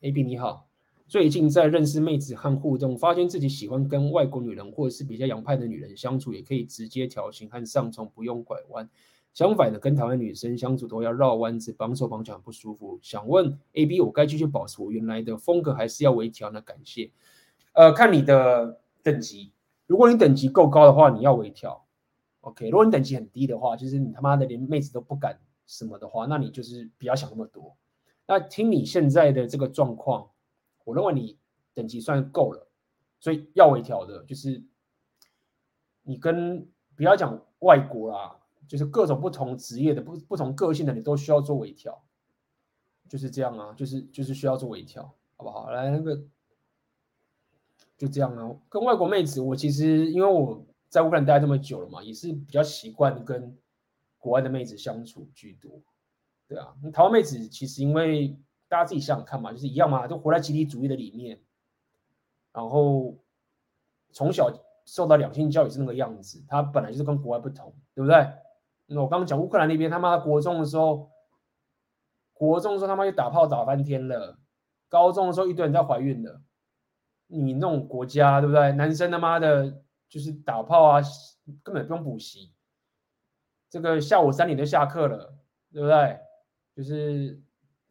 ，A B 你好，最近在认识妹子和互动，发现自己喜欢跟外国女人或者是比较洋派的女人相处，也可以直接调情和上床，不用拐弯。相反的，跟台湾女生相处都要绕弯子，绑手绑脚很不舒服。想问 A B， 我该继续保持我原来的风格，还是要微调呢？感谢。呃，看你的等级，如果你等级够高的话，你要微调。OK， 如果你等级很低的话，就是你他妈的连妹子都不敢什么的话，那你就是不要想那么多。那听你现在的这个状况，我认为你等级算够了，所以要微调的就是你跟不要讲外国啦。就是各种不同职业的 不, 不同个性的你都需要做微调，就是这样啊，就是就是需要做微调，好不好？来，那个就这样啊。跟外国妹子，我其实因为我在乌克兰待这么久了嘛，也是比较习惯跟国外的妹子相处居多，对啊。台湾妹子其实因为大家自己想想看嘛，就是一样嘛，都活在集体主义的里面，然后从小受到两性教育是那个样子，她本来就是跟国外不同，对不对？那我刚刚讲乌克兰那边，他妈国中的时候，国中的时候他妈就打炮打翻天了，高中的时候一堆人在怀孕了。你那种国家，对不对？男生他妈的，就是打炮啊，根本不用补习。这个下午三点就下课了，对不对？就是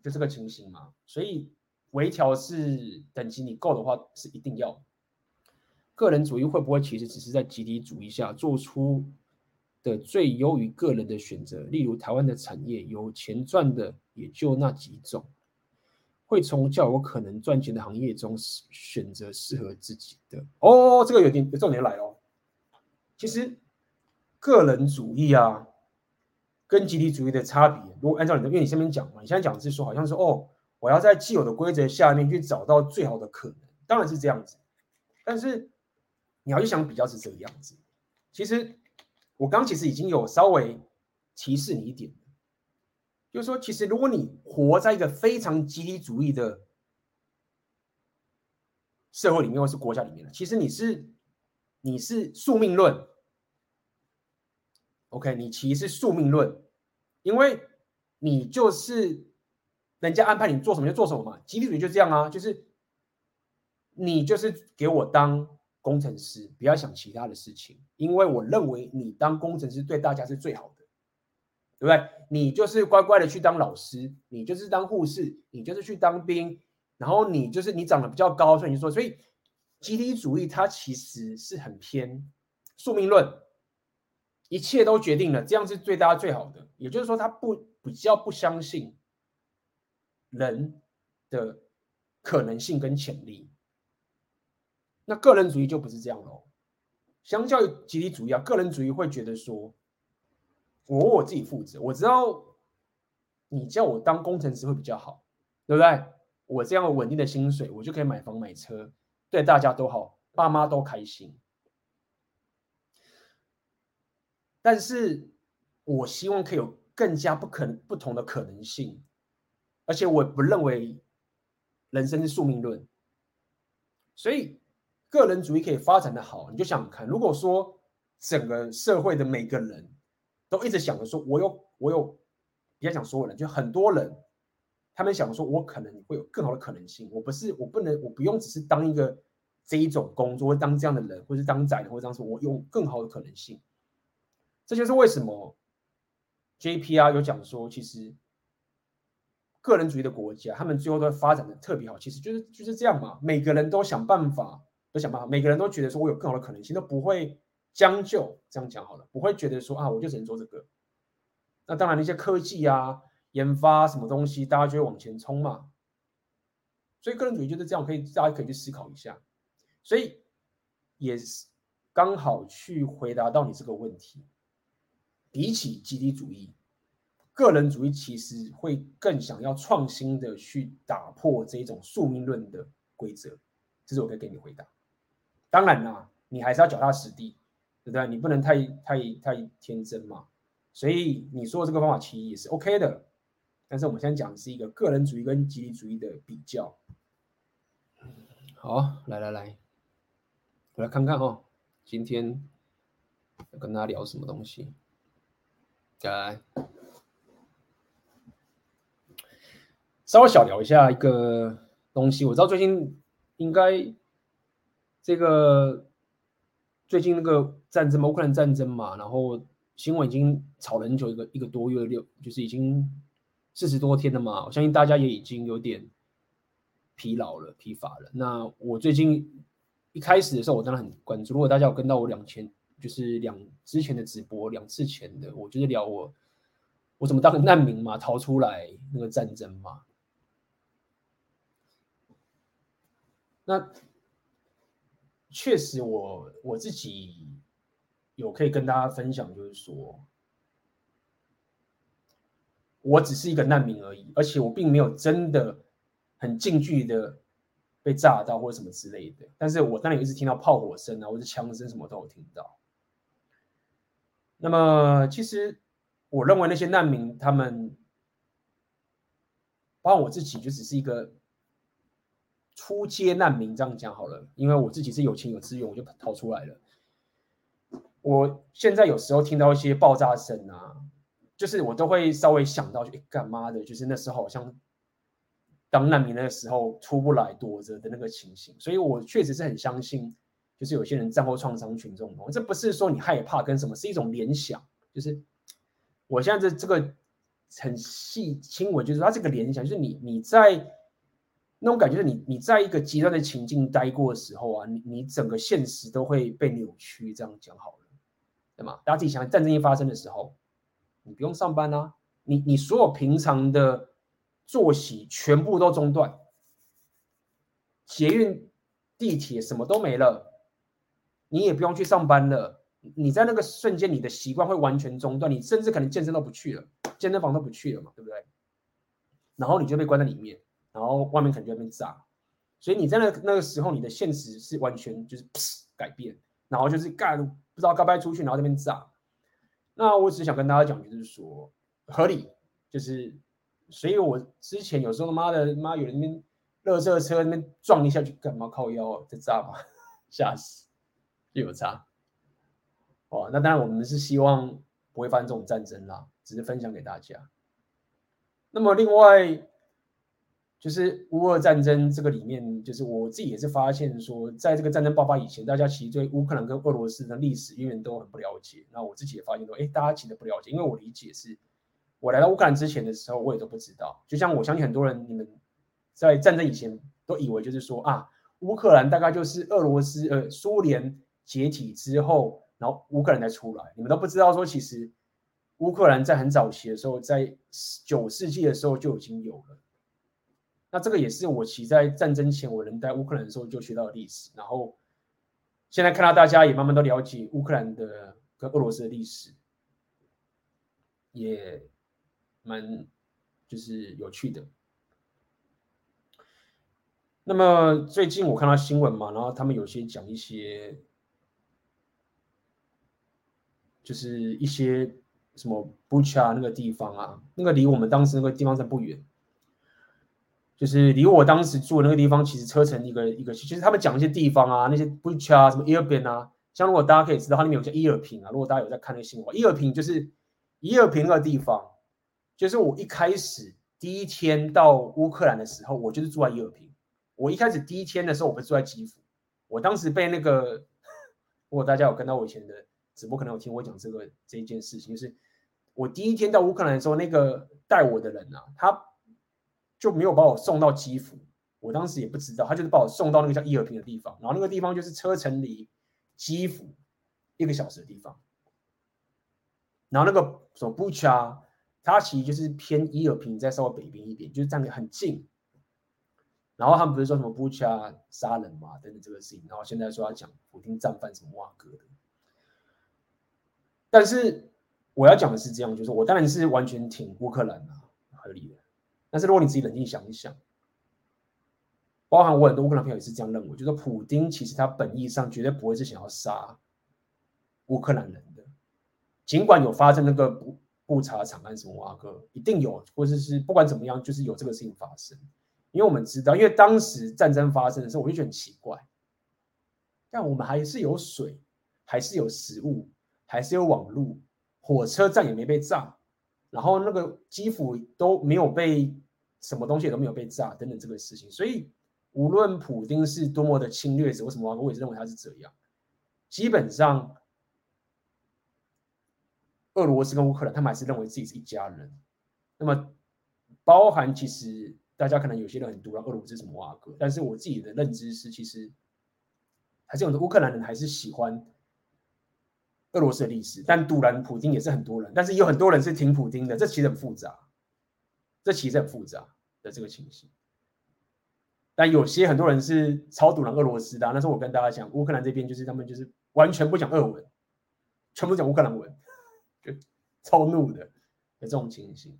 就这个情形嘛。所以微调是等级你够的话是一定要。个人主义会不会其实只是在集体主义下做出？的最优于个人的选择，例如台湾的产业，有钱赚的也就那几种，会从较有可能赚钱的行业中选择适合自己的。哦，这个有点有重点来了、哦，其实个人主义啊跟集体主义的差别，如果按照你的，因为你上面讲嘛，你现在讲的是说好像是哦，我要在既有的规则下面去找到最好的可能，当然是这样子，但是你要去想比较是这个样子。其实我刚其实已经有稍微提示你一点，就是说其实如果你活在一个非常集体主义的社会里面或是国家里面，其实你是你是宿命论， OK， 你其实是宿命论，因为你就是人家安排你做什么就做什么嘛，集体主义就这样啊，就是你就是给我当工程师，不要想其他的事情，因为我认为你当工程师对大家是最好的，对不对？你就是乖乖的去当老师，你就是当护士，你就是去当兵，然后你就是你长得比较高，所以你说，所以集体主义它其实是很偏宿命论，一切都决定了，这样是对大家最好的。也就是说，它不比较不相信人的可能性跟潜力。那个人主义就不是这样喽。相较于集体主义啊，个人主义会觉得说，我为我自己负责，我知道你叫我当工程师会比较好，对不对？我这样稳定的薪水，我就可以买房买车，对大家都好，爸妈都开心。但是我希望可以有更加 不, 可不同的可能性，而且我不认为人生是宿命论。所以个人主义可以发展的好，你就想看，如果说整个社会的每个人都一直想着说我有我有，别想所有人，就很多人他们想说我可能会有更好的可能性，我不是我不能我不用只是当一个这一种工作，当这样的人，或是当宰人，或者当说我有更好的可能性。这就是为什么 J P R 有讲说，其实个人主义的国家他们最后都发展的特别好，其实就是就是这样嘛，每个人都想办法都想办法每个人都觉得说我有更好的可能性，都不会将就，这样讲好了，不会觉得说啊我就只能做这个。那当然那些科技啊研发什么东西，大家就会往前冲嘛。所以个人主义就是这样，可以大家可以去思考一下。所以也刚好去回答到你这个问题。比起集体主义，个人主义其实会更想要创新的去打破这种宿命论的规则。这是我可以给你回答。当然啦，你还是要脚踏实地，对不对？你不能太太太天真嘛。所以你说的这个方法其实也是 OK 的。但是我们现在讲的是一个个人主义跟集体主义的比较。好，来来来，我来看看哈、哦，今天要跟大家聊什么东西？来，稍微小聊一下一个东西。我知道最近应该这个最近那个战争嘛，乌克兰战争嘛，然后新闻已经吵了很久，一个一个多月六，就是已经四十多天了嘛，我相信大家也已经有点疲劳了、疲乏了。那我最近一开始的时候，我当然很关注。如果大家有跟到我两前，就是两之前的直播，两次前的，我就是聊我我怎么当个难民嘛，逃出来那个战争嘛。那确实我，我我自己有可以跟大家分享，就是说，我只是一个难民而已，而且我并没有真的很近距离的被炸到或者什么之类的。但是我当然也一直听到炮火声啊，或者枪声，什么都有听到。那么，其实我认为那些难民，他们包括我自己，就只是一个初阶难民，这样讲好了。因为我自己是有钱有资源，我就逃出来了。我现在有时候听到一些爆炸声啊，就是我都会稍微想到，哎，干妈的，就是那时候好像当难民那个时候出不来躲着的那个情形，所以我确实是很相信，就是有些人战后创伤群众，这不是说你害怕跟什么，是一种联想，就是我现在这个很细轻微，就是它这个联想，就是你你在那种感觉，你你在一个极端的情境待过的时候啊，你你整个现实都会被扭曲，这样讲好了，对吗？大家自己想，战争一发生的时候。你不用上班啊，你你所有平常的作息全部都中断，捷运、地铁什么都没了，你也不用去上班了，你在那个瞬间你的习惯会完全中断，你甚至可能健身都不去了，健身房都不去了嘛，对不对？然后你就被关在里面，然后外面可能就被炸。所以你在那个、那个、时候你的现实是完全就是改变，然后就是干不知道该不该出去，然后在那边炸。那我只想跟大家讲就是说合理，就是所以我之前有时候妈的妈有人在那边垃圾车那边撞一下去干嘛，靠腰在炸嘛，吓死，就有差。哦，那当然我们是希望不会发生这种战争啦，只是分享给大家。那么另外就是乌俄战争这个里面，就是我自己也是发现说，在这个战争爆发以前，大家其实对乌克兰跟俄罗斯的历史渊源都很不了解。那我自己也发现说，哎，大家其实不了解，因为我理解是，我来到乌克兰之前的时候，我也都不知道。就像我相信很多人，你们在战争以前都以为就是说啊，乌克兰大概就是俄罗斯呃苏联解体之后，然后乌克兰才出来。你们都不知道说，其实乌克兰在很早期的时候，在九世纪的时候就已经有了。那这个也是我其在战争前我人在乌克兰的时候就学到的历史，然后现在看到大家也慢慢都了解乌克兰的跟俄罗斯的历史，也蛮就是有趣的。那么最近我看到新闻嘛，然后他们有些讲一些就是一些什么 Bucha 那个地方啊，那个离我们当时那个地方是不远。就是离我当时住的那个地方，其实车程一个一个，其实他们讲一些地方啊，那些 Bucha 啊，什么伊尔平啊，像如果大家可以知道，它里面有叫伊尔平啊。如果大家有在看那个新闻，伊尔平就是伊尔平那个地方，就是我一开始第一天到乌克兰的时候，我就是住在伊尔平。我一开始第一天的时候，我不是住在基辅，我当时被那个，如果大家有看到我以前的直播，可能有听我讲这个这一件事情，就是我第一天到乌克兰的时候，那个带我的人啊，他就没有把我送到基辅，我当时也不知道，他就是把我送到那个叫伊尔平的地方，然后那个地方就是车程离基辅一个小时的地方。然后那个什么布恰，它其实就是偏伊尔平再稍微北边一点，就是站得很近。然后他们不是说什么布恰杀人嘛等等这个事情，然后现在说要讲普丁战犯什么哇哥的。但是我要讲的是这样，就是我当然是完全挺乌克兰啊，合理的。但是如果你自己冷静想一想，包含我很多乌克兰朋友也是这样认为，就是普丁其实他本意上绝对不会是想要杀乌克兰人的，尽管有发生那个布布查惨案什么哇哥，一定有，或者 是, 是不管怎么样，就是有这个事情发生。因为我们知道，因为当时战争发生的时候，我就觉得很奇怪，但我们还是有水，还是有食物，还是有网路，火车站也没被炸，然后那个基辅都没有被。什么东西也都没有被炸等等这个事情，所以无论普丁是多么的侵略者，为什么我也认为他是这样，基本上俄罗斯跟乌克兰他们还是认为自己是一家人。那么包含其实大家可能有些人很毒辣俄罗斯什么哇哥，但是我自己的认知是，其实还是有的乌克兰人还是喜欢俄罗斯的历史，但毒辣普丁也是很多人，但是有很多人是挺普丁的，这其实很复杂，这其实很复杂的这个情形，但有些很多人是超堵拦俄罗斯的、啊。那时候我跟大家讲，乌克兰这边就是他们就是完全不讲俄文，全部讲乌克兰文，就超怒的这种情形。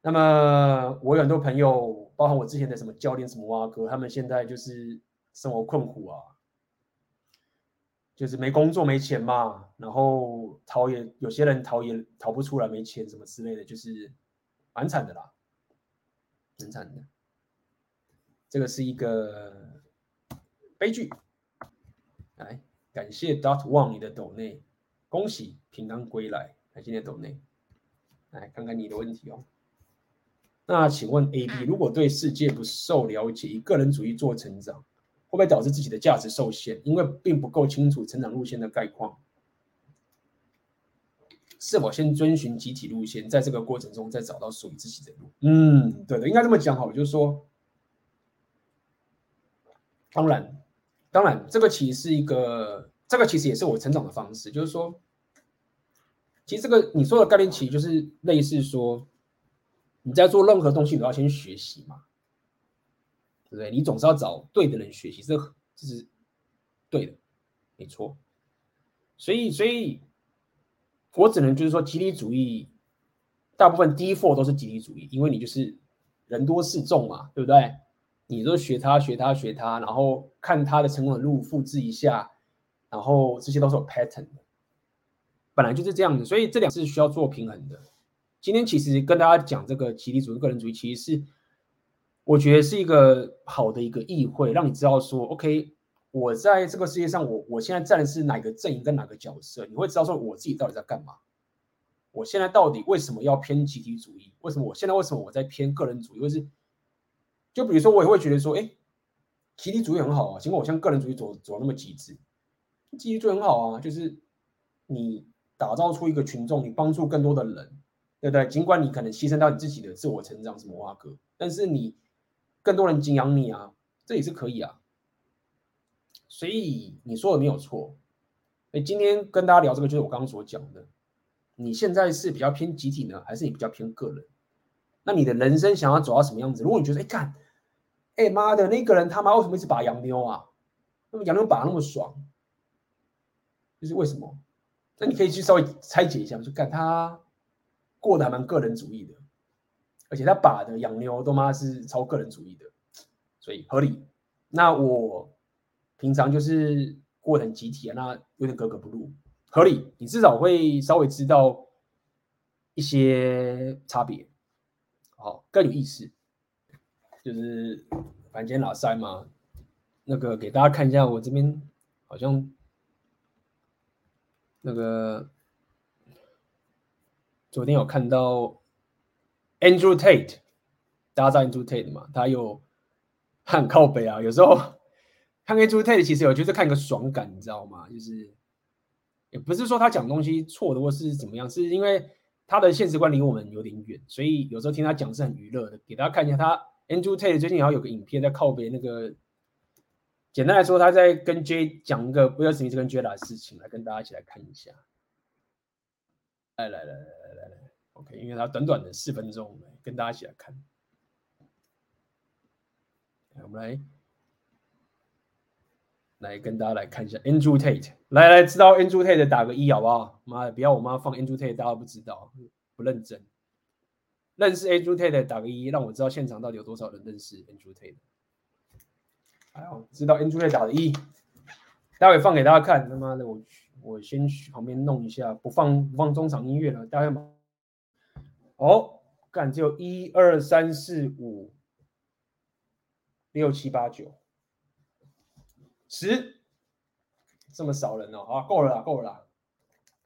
那么我有很多朋友，包含我之前的什么教练什么哇哥，他们现在就是生活困苦啊，就是没工作没钱嘛，然后逃也有些人逃也逃不出来，没钱什么之类的，就是。蛮惨的啦，很惨的，这个是一个悲剧。来，感谢 Dot One 你的抖内，恭喜平安归来，感谢你的抖内。来看看你的问题哦。那请问 A B， 如果对世界不受了解，以个人主义做成长，会不会导致自己的价值受限？因为并不够清楚成长路线的概况。是否先遵循集体路线，在这个过程中再找到属于自己的路？嗯，对的，应该这么讲好了。就是说，当然，当然，这个其实是一个，这个其实也是我成长的方式。就是说，其实这个你说的概念，其实就是类似说，你在做任何东西，你都要先学习嘛，对不对？你总是要找对的人学习，这这是对的，没错。所以所以我只能就是说集体主义大部分 default 都是集体主义，因为你就是人多势众嘛，对不对？你都学他学他学他，然后看他的成功的路复制一下，然后这些都是有 pattern 的，本来就是这样的，所以这两个是需要做平衡的。今天其实跟大家讲这个集体主义、个人主义，其实是我觉得是一个好的一个议会，让你知道说 ，OK， 我在这个世界上，我我现在站的是哪个阵营跟哪个角色，你会知道说我自己到底在干嘛。我现在到底为什么要偏集体主义？为什么我现在为什么我在偏个人主义？就是，就比如说我也会觉得说，哎，集体主义很好啊，尽管我像个人主义走走那么极致，集体主义很好啊，就是你打造出一个群众，你帮助更多的人。对不对？尽管你可能牺牲到你自己的自我成长什么挖哥，但是你更多人敬仰你啊，这也是可以啊。所以你说的没有错。今天跟大家聊这个，就是我刚刚所讲的，你现在是比较偏集体呢，还是你比较偏个人？那你的人生想要走到什么样子？如果你觉得哎干，哎妈的那个人他妈为什么一直把洋妞啊？那么洋妞把那么爽，就是为什么？那你可以去稍微拆解一下，就干他。过得还蛮个人主义的，而且他把的养牛都妈是超个人主义的，所以合理。那我平常就是过得很集体啊，那有点格格不入，合理。你至少会稍微知道一些差别，好，更有意思。就是反正今天拉塞嘛，那个给大家看一下，我这边好像那个。昨天有看到 Andrew Tate， 大家知道 Andrew Tate 嘛？他有很靠北啊，有时候看 Andrew Tate 其实有就是看个爽感，你知道吗？就是也不是说他讲东西错的或是怎么样，是因为他的现实观离我们有点远，所以有时候听他讲是很娱乐的。给大家看一下他 Andrew Tate 最近好像有个影片在靠北那个，简单来说他在跟 J 讲一个 Will Smith 跟 Jada 的事情，来跟大家一起来看一下。来来来来来来 ，OK， 因为它短短的四分钟，跟大家一起来看。来，我们来来跟大家来看一下 Andrew Tate， 来来知道 Andrew Tate 的打个一好不好？妈的，不要我妈放 Andrew Tate， 大家不知道，不认真。认识 Andrew Tate 的打个一，让我知道现场到底有多少人认识 Andrew Tate。哎呦，知道 Andrew Tate 打的一，待会放给大家看。他妈的，我去。我先去旁边弄一下，不放不放中场音乐了，大家嘛。哦，干，只有一二三四五六七八九十，这么少人哦，好，够了啦，够了啦。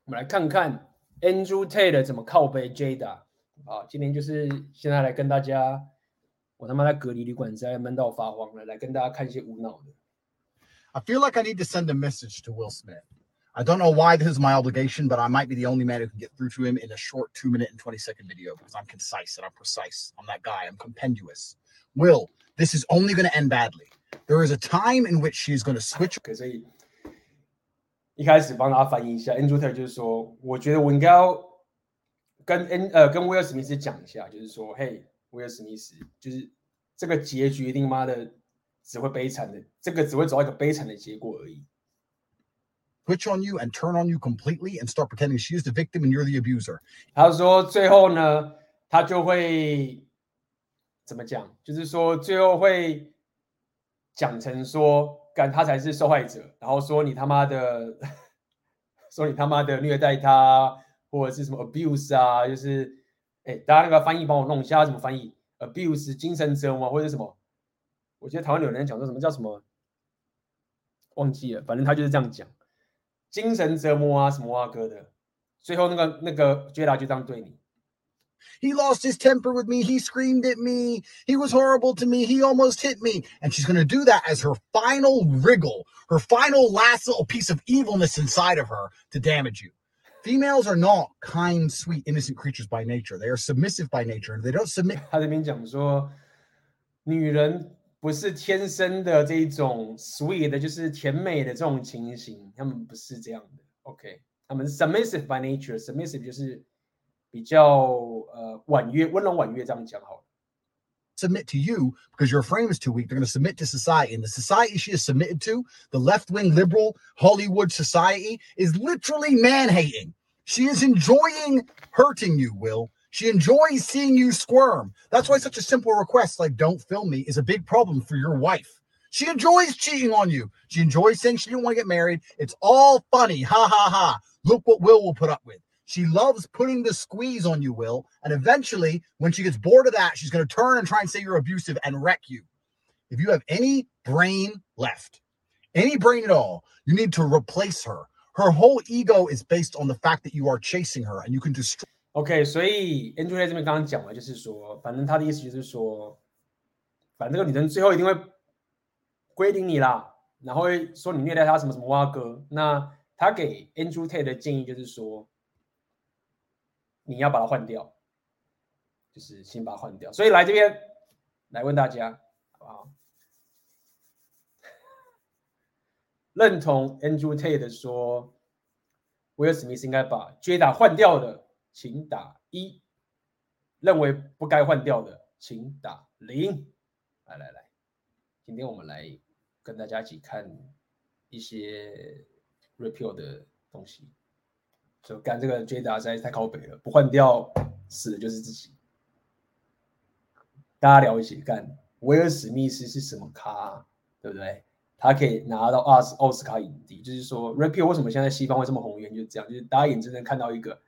我们来看看 Andrew Tate 怎么靠背 Jada 啊，今天就是现在来跟大家，我他妈在隔离旅馆在闷到发慌了，来跟大家看一些无脑的。I feel like I need to send a message to Will Smith.I don't know why this is my obligation, but I might be the only man who can get through to him in a short two minute and twenty second video because I'm concise and I'm precise. I'm that guy. I'm compendious. Will, this is only going to end badly. There is a time in which she's going to switch. Okay, so一开始帮大家翻译一下 ，Andrew Tate 就是说，我觉得我应该要跟恩呃跟威尔史密斯讲一下，就是说，嘿，威尔史密斯，就是这个结局一定妈的只会悲惨的，这个只会走到一个悲惨的结果而已。Switch on you and turn on you completely and start pretending she's the victim and you're the abuser. 他说最后呢，他就会怎么讲？就是说最后会讲成说，干他才是受害者，然后说你他妈的，说你他妈的虐待他，或者是什么 abuse 啊，就是哎，大家那个翻译帮我弄一下，怎么翻译 abuse 精神折磨或者什么？我觉得台湾有人讲说什么叫什么，忘记了，反正他就是这样讲。精神折磨啊，什么啊哥的，最后那个那个 Jada 就这样对你。He lost his temper with me. He screamed at me. He was horrible to me. He almost hit me. And she's going to do that as her final wriggle, her final last little piece of evilness inside of her to damage you. Females are not kind, sweet, innocent creatures by nature. They are submissive by nature. They don't submit. 他这边讲说，女人。不是天生的这一种 sweet 的，就是甜美的这种情形，他们不是这样的。OK， 他们是 submissive by nature， submissive 就是比较呃婉约、温柔婉约这样讲好了。submit to you because your frame is too weak. They're going to submit to society. And the society she is submitted to, the left-wing liberal Hollywood society, is literally man-hating. She is enjoying hurting you, Will. She enjoys seeing you squirm. That's why such a simple request like don't film me is a big problem for your wife. She enjoys cheating on you. She enjoys saying she didn't want to get married. It's all funny. Ha, ha, ha. Look what Will will put up with. She loves putting the squeeze on you, Will. And eventually, when she gets bored of that, she's going to turn and try and say you're abusive and wreck you. If you have any brain left, any brain at all, you need to replace her. Her whole ego is based on the fact that you are chasing her and you can destroy. OK， 所以 Andrew 在这边刚刚讲了，就是说，反正他的意思就是说，反正这个女生最后一定会归零你啦，然后会说你虐待她什么什么挖哥。那他给 Andrew Tate 的建议就是说，你要把它换掉，就是先把它换掉。所以来这边来问大家，好不好？认同 Andrew Tate 的说 Will Smith 应该把 Jada 换掉的请打一，认为不该换掉的请打零。来来来，今天我们来跟大家一起看一些 repeal 的东西，就干这个 Jada 实在是太靠北了，不换掉死的就是自己。大家了解干威尔史密斯是什么咖、啊、对不对？他可以拿到奥斯奥斯卡影帝，就是说 repeal 为什么现在西方会这么红，原因就是这样，就是大家眼睁睁看到一个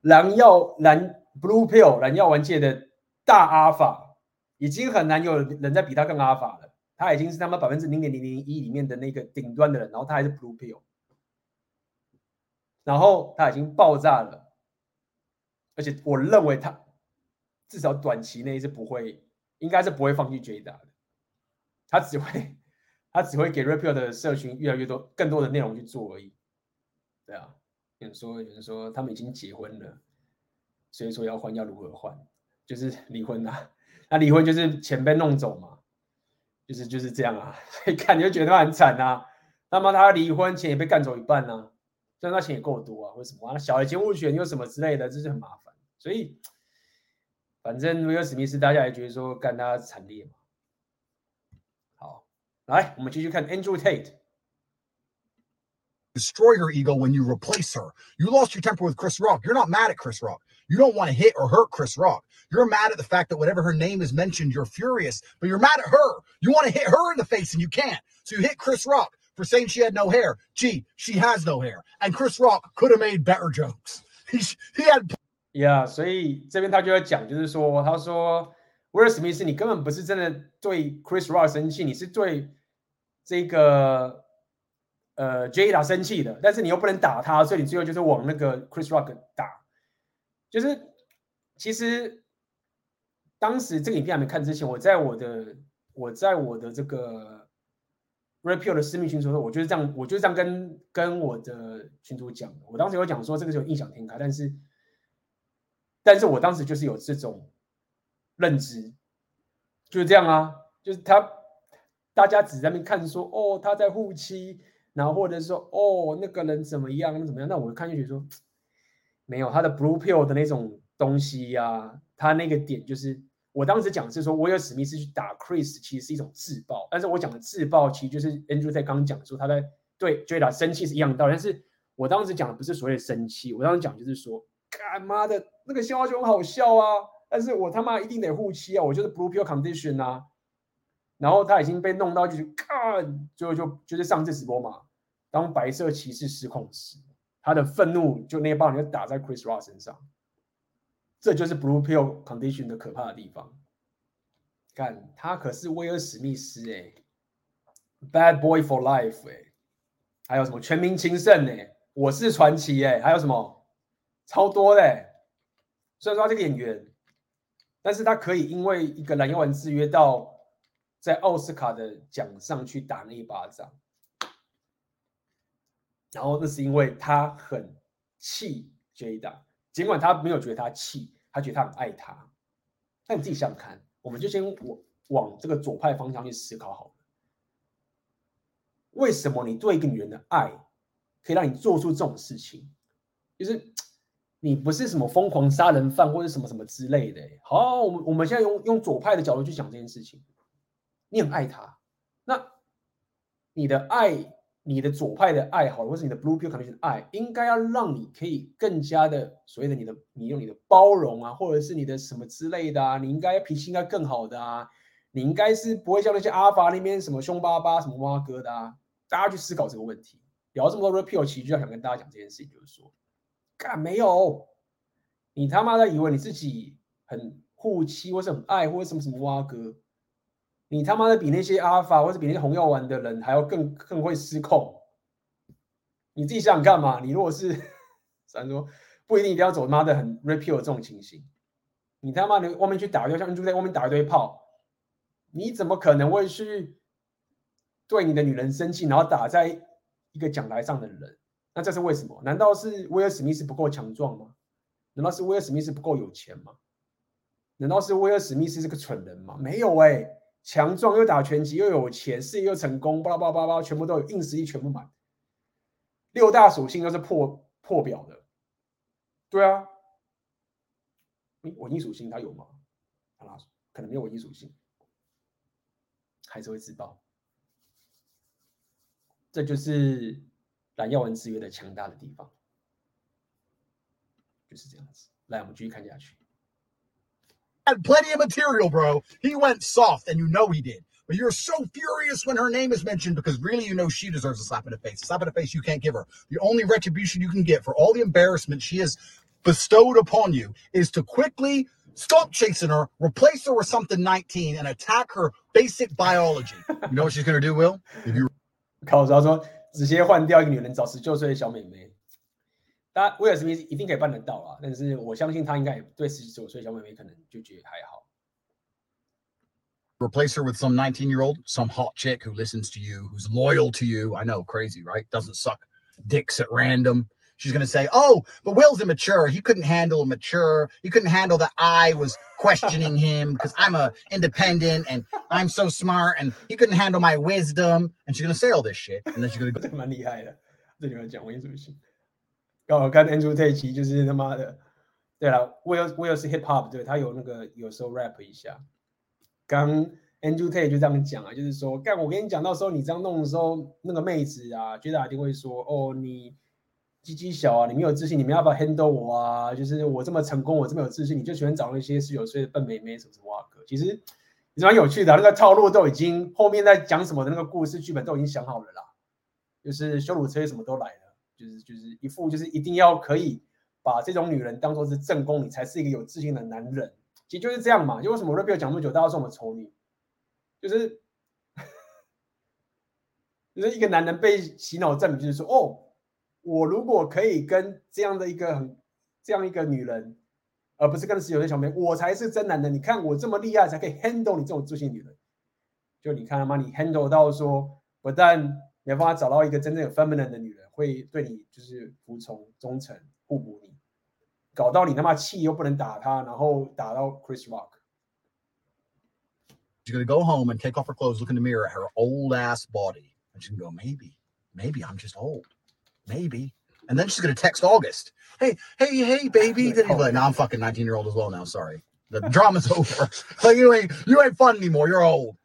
蓝药蓝 blue pill 蓝药丸界的大 Alpha， 已经很难有人在比他更 Alpha 了，他已经是他们 百分之零点零零一 里面的那个顶端的人，然后他还是 blue pill， 然后他已经爆炸了，而且我认为他至少短期内是不会，应该是不会放弃 Jada 的，他只会他只会给 Repeal 的社群越来越多更多的内容去做而已。对啊，有人说有人说他们已经结婚了，所以说要换要如何换，就是离婚啊，那离婚就是钱被弄走嘛，就是就是这样啊，所以看你就觉得他很惨啊，那么他离婚钱也被干走一半啊，但他钱也够多啊，为什么啊？小孩监护权又什么之类的，这是很麻烦。所以反正威尔史密斯大家也觉得说干他惨烈嘛。来，我们继续看 Andrew Tate。Destroy her ego when you replace her. You lost your temper with Chris Rock. You're not mad at Chris Rock. You don't want to hit or hurt Chris Rock. You're mad at the fact that whenever her name is mentioned, you're furious, but you're mad at her. You want to hit her in the face and you can't. So you hit Chris Rock for saying she had no hair. Gee, she has no hair. And Chris Rock could have made better jokes. He, he had. Yeah, 所以这边他就要讲，就是说，他说威尔史密斯，你根本不是真的对 Chris Rock 生气，你是对这个呃 Jada 生气的，但是你又不能打他，所以你最后就是往那个 Chris Rock 打。就是其实当时这个影片还没看之前，我在我的我在我的这个 Repeal 的私密群组说，我就是这样，我就是这样跟跟我的群组讲的。我当时有讲说这个就有异想天开，但是但是我当时就是有这种认知，就是这样啊，就是他。大家只在那边看说哦他在护妻，然后或者说哦那个人怎么样怎么样，那我看进去说没有他的 blue pill 的那种东西啊，他那个点就是我当时讲是说威尔史密斯去打 Chris 其实是一种自爆，但是我讲的自爆其实就是 Andrew 在刚讲说他在对 Jada 生气是一样的道理，但是我当时讲的不是所谓的生气，我当时讲就是说干妈的那个笑话就很好笑啊，但是我他妈一定得护妻啊，我就是 blue pill condition 啊，然后他已经被弄到就是，最后就就是上次直播嘛，当白色骑士失控时，他的愤怒就那棒就打在 Chris Rock 身上，这就是 Blue Pill Condition 的可怕的地方。干，他可是威尔史密斯哎 ，Bad Boy for Life 哎，还有什么全民情圣哎，我是传奇哎，还有什么超多嘞。虽然说他这个演员，但是他可以因为一个蓝药丸制约到。在奥斯卡的奖上去打那一巴掌，然后那是因为他很气 Jada， 尽管他没有觉得他气，他觉得他很爱他。但你自己想想看，我们就先往这个左派方向去思考好了。为什么你对一个女人的爱可以让你做出这种事情？就是你不是什么疯狂杀人犯或者什么什么之类的。好，我们我们现在用用左派的角度去讲这件事情，你很爱他，那你的爱，你的左派的爱好，或是你的 blue pill condition 的爱，应该要让你可以更加的所谓的你的你用你的包容啊，或者是你的什么之类的啊，你应该脾气应该更好的啊，你应该是不会像那些 Alpha 那边什么凶巴巴什么哇哥的啊。大家去思考这个问题。聊这么多 repeal， 其实就想跟大家讲这件事情，就是说，干没有，你他妈的以为你自己很护妻，或是很爱，或者什么什么哇哥，你他妈的比那些 Alpha 或者比那些红药丸的人还要更更会失控。你自己想想看嘛，你如果是，虽然说不一定一定要走妈的很 repeal 这种情形，你他妈的外面去打一堆，像 Andrew Tate 在外面打一堆炮，你怎么可能会去对你的女人生气，然后打在一个讲台上的人？那这是为什么？难道是威尔史密斯不够强壮吗？难道是威尔史密斯不够有钱吗？难道是威尔史密斯是个蠢人吗？没有哎、欸，强壮又打拳击又有钱，事业又成功，巴拉巴拉巴拉，全部都有，硬实力全部满，六大属性都是破破表的。对啊，文艺属性他有吗？啊，可能没有文艺属性，还是会自爆。这就是蓝药丸制约的强大的地方，就是这样子。来，我们继续看下去。Had plenty of material, bro. He went soft, and you know he did. But you're so furious when her name is mentioned because really you know she deserves a slap in the face. A slap in the face you can't give her. The only retribution you can get for all the embarrassment she has bestowed upon you is to quickly stop chasing her, replace her with something nineteen, and attack her basic biology. You know what she's going to do, Will? If you...考察说直接换掉一个女人，找十九岁的小妹妹，他威尔史密斯一定可以办得到啦，但是我相信他应该也对十九岁小妹妹可能就觉得还好。Replace her with some nineteen-year-old, some hot chick who listens to you, who's loyal to you. I know, crazy, right? Doesn't suck dicks at random. She's going to say, "Oh, but Will's immature. He couldn't handle mature. He couldn't handle that I was questioning him because I'm a independent and I'm so smart and he couldn't handle my wisdom." And she's going to say all this shit. And then she's going to go. 这蛮厉害的，这你们讲文艺属性。刚好看 Andrew Tate 就是他妈的，对了 ，Will Will 是 hip hop， 对他有那个有时候 rap 一下。刚 Andrew Tate 就这样讲啊，就是说，干我跟你讲，到时候你这样弄的时候，那个妹子啊，觉得一定会说，哦你。鸡鸡小啊，你没有自信，你没办法 handle 我啊！就是我这么成功，我这么有自信，你就喜欢找那些十九岁的笨妹妹什么什么哇哥。其实也蛮有趣的、啊，那个套路都已经后面在讲什么的那个故事剧本都已经想好了啦，就是羞辱车什么都来了，就是就是一副就是一定要可以把这种女人当作是正宫，你才是一个有自信的男人。其实就是这样嘛。就为什么 Rebel 讲那么久，大家说我们丑女，就是就是一个男人被洗脑证明，就是说哦。我如果可以跟这样的一个很这样一个女人，而不是跟十九岁小妹，我才是真男人。你看我这么厉害，才可以 handle 你这种自信女人。就你看他妈，你 handle 到说，不但没办法找到一个真正有 feminine 的女人，会对你就是服从、忠诚、互补你，搞到你他妈气又不能打她，然后打到 Chris Rock。She's gonna go home and take off her clothes, look in the mirror at her old ass body, and she's gonna go, maybe, maybe I'm just old.Maybe. And then she's going to text August. Hey, hey, hey, baby. Then he's like, no, I'm fucking nineteen-year-old as well now. Sorry. The drama's over. Like, you ain't, you ain't fun anymore. You're old.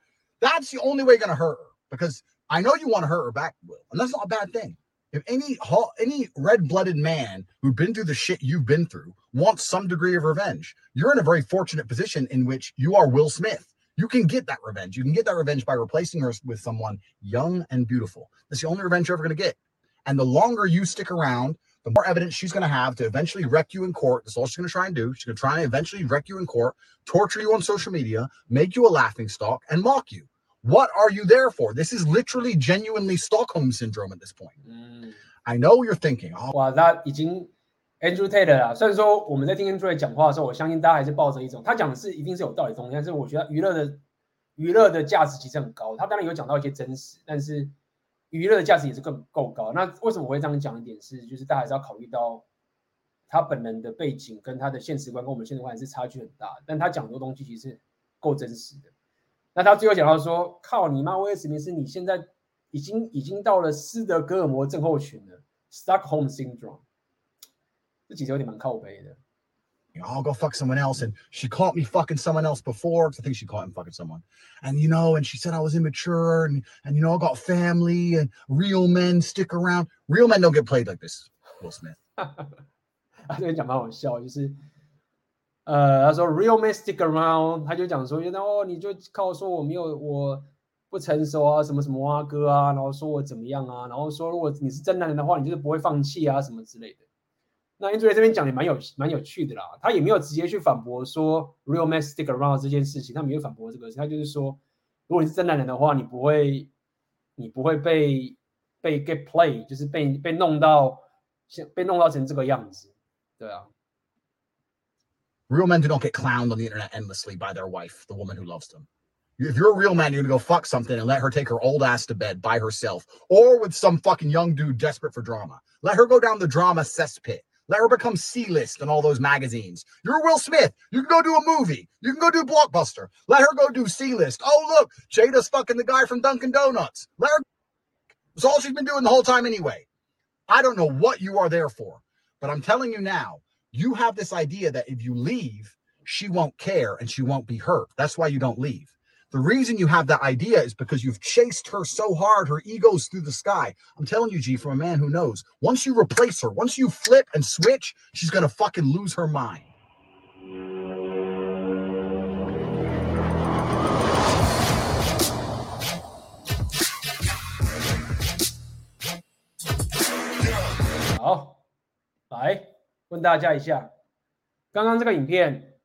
That's the only way you're going to hurt her. Because I know you want to hurt her back, Will. And that's not a bad thing. If any, any red-blooded man who've been through the shit you've been through wants some degree of revenge, you're in a very fortunate position in which you are Will Smith.You can get that revenge. You can get that revenge by replacing her with someone young and beautiful. That's the only revenge you're ever going to get.And the longer you stick around, the more evidence she's going to have to eventually wreck you in court. That's all she's going to try and do. She's going to try and eventually wreck you in court, torture you on social media, make you a laughingstock, and mock you. What are you there for? This is literally genuinely Stockholm syndrome at this point.、嗯、I know you're thinking. Oh, wow, that 已经 Andrew Tate 了啦。虽然说我们在听 Andrew Tate 讲话的时候，我相信大家还是抱着一种他讲的是一定是有道理的东西，但是我觉得娱乐的娱乐的价值其实很高。他当然有讲到一些真实，但是。娱乐的价值也是更够高。那为什么我会这样讲一点是，就是大家还是要考虑到他本人的背景跟他的现实观跟我们现实观还是差距很大。但他讲很多东西其实够真实的。那他最后讲到说：“靠你妈，威尔史密斯，你现在已经已经到了斯德哥尔摩症候群了 ，Stockholm syndrome。” 这其实有点蛮靠北的。I'll go fuck someone else, and she caught me fucking someone else before. I think she caught him fucking someone, and you know, and she said I was immature, and and you know, I got family, and real men stick around. Real men don't get played like this. Will Smith. 他这边讲蛮好笑，就是呃，他说 real men stick around， 他就讲说，然后你就靠说我没有我不成熟啊，什么什么啊哥啊，然后说我怎么样啊，然后说如果你是真男人的话，你就是不会放弃啊什么之类的。那 Andrew 这边讲也蛮 有, 蛮有趣的啦，他也没有直接去反驳说 real men stick around 这件事情，他没有反驳这个，他就是说，如果你是真男人的话，你不会，你不会被被 get play， 就是被被弄到被弄到成这个样子，对啊。Real men do not get clowned on the internet endlessly by their wife, the woman who loves them. If you're a real man, you're gonna go fuck something and let her take her old ass to bed by herself, or with some fucking young dude desperate for drama. Let her go down the drama cesspit.Let her become C-list in all those magazines. You're Will Smith. You can go do a movie. You can go do Blockbuster. Let her go do C-list. Oh, look, Jada's fucking the guy from Dunkin' Donuts. Let her... That's all she's been doing the whole time anyway. I don't know what you are there for, but I'm telling you now, you have this idea that if you leave, she won't care and she won't be hurt. That's why you don't leave. The reason you have that idea is because you've chased her so hard, her ego's through the sky. I'm telling you, G, from a man who knows, once you replace her, once you flip and switch, she's gonna fucking lose her mind.好，来问大家一下，刚刚这个影片，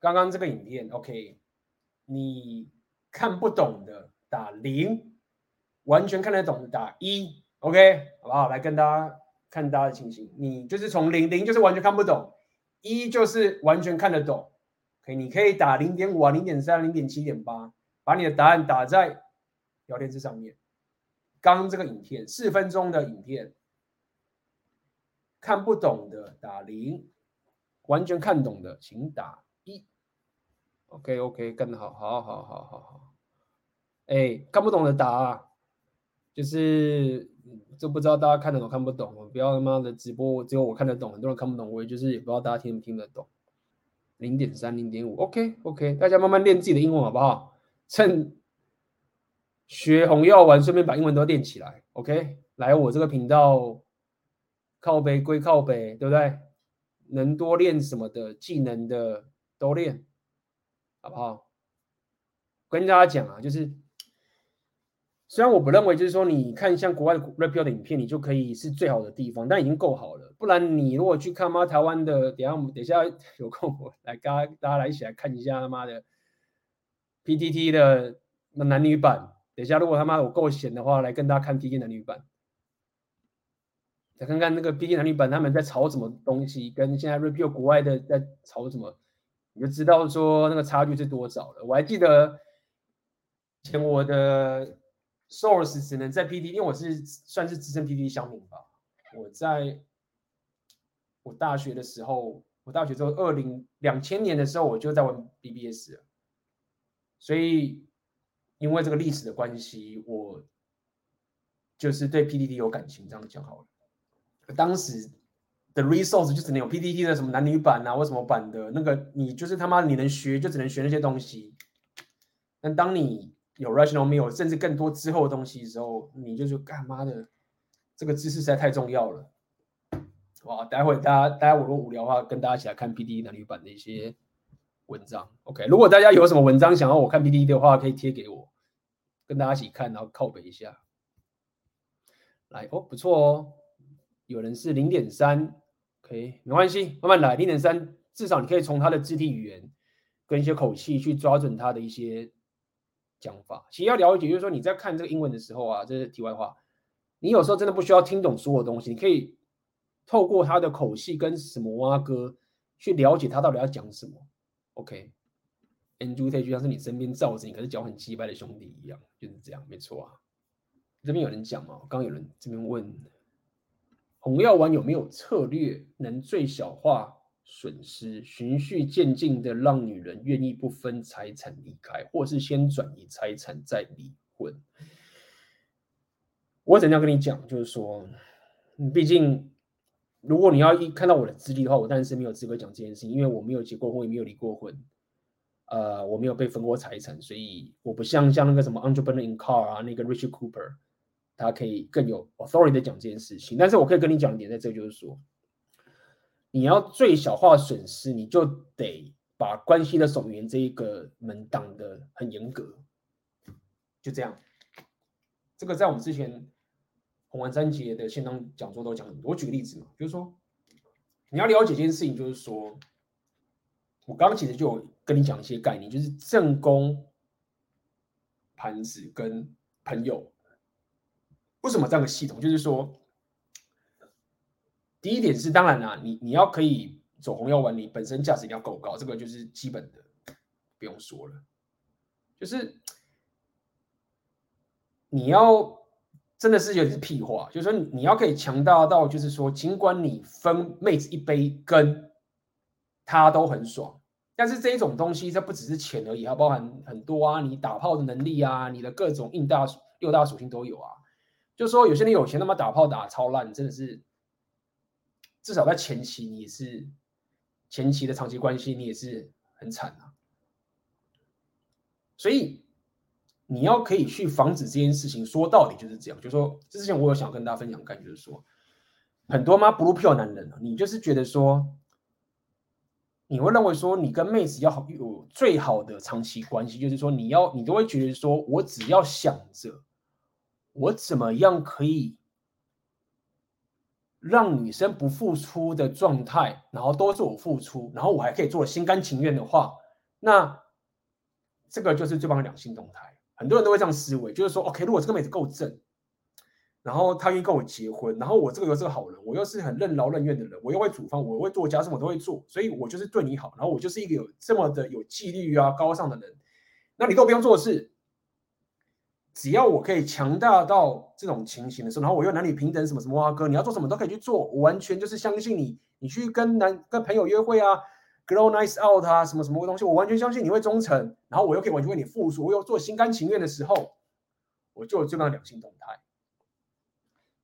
刚刚这个影片 ，OK， 你。看不懂的打零，完全看得懂的打一 ，OK， 好不好？来跟大家看大家的情形，你就是从零零就是完全看不懂，一就是完全看得懂。OK， 你可以打零点五啊、零点三、零点七点八，把你的答案打在聊天室上面。刚刚这个影片四分钟的影片，看不懂的打零，完全看懂的请打一。OK OK， 干得好，好好好好好。哎，看不懂的打、啊，就是就不知道大家看得懂看不懂。不要他妈的直播，只有我看得懂，很多人看不懂。我也就是也不知道大家听不听得懂。零点三、零点五 ，OK OK， 大家慢慢练自己的英文好不好？趁学红药丸，顺便把英文都练起来。OK， 来我这个频道，靠北归靠北，对不对？能多练什么的技能的都练。好不好？跟大家讲啊，就是虽然我不认为，就是说你看像国外的 rap 的影片，你就可以是最好的地方，但已经够好了。不然你如果去看嘛，台湾的，等一下我们等一下有空我来跟大家来一起来看一下他妈的 P T T 的男女版。等一下如果他妈我够闲的话，来跟大家看 P T T 男女版，来看看那个 P T T 男女版他们在吵什么东西，跟现在 rap 国外的在吵什么。你就知道说那个差距是多少了。我还记得以前我的 source 只能在 P T T， 因为我是算是资深 P T T 乡民吧。我在我大学的时候，我大学之后二零两千年的时候，我就在玩 B B S 了。所以因为这个历史的关系，我就是对 P T T 有感情，这样讲好了。当时。的 resource 就只能有 P T T 的什么男女版啊，或什么版的那个，你就是他妈你能学就只能学那些东西。但当你有 rational meal， 甚至更多之后的东西的时候，你就说干妈的，这个知识实在太重要了。哇，待会大家，待会我如果无聊的话，跟大家一起来看 P T T 男女版的一些文章。OK， 如果大家有什么文章想要我看 P T T 的话，可以贴给我，跟大家一起看，然后靠北一下。来哦，不错哦，有人是 零点三。OK， 没关系，慢慢来。零点三，至少你可以从他的肢体语言跟一些口气去抓准他的一些讲法。其实要了解，就是说你在看这个英文的时候啊，这是题外话，你有时候真的不需要听懂所有东西，你可以透过他的口气跟什么蛙哥去了解他到底要讲什么。OK，Andrew Tate 就像是你身边罩着你可是脚很鸡掰的兄弟一样，就是这样，没错啊。这边有人讲嘛，刚刚有人这边问。红药丸有没有策略能最小化损失，循序渐进的让女人愿意不分财产离开，或是先转移财产再离婚？我怎样跟你讲，就是说，毕竟如果你要一看到我的资历的话，我当然是没有资格讲这件事情，因为我没有结过婚，也没有离过婚，呃，我没有被分过财产，所以我不像像那个什么 entrepreneur in car 啊，那个 Richard Cooper， 他可以更有 authority 的讲这件事情。但是我可以跟你讲一点，在这就是说，你要最小化损失，你就得把关系的守门这一个门挡得很严格，就这样。这个在我们之前红丸三节的现场讲座都讲很多。我举个例子嘛，就是说你要了解这件事情，就是说我刚刚其实就有跟你讲一些概念，就是正宫、盘子跟朋友。为什么这样的系统？就是说，第一点是当然啦、啊，你你要可以走红药丸，你本身价值一定要够高，这个就是基本的，不用说了，就是。你要真的是有点屁话，就是说你要可以强大到，就是说，尽管你分妹子一杯羹，他都很爽。但是这一种东西，它不只是钱而已，它包含很多啊，你打炮的能力啊，你的各种硬大六大属性都有啊。就是说有些人有钱，他妈打炮打超烂，真的是，至少在前期你也是前期的长期关系，你也是很惨啊。所以。你要可以去防止这件事情，说到底就是这样。就是说，之前我有想跟大家分享感觉，就是说，很多妈 blue pill 男人、啊、你就是觉得说，你会认为说，你跟妹子要有最好的长期关系，就是说，你要你都会觉得说，我只要想着我怎么样可以让女生不付出的状态，然后都是我付出，然后我还可以做心甘情愿的话，那这个就是最棒的两性动态。很多人都会这样思维，就是说 ，OK， 如果这个妹子够正，然后她愿意跟我结婚，然后我这个又是个好人，我又是很任劳任怨的人，我又会煮饭，我会做家事，我都会做，所以我就是对你好，然后我就是一个有这么的有纪律啊、高尚的人，那你都不用做事，只要我可以强大到这种情形的时候，然后我又男女平等什么什么啊，哥，你要做什么都可以去做，我完全就是相信你，你去跟男跟朋友约会啊。Glow nice out 啊，什么什么东西，我完全相信你会忠诚，然后我又可以完全为你付出，我又做心甘情愿的时候，我就有最棒的两性动态。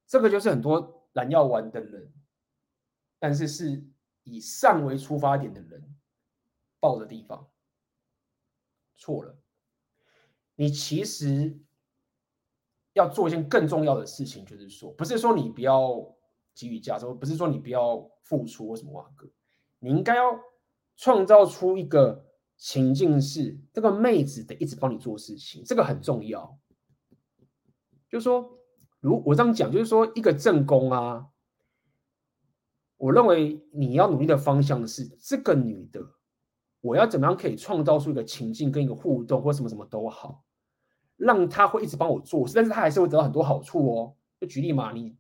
这个就是很多蓝药丸的人，但是是以上为出发点的人抱的地方错了。你其实要做一件更重要的事情，就是说，不是说你不要给予价值，不是说你不要付出或什么啊，哥，你应该要。创造出一个情境是这个妹子得一直帮你做事情，这个很重要。就是说，如我这样讲，就是说一个正宫啊，我认为你要努力的方向是这个女的，我要怎么样可以创造出一个情境跟一个互动或什么什么都好，让她会一直帮我做事，但是她还是会得到很多好处哦。就举例嘛，你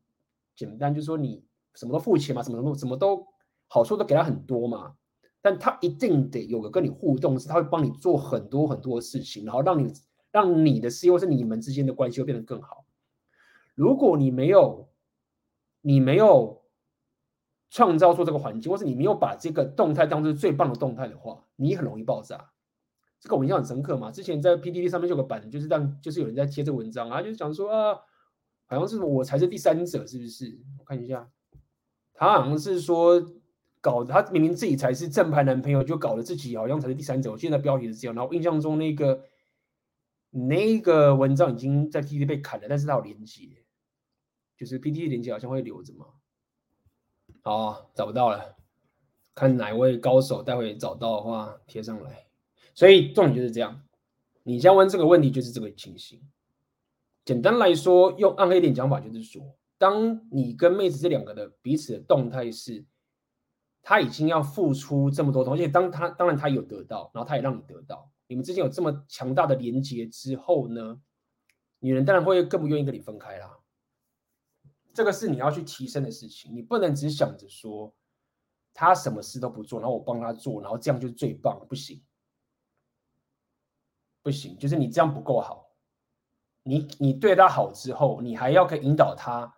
简单就是说你什么都付钱嘛，什么都什么都好处都给她很多嘛。但他一定得有个跟你互动，是他会帮你做很多很多的事情，然后让你让你的事业或是你们之间的关系会变得更好。如果你没有你没有创造出这个环境，或是你没有把这个动态当成最棒的动态的话，你很容易爆炸。这个我印象很深刻嘛，之前在 P T T 上面就有个版，就是让就是有人在贴这个文章啊，就讲说啊，好像是我才是第三者，是不是？我看一下，他好像是说。搞他明明自己才是正牌男朋友，就搞得自己好像才是第三者。我记得标题是这样，然后我印象中那个那个文章已经在 P T T 被砍了，但是它有连接，就是 P T T 连接好像会留着嘛。好、啊，找不到了，看哪位高手待会找到的话贴上来。所以重点就是这样，你想问这个问题就是这个情形。简单来说，用暗黑点讲法就是说，当你跟妹子这两个的彼此的动态是。他已经要付出这么多东西，当他当然他有得到，然后他也让你得到。你们之间有这么强大的连结之后呢，女人当然会更不愿意跟你分开啦。这个是你要去提升的事情，你不能只想着说他什么事都不做，然后我帮他做，然后这样就是最棒，不行，不行，就是你这样不够好。你你对他好之后，你还要可以引导他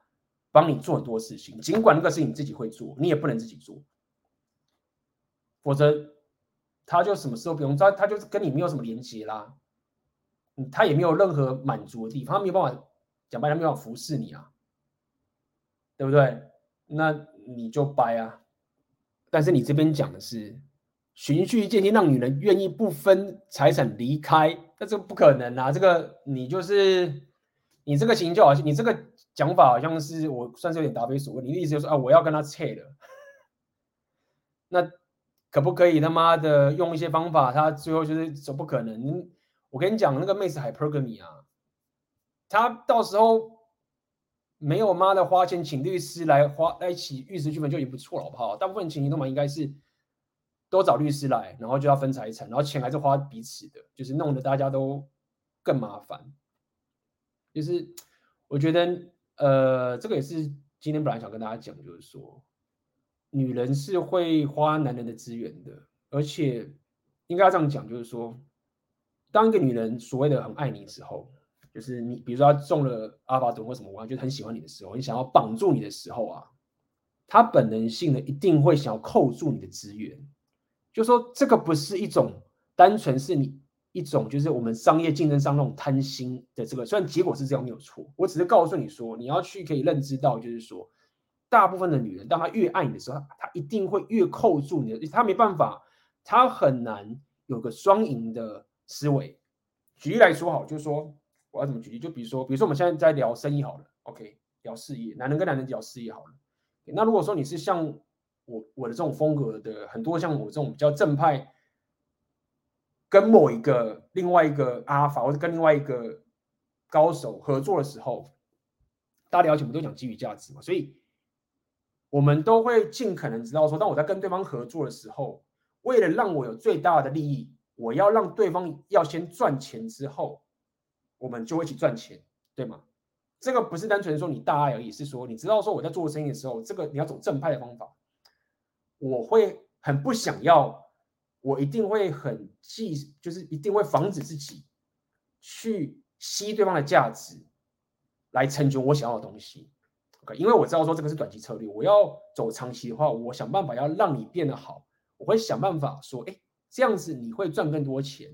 帮你做很多事情，尽管那个事情你自己会做，你也不能自己做。否则，他就什么事都不用，他他就是跟你没有什么连接啦，他也没有任何满足的地方，他没有办法讲白，他没有办法服侍你啊，对不对？那你就掰啊。但是你这边讲的是循序渐进，让女人愿意不分财产离开，那这个不可能啊！这个你就是你这个行就好像你这个讲法好像是我算是有点答非所问。你的意思就是啊，我要跟他扯了，那可不可以他妈的用一些方法？他最后就是说不可能。我跟你讲，那个妹子 hypergamy 啊，他到时候没有妈的花钱请律师来花来起玉石俱焚就已经不错了，好不好？大部分情形都嘛应该是。都找律师来，然后就要分财产，然后钱还是花彼此的，就是弄得大家都更麻烦。就是我觉得，呃，这个也是今天本来想跟大家讲，就是说，女人是会花男人的资源的，而且应该要这样讲，就是说，当一个女人所谓的很爱你之后，就是你比如说她中了阿法毒或什么，我觉得很喜欢你的时候，你想要绑住你的时候啊，她本能性的一定会想要扣住你的资源。就说这个不是一种单纯是你一种就是我们商业竞争上那种贪心的这个，虽然结果是这样没有错，我只是告诉你说你要去可以认知到，就是说大部分的女人，当她越爱你的时候，她一定会越扣住你的，她没办法，她很难有个双赢的思维。举例来说好，就是说我要怎么举例？就比如说，比如说我们现在在聊生意好了 ，OK， 聊事业，男人跟男人聊事业好了。那如果说你是像我, 我的这种风格的很多像我这种比较正派，跟某一个另外一个阿法或者跟另外一个高手合作的时候，大家了解我们都讲基于价值嘛，所以我们都会尽可能知道说，当我在跟对方合作的时候，为了让我有最大的利益，我要让对方要先赚钱之后，我们就会一起赚钱，对吗？这个不是单纯说你大爱而已，是说你知道说我在做生意的时候，这个你要走正派的方法。我会很不想要，我一定会很记，就是一定会防止自己去吸对方的价值，来成就我想要的东西。Okay, 因为我知道说这个是短期策略，我要走长期的话，我想办法要让你变得好，我会想办法说，哎，这样子你会赚更多钱，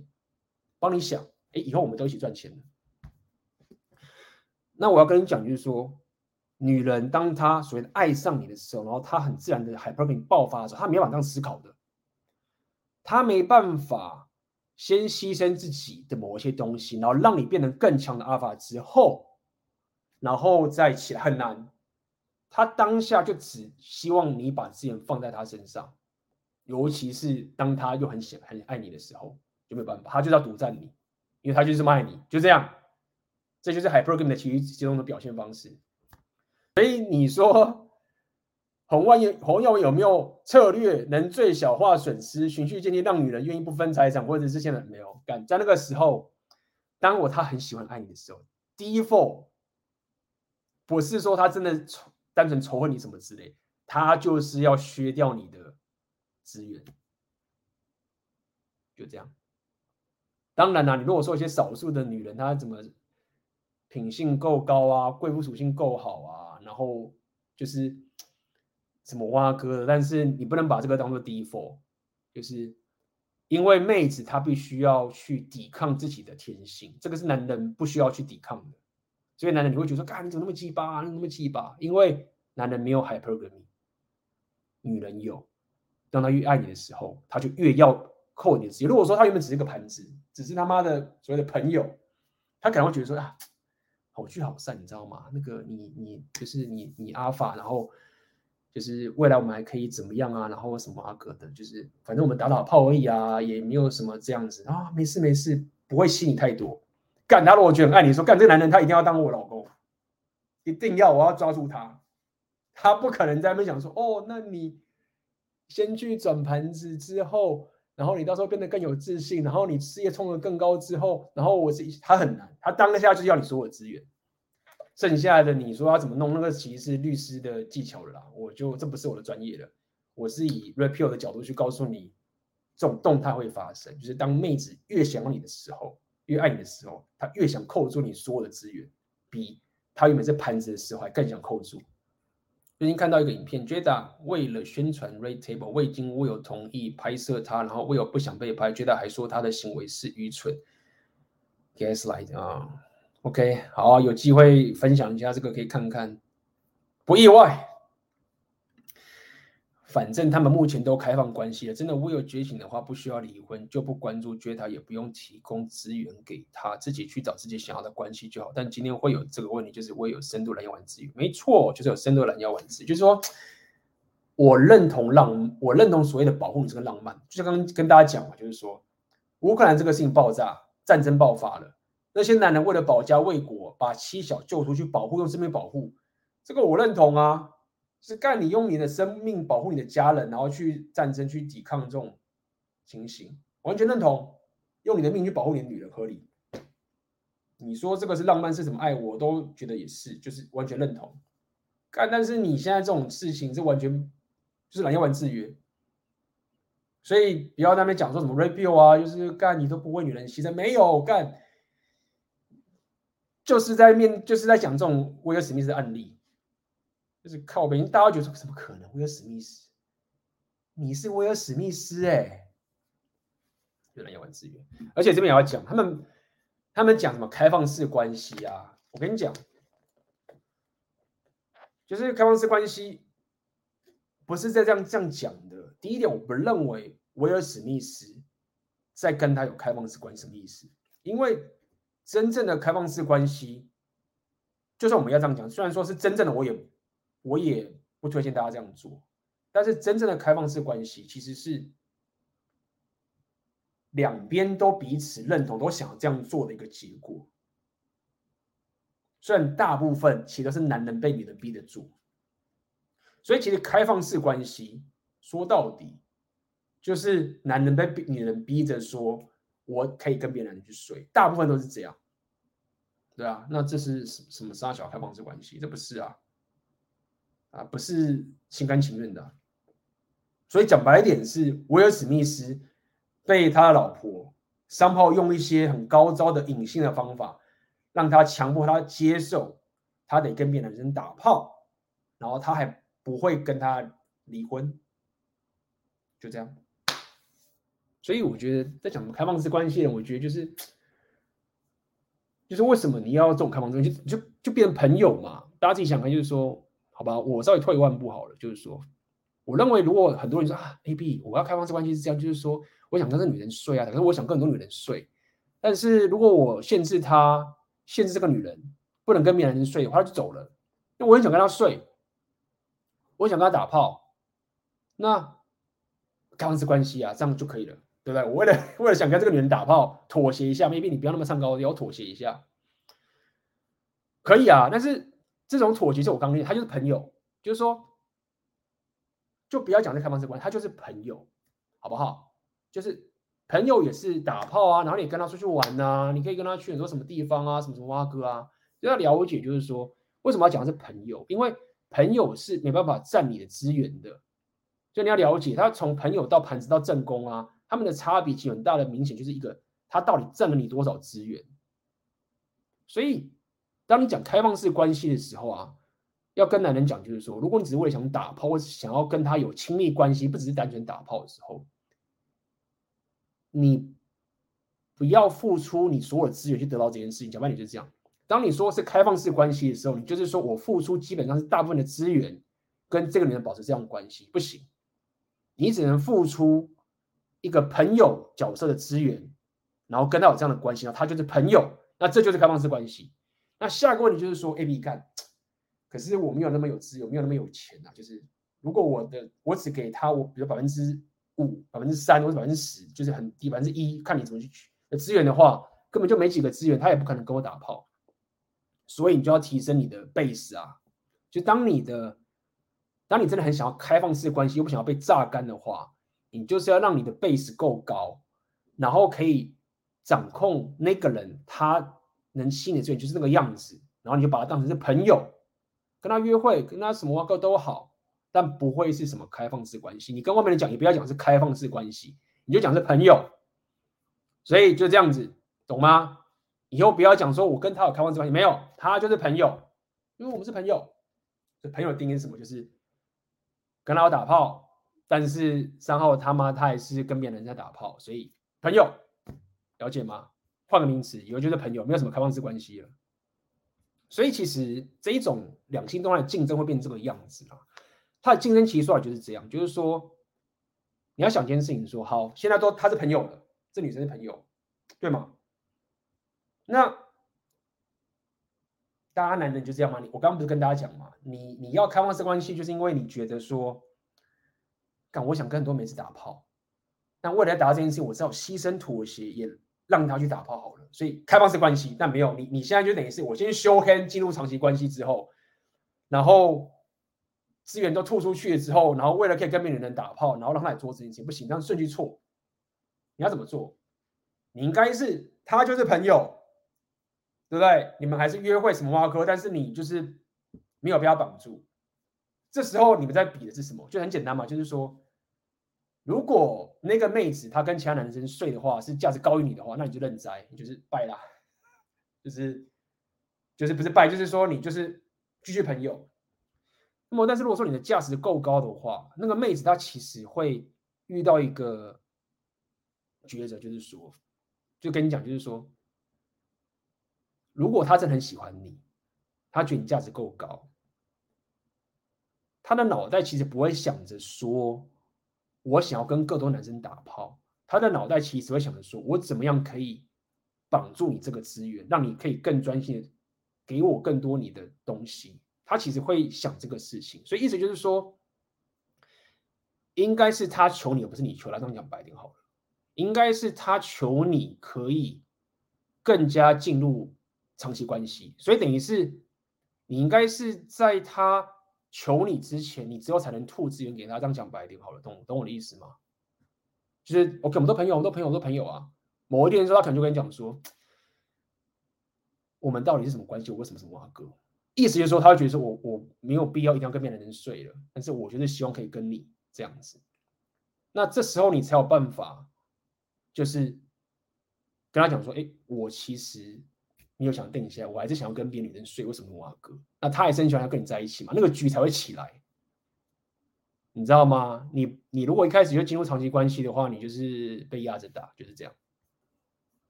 帮你想，哎，以后我们都一起赚钱了。那我要跟你讲就是说。女人当她所谓的爱上你的时候，然后她很自然的 hypergamy 爆发的时候，她没办法这样思考的，她没办法先牺牲自己的某一些东西，然后让你变成更强的 alpha 之后，然后再起来很难。她当下就只希望你把资源放在她身上，尤其是当她又很想很爱你的时候，就没有办法，她就是要独占你，因为她就是这么爱你，就这样。这就是 hypergamy 的其中的表现方式。所以你说红药丸有没有策略能最小化损失，循序渐进让女人愿意不分财产，或者是现在没有干？在那个时候，当我她很喜欢爱你的时候 ，default 不是说她真的单纯仇恨你什么之类，她就是要削掉你的资源，就这样。当然啦、啊，你如果说一些少数的女人，她怎么品性够高啊，贵妇属性够好啊。然后就是什么挖哥，但是你不能把这个当做 default， 就是因为妹子她必须要去抵抗自己的天性，这个是男人不需要去抵抗的。所以男人你会觉得说，干你怎么那么鸡巴、啊，你那么鸡巴？因为男人没有 hypergamy， 女人有。当他越爱你的时候，他就越要扣你的资源。如果说他原本只是个盘子，只是他妈的所谓的朋友，他可能会觉得说啊。好聚好散，你知道吗？那个你你就是你你阿法，然后就是未来我们还可以怎么样啊？然后什么阿哥的，就是反正我们打打炮而已啊，也没有什么这样子啊，没事没事，不会吸你太多。干他，我觉得很爱你，说干这个男人他一定要当我老公，一定要我要抓住他，他不可能在那边想说哦，那你先去转盘子之后，然后你到时候变得更有自信，然后你事业冲得更高之后，然后我自己他很难，他当下就是要你所有资源，剩下的你说要怎么弄，那个其实是律师的技巧了啦，我就这不是我的专业了，我是以 repeal 的角度去告诉你，这种动态会发生，就是当妹子越想要你的时候，越爱你的时候，她越想扣住你所有的资源，比她原本是盘子的时候还更想扣住。最近看到一个影片 ，Jada 为了宣传 Red Table 未经 Will 同意拍摄他，然后 Will 不想被拍 ，Jada 还说他的行为是愚蠢。Gaslight 啊 ，OK， 好、啊，有机会分享一下这个可以看看，不意外。反正他们目前都开放关系了，真的我有觉醒的话不需要离婚，就不关注追他，也不用提供资源给他，自己去找自己想要的关系就好。但今天会有这个问题，就是我有深度蓝药丸治愈，没错，就是有深度蓝药丸治愈，就是说我认同浪，我认同所谓的保护你这个浪漫，就像刚刚跟大家讲嘛，就是说乌克兰这个事情爆炸，战争爆发了，那些男人为了保家卫国，把妻小救出去保护，用生命保护，这个我认同啊。是干你用你的生命保护你的家人，然后去战争去抵抗这种情形，完全认同。用你的命去保护你的女人合理。你说这个是浪漫是什么爱，我都觉得也是，就是完全认同。干，但是你现在这种事情是完全就是蓝药丸制约，所以不要在那边讲说什么 rebuild 啊，就是干你都不为女人牺牲，没有干，就是在面就是在讲这种威尔史密斯的案例。就是靠北，大家觉得说怎么可能？威尔史密斯，你是威尔史密斯哎、欸，有人要玩资源，而且这边也要讲，他们他们讲什么开放式关系啊？我跟你讲，就是开放式关系不是在这样这样讲的。第一点，我不认为威尔史密斯在跟他有开放式关系，什么意思？因为真正的开放式关系，就算我们要这样讲，虽然说是真正的，我也。我也不推荐大家这样做，但是真正的开放式关系其实是两边都彼此认同，都想这样做的一个结果。虽然大部分其实都是男人被女人逼着做，所以其实开放式关系说到底就是男人被女人逼着说，我可以跟别人去睡，大部分都是这样，对啊，那这是什么三小开放式关系？这不是啊。啊、不是心甘情愿的、啊，所以讲白一点是，威尔史密斯被他的老婆somehow用一些很高招的隐性的方法，让他强迫他接受，他得跟别的男生打炮，然后他还不会跟他离婚，就这样。所以我觉得在讲什么开放式关系，我觉得就是，就是为什么你要这种开放式关系，就就就变成朋友嘛？大家自己想看，就是说。好吧，我稍微退一万步好了，就是说，我认为如果很多人说啊 ，A B， 我要开放式关系是这样，就是说，我想跟这女人睡啊，可是我想跟很多女人睡，但是如果我限制她，限制这个女人不能跟别人睡的话，她就走了。因为我很想跟她睡，我想跟她打炮，那开放式关系啊，这样就可以了，对不对？我为了为了想跟这个女人打炮，妥协一下 ，maybe 你不要那么上高腰，妥协一下，可以啊，但是。这种妥协是我刚刚，他就是朋友，就是说，就不要讲这开放式关系，他就是朋友，好不好？就是朋友也是打炮啊，然后你跟他出去玩啊，你可以跟他去很多什么地方啊，什么什么哇哥啊，就要了解，就是说为什么要讲是朋友？因为朋友是没办法占你的资源的，所以你要了解，他从朋友到盘子到正宫啊，他们的差别其实很大的，明显就是一个他到底占了你多少资源，所以。当你讲开放式关系的时候啊，要跟男人讲，就是说，如果你只是为了想打炮，或是想要跟他有亲密关系，不只是单纯打炮的时候，你不要付出你所有的资源去得到这件事情。讲白点就是这样。当你说是开放式关系的时候，你就是说我付出基本上是大部分的资源，跟这个女人保持这样的关系，不行，你只能付出一个朋友角色的资源，然后跟他有这样的关系，然后他就是朋友，那这就是开放式关系。那下一个问题就是说 ，A B 干，可是我没有那么有资源，没有那么有钱啊。就是如果我的我只给他，我比如百分之五、百分之三或者百分之十，就是很低，百分之一，看你怎么去取的资源的话，根本就没几个资源，他也不可能跟我打炮。所以你就要提升你的 base 啊。就当你的，当你真的很想要开放式关系，又不想要被榨干的话，你就是要让你的 base 够高，然后可以掌控那个人他。能吸引的资源就是那个样子，然后你就把他当成是朋友，跟他约会，跟他什么话都好，但不会是什么开放式关系。你跟外面人讲，也不要讲是开放式关系，你就讲是朋友。所以就这样子，懂吗？以后不要讲说我跟他有开放式关系，没有，他就是朋友，因为我们是朋友。朋友的定义是什么？就是跟他打炮，但是三号他妈他还是跟别人在打炮，所以朋友，了解吗？换个名词，以后就是朋友，没有什么开放式关系了。所以其实这一种两性动态的竞争会变成这个样子啊。它的竞争歧视说法就是这样，就是说你要想一件事情说，好，现在都他是朋友了，这女生是朋友，对吗？那大家男人就这样吗？我刚刚不是跟大家讲嘛，你你要开放式关系，就是因为你觉得说，干我想跟很多妹子打炮，但为了达到这件事情，我只好牺牲妥协，也让她去打炮好了。所以开放式关系，但没有你，你现在就等于是我先show hand进入长期关系之后，然后资源都吐出去了之后，然后为了可以跟别人打炮，然后让他来做这件事情，不行，这样顺序错。你要怎么做？你应该是他就是朋友，对不对？你们还是约会什么挖科，但是你就是没有被他绑住。这时候你们在比的是什么？就很简单嘛，就是说，如果那个妹子她跟其他男生睡的话，是价值高于你的话，那你就认栽，你就是拜啦，就是就是不是拜，就是说你就是继续朋友。那么，但是如果说你的价值够高的话，那个妹子她其实会遇到一个抉择，就是说，就跟你讲，就是说，如果她真的很喜欢你，她觉得你价值够高，她的脑袋其实不会想着说，我想要跟更多男生打炮，她的脑袋其实会想着说，我怎么样可以绑住你这个资源，让你可以更专心的给我更多你的东西。他其实会想这个事情，所以意思就是说，应该是他求你，而不是你求他。这样讲白点好了，应该是他求你可以更加进入长期关系。所以等于是你应该是在他求你之前，你之后才能吐资源给他。这样讲白点好了，懂懂我的意思吗？就是 OK， 我们都朋友，我们都朋友，我们都朋友啊。某一天的时候，他可能就跟你讲说，我们到底是什么关系？我为什么是蛙哥？意思就是说，他会觉得说我我没有必要一定要跟别人睡了，但是我就是希望可以跟你这样子。那这时候你才有办法，就是跟他讲说，哎，我其实没有想定下来，我还是想要跟别的女人睡，为什么我阿哥？那他也是很喜欢要跟你在一起嘛，那个局才会起来，你知道吗？你你如果一开始就进入长期关系的话，你就是被压着打，就是这样。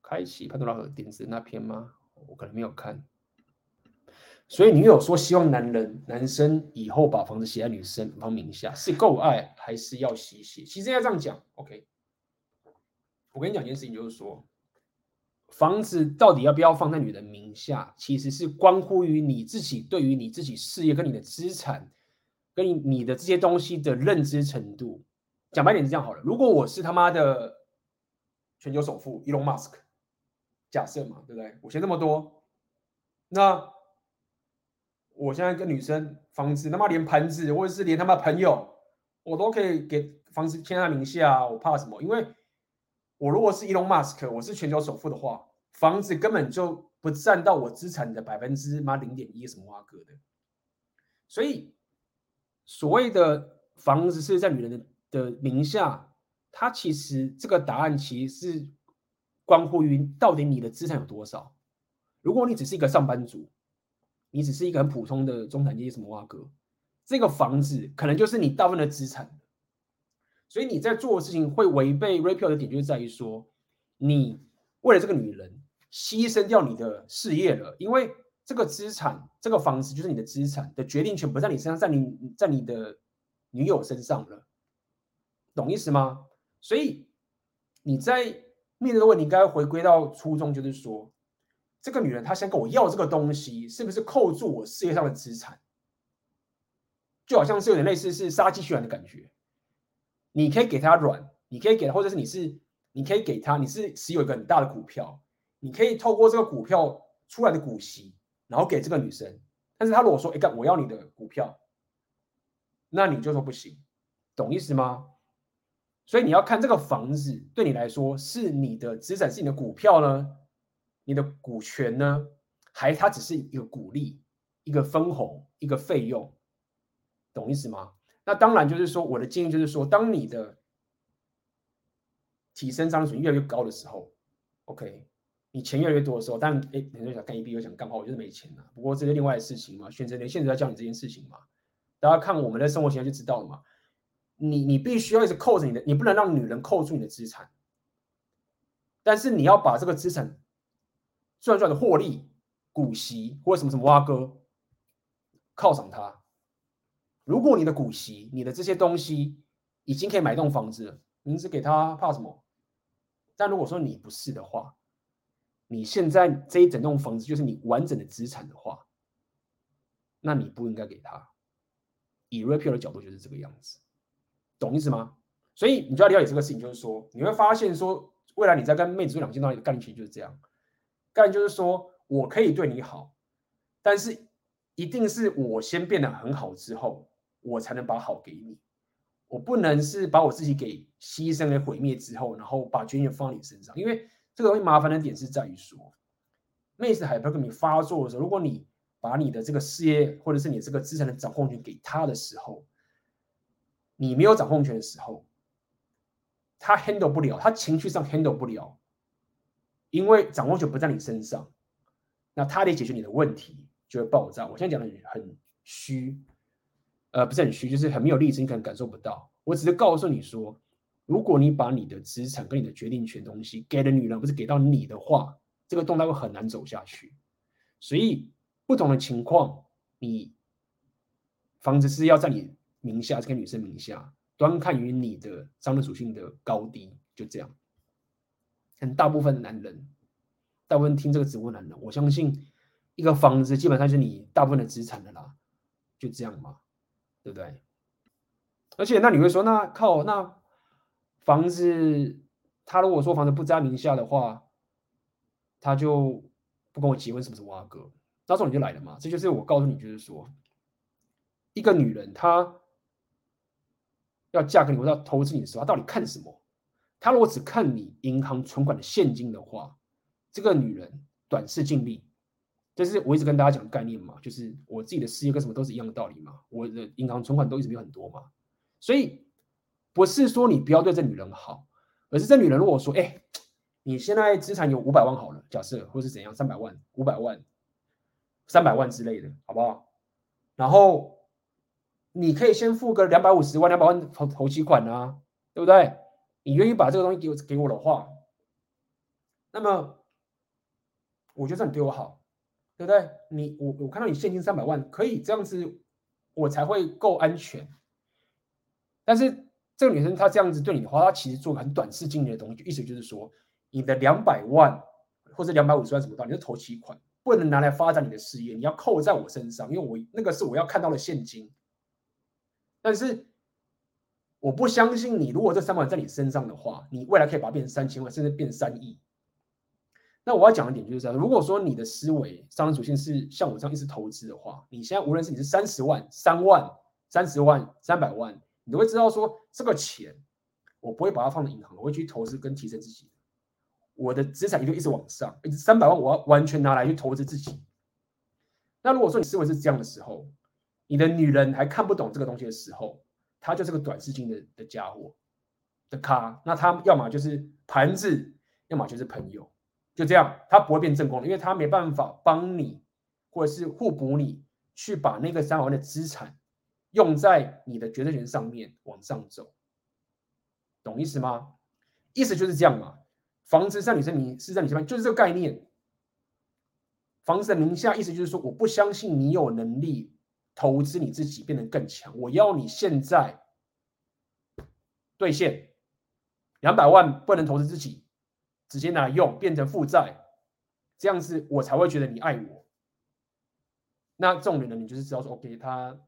开启潘多拉盒点子那篇吗？我可能没有看。所以你有说希望男人、男生以后把房子写在女生方名下，是够爱还是要洗洗？其实要这样讲 ，OK。我跟你讲一件事情，就是说，房子到底要不要放在女人名下，其实是关乎于你自己对于你自己事业跟你的资产、跟你的这些东西的认知程度。讲白点是这样好了，如果我是他妈的全球首富 Elon Musk， 假设嘛，对不对？我钱那么多，那我现在跟女生房子他妈连盘子，或者是连他妈朋友，我都可以给房子签在名下、啊，我怕什么？因为我如果是 Elon Musk， 我是全球首富的话，房子根本就不占到我资产的百分之妈零点一什么哇哥的。所以所谓的房子是在女人 的, 的名下，它其实这个答案其实是关乎于到底你的资产有多少。如果你只是一个上班族，你只是一个很普通的中产阶级什么蛙哥，这个房子可能就是你大部分的资产，所以你在做的事情会违背 rapio 的点，就是在于说，你为了这个女人牺牲掉你的事业了，因为这个资产，这个房子就是你的资产的决定权不在你身上，在你在你的女友身上了，懂意思吗？所以你在面对的问题，应该回归到初衷，就是说，这个女人她想跟我要这个东西，是不是扣住我事业上的资产？就好像是有点类似是杀鸡取卵的感觉。你可以给她卵，你可以给她，或者是你是你可以给她，你是持有一个很大的股票，你可以透过这个股票出来的股息，然后给这个女生。但是她如果说，哎干，我要你的股票，那你就说不行，懂意思吗？所以你要看这个房子对你来说是你的资产，是你的股票呢？你的股权呢？还它只是一个股利、一个分红、一个费用，懂意思吗？那当然就是说，我的建议就是说，当你的提升商业水平越来越高的时候 ，OK， 你钱越来越多的时候，当然，哎，很多人想干一笔，又想干好，我就是没钱了、啊。不过这是另外的事情嘛，选择连现实在教你这件事情嘛，大家看我们的生活形态就知道了嘛。你你必须要一直扣着你的，你不能让女人扣住你的资产，但是你要把这个资产赚赚的获利、股息或什么什么挖哥犒赏他。如果你的股息、你的这些东西已经可以买栋房子了，你只给他怕什么？但如果说你不是的话，你现在这一整栋房子就是你完整的资产的话，那你不应该给他。以 Rapio 的角度就是这个样子，懂意思吗？所以你就要了解这个事情，就是说你会发现说，未来你在跟妹子做两性道理的概念其实就是这样，概念就是说我可以对你好，但是一定是我先变得很好之后，我才能把好给你，我不能是把我自己给牺牲给毁灭之后，然后把权限放在你身上。因为这个东西麻烦的点是在于说，妹子 hypergamy 发作的时候，如果你把你的这个事业或者是你这个资产的掌控权给他的时候，你没有掌控权的时候，他 handle 不了，他情绪上 handle 不了，因为掌控权不在你身上，那他得解决你的问题就会爆炸。我现在讲的很虚，呃，不是很虚，就是很没有例子，你可能感受不到。我只是告诉你说，如果你把你的资产跟你的决定权东西给了女人，不是给到你的话，这个动态会很难走下去。所以不同的情况，你房子是要在你名下，是跟女生名下，端看于你的商人属性的高低，就这样。很大部分男人，大部分听这个直播男人，我相信一个房子基本上是你大部分的资产的啦，就这样嘛。对不对？而且那你会说，那靠，那房子他如果说房子不在名下的话，他就不跟我结婚，是不是挖哥？那时候你就来了嘛。这就是我告诉你，就是说，一个女人她要嫁给你，或者要投资你的时候，她到底看什么？她如果只看你银行存款的现金的话，这个女人短视近利。这是我一直跟大家讲概念嘛，就是我自己的事业跟什么都是一样的道理嘛，我的银行存款都一直没有很多嘛，所以不是说你不要对这女人好，而是这女人如果说，哎、欸，你现在资产有五百万好了，假设或是怎样，三百万、五百万、三百万之类的，好不好？然后你可以先付个两百五十万、两百万投头期款啊，对不对？你愿意把这个东西给我给我的话，那么我觉得你对我好。对不对？你 我, 我看到你现金三百万，可以这样子，我才会够安全。但是这个女生她这样子对你的话，她其实做很短视近利的东西，意思就是说，你的两百万或者两百五十万什么的，你就投期款，不能拿来发展你的事业，你要扣在我身上，因为我那个是我要看到的现金。但是我不相信你，如果这三百万在你身上的话，你未来可以把它变成三千万，甚至变三亿。那我要讲的点就是这样，如果说你的思维商人属性是像我这样一直投资的话，你现在无论是你是三十万、三万、三十万、三百万，你都会知道说这个钱我不会把它放在银行，我会去投资跟提升自己。我的资产一定一直往上，一直三百万我要完全拿来去投资自己。那如果说你思维是这样的时候，你的女人还看不懂这个东西的时候，她就是个短视近 的, 的家伙的咖。那她要么就是盘子，要么就是朋友。就这样，他不会变正宫的，因为他没办法帮你，或者是互补你，去把那个三百万的资产用在你的决策权上面往上走，懂意思吗？意思就是这样嘛。房子在女生名是在女生名，就是这个概念。房子的名下意思就是说，我不相信你有能力投资你自己变得更强，我要你现在兑现两百万，不能投资自己。直接拿来用变成负债，这样子我才会觉得你爱我。那这种人呢，你就是知道说 ，OK， 他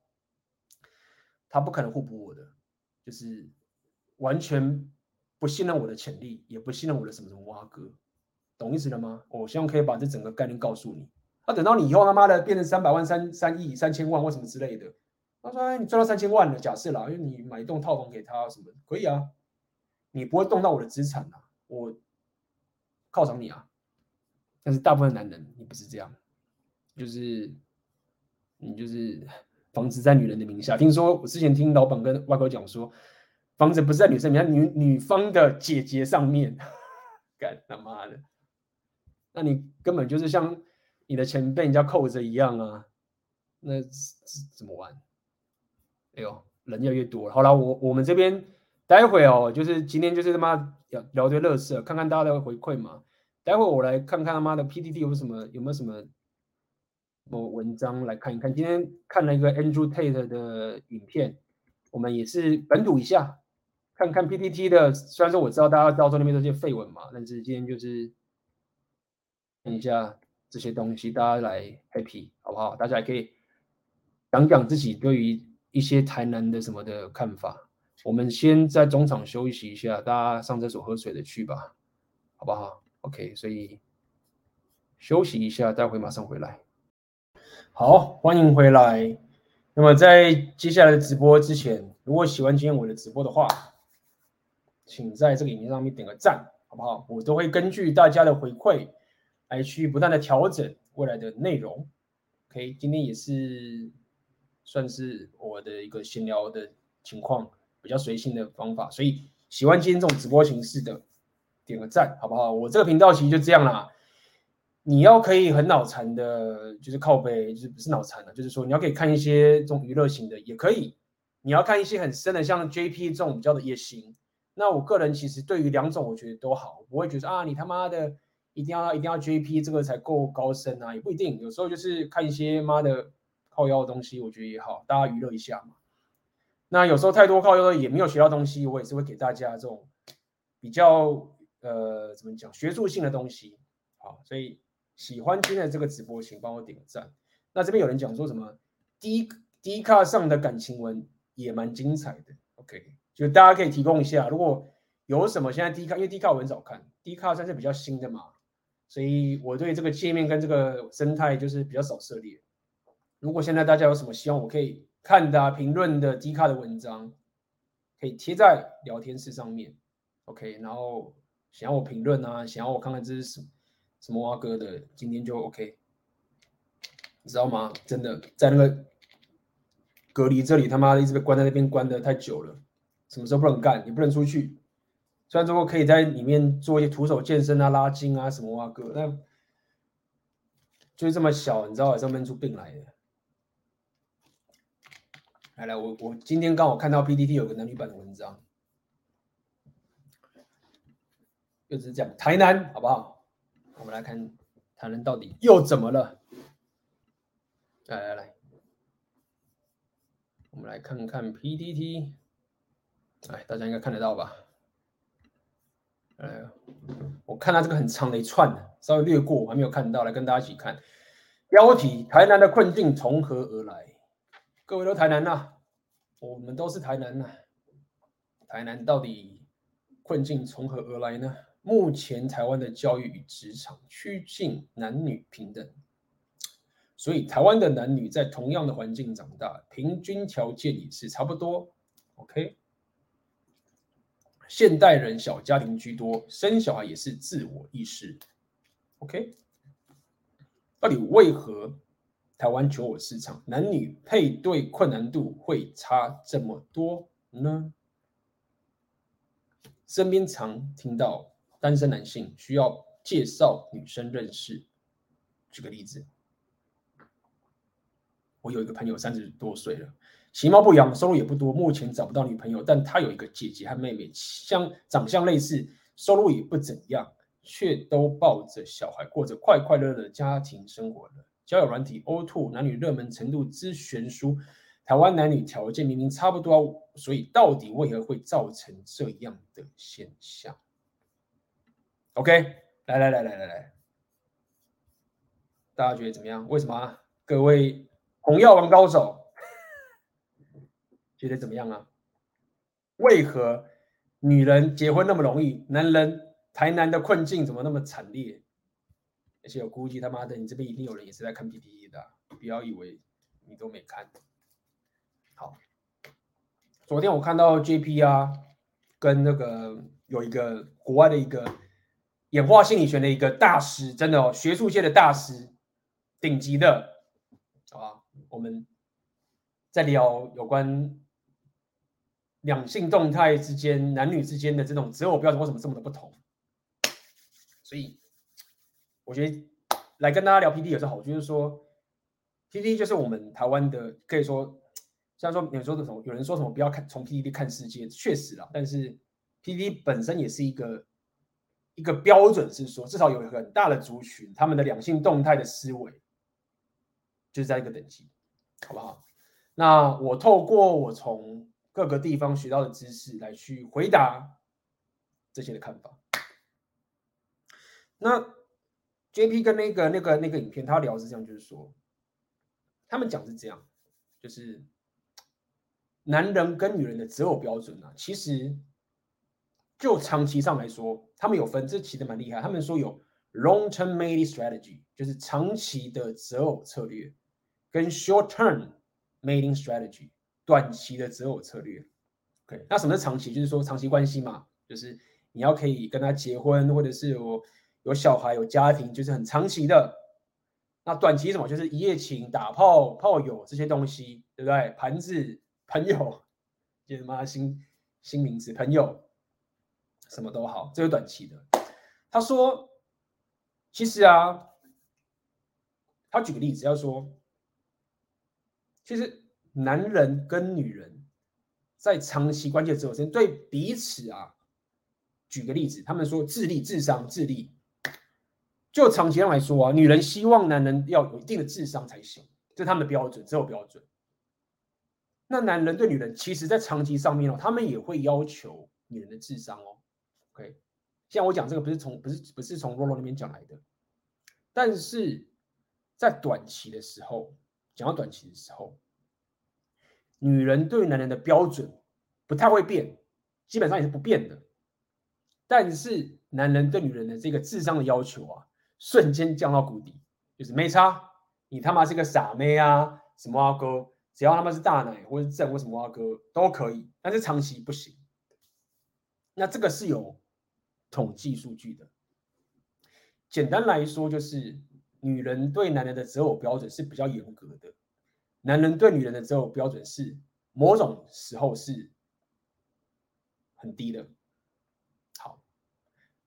他不可能互补我的，就是完全不信任我的潜力，也不信任我的什么什么挖哥，懂意思了吗？我希望可以把这整个概念告诉你。那、啊、等到你以后他妈的变成三百万、三三亿、三千万或什么之类的，他说、哎、你赚到三千万了，假设啦，因为你买一栋套房给他什么的，可以啊，你不会动到我的资产啊，我。犒赏你啊，但是大部分男人你不是这样，就是你就是房子在女人的名下。听说我之前听老板跟外国讲说，房子不是在女生名下，女女方的姐姐上面，干他妈的，那你根本就是像你的钱被人家扣着一样啊，那怎么玩？哎呦，人越来越多了。好啦，我我们这边待会哦，就是今天就是他妈。聊对乐事，看看大家的回馈嘛。待会我来看看他妈的 P T T 有什么有没有什么某文章来看一看。今天看了一个 Andrew Tate 的影片，我们也是本土一下，看看 P T T 的。虽然说我知道大家到时候那边都是废文嘛，但是今天就是看一下这些东西，大家来 happy 好不好？大家也可以讲讲自己对于一些台南的什么的看法。我们先在中场休息一下，大家上厕所喝水的去吧，好不好 ？OK， 所以休息一下，待会马上回来。好，欢迎回来。那么在接下来的直播之前，如果喜欢今天我的直播的话，请在这个影片上面点个赞，好不好？我都会根据大家的回馈来去不断的调整未来的内容。OK， 今天也是算是我的一个闲聊的情况，比较随性的方法，所以喜欢今天这种直播形式的，点个赞，好不好？我这个频道其实就这样啦。你要可以很脑残的，就是靠背，就是不是脑残了，就是说你要可以看一些这种娱乐型的也可以，你要看一些很深的，像 J P 这种比较的也行。那我个人其实对于两种我觉得都好，我不会觉得啊你他妈的一定要一定要 J P 这个才够高深啊，也不一定。有时候就是看一些妈的靠腰的东西，我觉得也好，大家娱乐一下嘛。那有时候太多靠腰的也没有学到东西，我也是会给大家这种比较呃怎么讲学术性的东西。好，所以喜欢今天的这个直播，请帮我点个赞。那这边有人讲说什么 Dcard 上的感情文也蛮精彩的 ，OK， 就大家可以提供一下，如果有什么现在 Dcard， 因为 Dcard 我很少看 ，Dcard 算是比较新的嘛，所以我对这个界面跟这个生态就是比较少涉猎。如果现在大家有什么希望我可以看的、啊、评论的 Dcard 的文章，可以贴在聊天室上面 ，OK， 然后想要我评论啊，想要我看看这是什么。什么蛙哥的，今天就 OK， 你知道吗？真的在那个隔离这里，他妈的一直被关在那边，关的太久了。什么时候不能干，也不能出去。虽然说可以在里面做一些徒手健身啊、拉筋啊什么蛙哥，那就是这么小，你知道，还是闷出病来的。来来，我我今天刚好看到 P T T 有个男女版的文章，就是讲台南，好不好？我们来看台南到底又怎么了？来来来，我们来看看 P T T， 哎，大家应该看得到吧？哎，我看到这个很长的一串，稍微略过，我还没有看到，来跟大家一起看。标题：台南的困境从何而来？各位都台南呐、啊，我们都是台南呐、啊，台南到底困境从何而来呢？目前台湾的教育与职场趋近男女平等，所以台湾的男女在同样的环境长大，平均条件也是差不多。OK， 现代人小家庭居多，生小孩也是自我意识。OK， 到底为何台湾求偶市场男女配对困难度会差这么多呢？身边常听到。单身男性需要介绍女生认识。举个例子，我有一个朋友三十多岁了，其貌不扬，收入也不多，目前找不到女朋友，但他有一个姐姐和妹妹，像长相类似，收入也不怎样，却都抱着小孩过着快快乐乐的家庭生活了。交友软体 O 二 男女热门程度之悬殊，台湾男女条件明明差不多，所以到底为何会造成这样的现象？OK， 来来来来来来，大家觉得怎么样？为什么、啊、各位红药丸高手觉得怎么样啊？为何女人结婚那么容易，男人台南的困境怎么那么惨烈？而且我估计他妈的，你这边一定有人也是在看 P T T 的、啊，不要以为你都没看。好，昨天我看到 J P 啊，跟那个有一个国外的一个。演化心理学的一个大师，真的哦，学术界的大师，顶级的，好吧？我们在聊有关两性动态之间、男女之间的这种择偶标准为什么这么的不同，所以我觉得来跟大家聊 P D 也是好，就是说 P D 就是我们台湾的，可以说，虽然说有人说什么，有人说什么不要看从 P D 看世界，确实啦，但是 P D 本身也是一个。一个标准是说，至少有很大的族群，他们的两性动态的思维就是在一个等级，好不好？那我透过我从各个地方学到的知识来去回答这些的看法。那 J P 跟那个那个那个影片他聊是这样，就是说他们讲是这样，就是男人跟女人的择偶标准啊，其实就长期上来说，他们有分，这其实蛮厉害。他们说有 long-term mating strategy， 就是长期的择偶策略，跟 short-term mating strategy， 短期的择偶策略。Okay， 那什么是长期？就是说长期关系嘛，就是你要可以跟他结婚，或者是有有小孩、有家庭，就是很长期的。那短期什么？就是一夜情、打炮、炮友这些东西，对不对？盘子。朋友，这他妈新新名词，朋友，什么都好，这是短期的。他说，其实啊，他举个例子，要说，其实男人跟女人在长期关系的择偶之间，对彼此啊，举个例子，他们说智力、智商、智力，就长期上来说啊，女人希望男人要有一定的智商才行，这是他们的标准，择偶标准。那男人对女人，其实在长期上面、哦、他们也会要求女人的智商哦。OK， 像我讲这个不是从不是不是从罗罗那边讲来的，但是在短期的时候，讲到短期的时候，女人对男人的标准不太会变，基本上也是不变的。但是男人对女人的这个智商的要求啊，瞬间降到谷底，就是没差，你他妈是个傻妹啊，什么啊哥。只要他们是大奶或是正或什么阿哥都可以，但是长期不行。那这个是有统计数据的。简单来说，就是女人对男人的择偶标准是比较严格的，男人对女人的择偶标准是某种时候是很低的。好，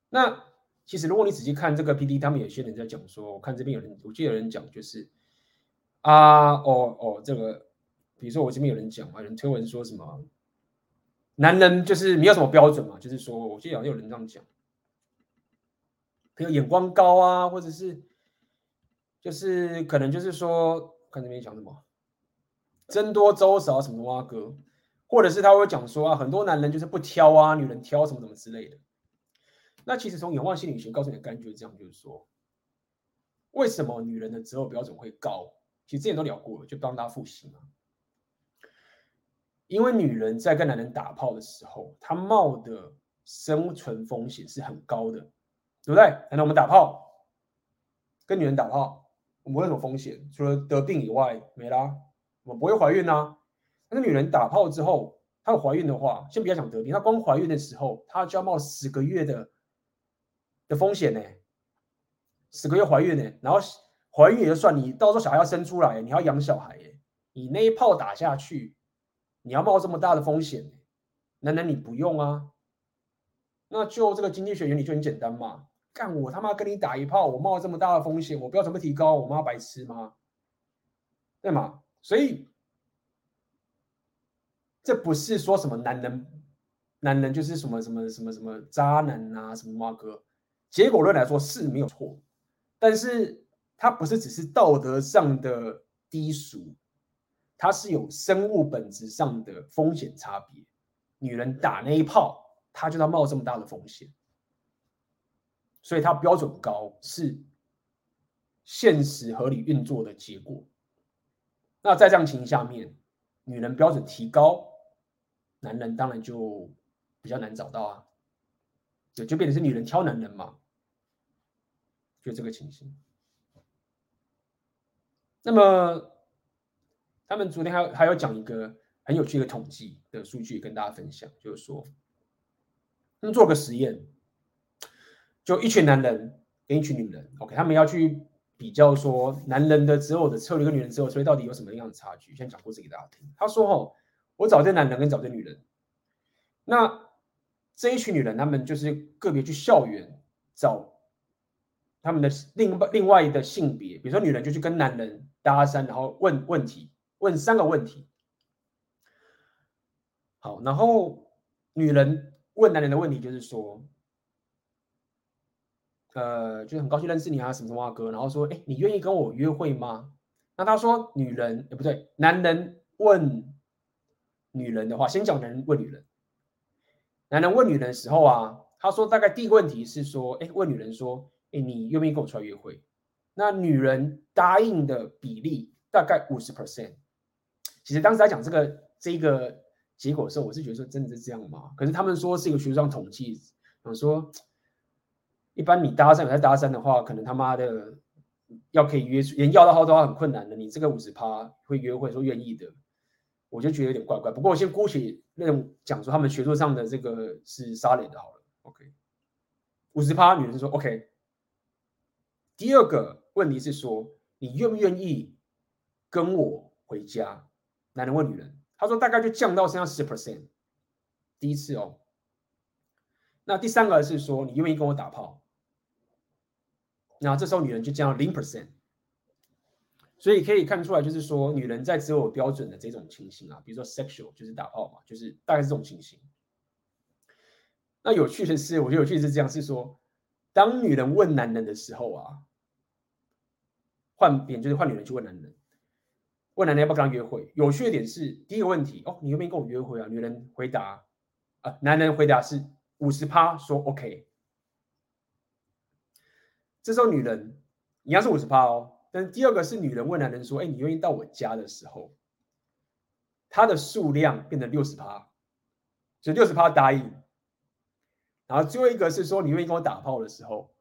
那其实如果你仔细看这个 P D， 他们有些人在讲说，我看这边有人，我记得有人讲就是啊，哦哦，这个。比如说我这边有人讲嘛，有人推文说什么男人就是没有什么标准嘛，就是说我记得好像有人这样讲，可能眼光高啊，或者是就是可能就是说看这边讲什么僧多粥少什么哇哥，或者是他会讲说啊，很多男人就是不挑啊，女人挑什么什么之类的。那其实从演化心理学告诉你的感觉这样，就是说为什么女人的择偶标准会高，其实之前都聊过了，就帮大家复习嘛。因为女人在跟男人打炮的时候，她冒的生存风险是很高的，对不对？难道我们打炮跟女人打炮，我们会有什么风险？除了得病以外，没啦，我们不会怀孕啊。但是女人打炮之后，她有怀孕的话，先不要讲得病，她光怀孕的时候，她就要冒十个月的的风险呢、欸，十个月怀孕呢、欸，然后怀孕也就算，你到时候小孩要生出来、欸，你要养小孩、欸、你那一炮打下去。你要冒这么大的风险，男人你不用啊。那就这个经济学原理就很简单嘛。干我他妈跟你打一炮，我冒这么大的风险，我标准不提高，我妈白痴吗？对吗？所以这不是说什么男人，男人就是什么什么什么什么渣男啊，什么妈哥。结果论来说是没有错，但是它不是只是道德上的低俗。它是有生物本质上的风险差别，女人打那一炮，她就要冒这么大的风险，所以她标准高是现实合理运作的结果。那在这样情形下面，女人标准提高，男人当然就比较难找到啊，对，就变成是女人挑男人嘛，就这个情形。那么。他们昨天还 有, 还有讲一个很有趣的统计的数据跟大家分享，就是说，他们做个实验，就一群男人跟一群女人 ，OK， 他们要去比较说男人的择偶的策略跟女人择偶策略到底有什么样的差距。先讲故事给大家听。他说：“哦，我找对男人跟找对女人。”那这一群女人，他们就是个别去校园找他们的另另外的性别，比如说女人就去跟男人搭讪，然后问问题。问三个问题，好，然后女人问男人的问题就是说，呃，就是很高兴认识你啊，什么什么啊哥，然后说，哎，你愿意跟我约会吗？那他说女人也不对，男人问女人的话，先讲男人问女人，男人问女人的时候啊，他说大概第一个问题是说，哎，问女人说，哎，你愿不愿意跟我出来约会？那女人答应的比例大概 百分之五十。 其实当时在讲这个这个结果的时候，我是觉得说真的是这样吗？可是他们说是一个学术上统计，想说一般你搭讪有在搭讪的话，可能他妈的要可以约连要到号都很困难的，你这个 百分之五十 会约会说愿意的，我就觉得有点怪怪。不过我先姑且认讲说他们学术上的这个是沙脸的好了。 OK， 百分之五十 女人说 OK。 第二个问题是说你愿不愿意跟我回家，男人问女人，他说大概就降到剩下 百分之十， 第一次哦。那第三个是说你愿意跟我打炮，那这时候女人就降到 百分之零。 所以可以看出来就是说女人在择偶标准的这种情形啊，比如说 sexual 就是打炮嘛，就是大概是这种情形。那有趣的是，我觉得有趣的是这样，是说当女人问男人的时候啊，换别人就是换女人去问男人，问男人要不要跟他约会。有趣的点是，第一个问题哦，你愿不愿意跟我约会啊？女人回答啊、呃，男人回答是 百分之五十 说 OK。 这时候女人一样是 百分之五十 哦，但是第二个是女人问男人说，哎，你愿意到我家的时候，他的数量变成 百分之六十， 所以 百分之六十 答应。然后最后一个是说你愿意跟我打炮的时候，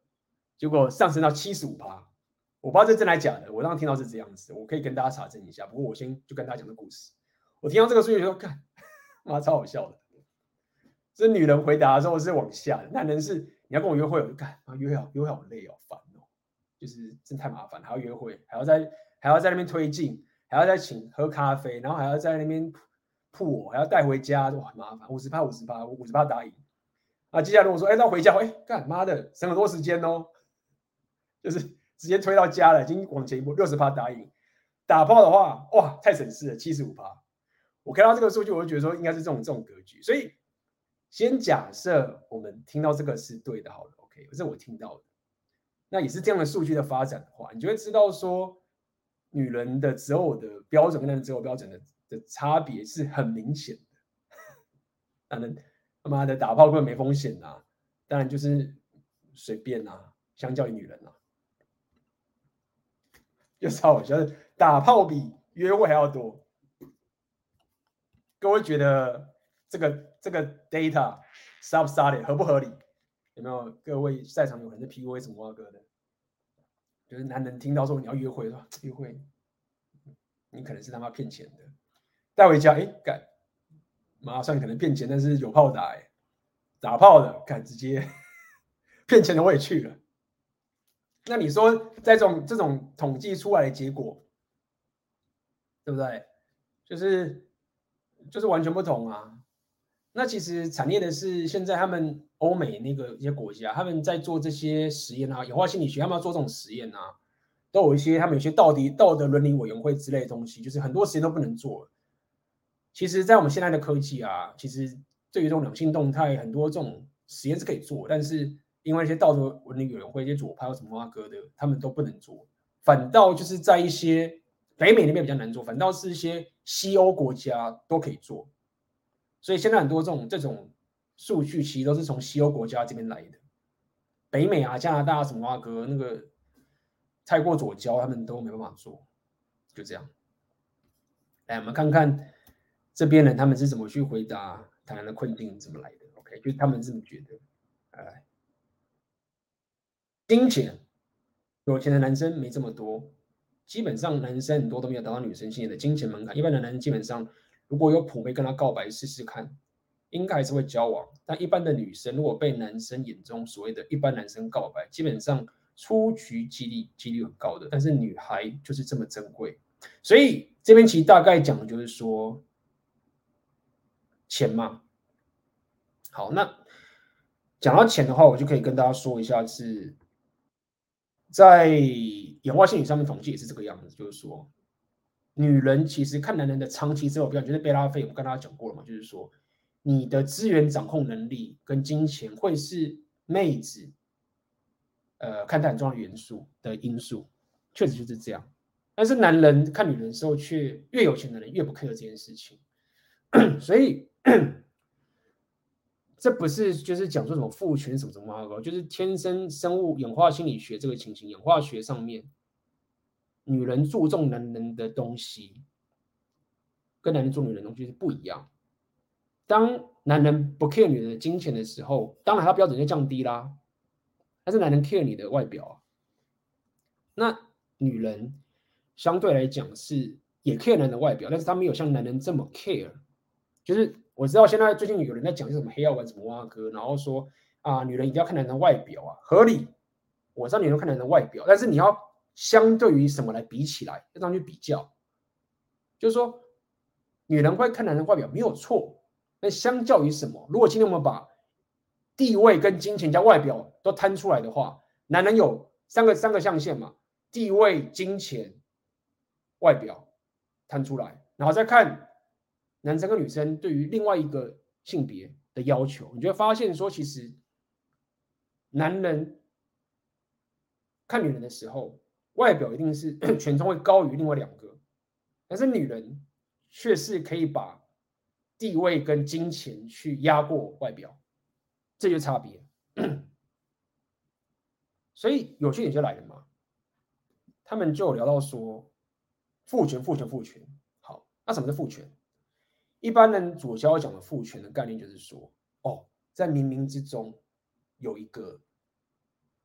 结果上升到 百分之七十五。我不知道这真的假的，我刚刚听到是这样子，我可以跟大家查证一下。不过我先就跟大家讲个故事。我听到这个数据就说，干，妈超好笑的。这女人回答的时候是往下的，男人是你要跟我约会，我就干，啊，约好约好累哦，烦哦，就是真太麻烦，还要约会，还要在还要在那边推进，还要再请喝咖啡，然后还要在那边扑我，还要带回家，哇，很麻烦。五十趴，五十趴，我五十趴答应。啊，接下来如果说，哎，那回家，哎，干妈的省很多时间哦，就是。直接推到家了，已经往前一步 百分之六十 答应。打炮的话，哇，太省事了 百分之七十五。 我看到这个数据，我就觉得说应该是这种这种格局。所以先假设我们听到这个是对的好了 ，OK， 这是我听到的。那也是这样的数据的发展的话，你就会知道说女人的择偶的标准跟男人择偶标准 的, 的差别是很明显的。当然，他妈的打炮根本没风险啊，当然就是随便啊，相较于女人啊。就超好笑，打炮比约会还要多。各位觉得这个这个 data subsided 合不合理？有没有各位在场有人是 P U A 什么哥的？就是男人听到说你要约会，说约会，你可能是他妈骗钱的，带回家，哎，干，马上可能骗钱，但是有炮打，哎，打炮的，干直接骗钱的我也去了。那你说在这种这种统计出来的结果，对不对？就是就是完全不同啊。那其实惨烈的是，现在他们欧美那个一些国家，他们在做这些实验啊，演化心理学，他们要做这种实验啊，都有一些他们有些道德道德伦理委员会之类的东西，就是很多实验都不能做了。其实，在我们现在的科技啊，其实对于这种两性动态，很多这种实验是可以做，但是。因为一些道德伦理委员会、一些左派或什么啊哥的，他们都不能做，反倒就是在一些北美那边比较难做，反倒是一些西欧国家都可以做。所以现在很多这种这种数据其实都是从西欧国家这边来的，北美啊、加拿大什么啊哥那个太过左交，他们都没办法做，就这样。来，我们看看这边人他们是怎么去回答台湾的困境怎么来的。OK， 就是他们这么觉得，来。金钱，有钱的男生没这么多，基本上男生很多都没有达到女生心里的金钱门槛。一般的男生基本上，如果有普妹跟他告白试试看，应该还是会交往。但一般的女生，如果被男生眼中所谓的一般男生告白，基本上出局几率几率很高的。但是女孩就是这么珍贵，所以这边其实大概讲的就是说，钱嘛。好，那讲到钱的话，我就可以跟大家说一下是。在演化心理上面统计也是这个样子，就是说，女人其实看男人的长期择偶标准，就是贝拉菲，我们跟大家讲过了嘛，就是说，你的资源掌控能力跟金钱会是妹子，呃，看待很重要的元素的因素，确实就是这样。但是男人看女人的时候却越有钱的人越不 care 这件事情。所以这不是就是讲说什么父权什么什么，就是天生生物演化心理学这个情形，演化学上面女人注重男人的东西跟男人注重女人的东西是不一样。当男人不 care 女人的金钱的时候，当然他标准就降低啦，但是男人 care 你的外表、啊、那女人相对来讲是也 care 男人的外表，但是他没有像男人这么 care。 就是我知道现在最近有人在讲什么黑药丸什么蛙哥，然后说啊女人一定要看男人的外表啊，合理，我知道女人看男人的外表，但是你要相对于什么来比起来，要这样去比较，就是说女人会看男人的外表没有错，那相较于什么？如果今天我们把地位跟金钱加外表都摊出来的话，男人有三个三个象限嘛，地位、金钱、外表摊出来，然后再看男生跟女生对于另外一个性别的要求，你就会发现说，其实男人看女人的时候，外表一定是权重会高于另外两个，但是女人却是可以把地位跟金钱去压过外表，这就是差别。所以有趣点就来了嘛，他们就有聊到说父权父权父权。好，那什么是父权？一般人左交讲的父权的概念就是说，哦，在冥冥之中有一个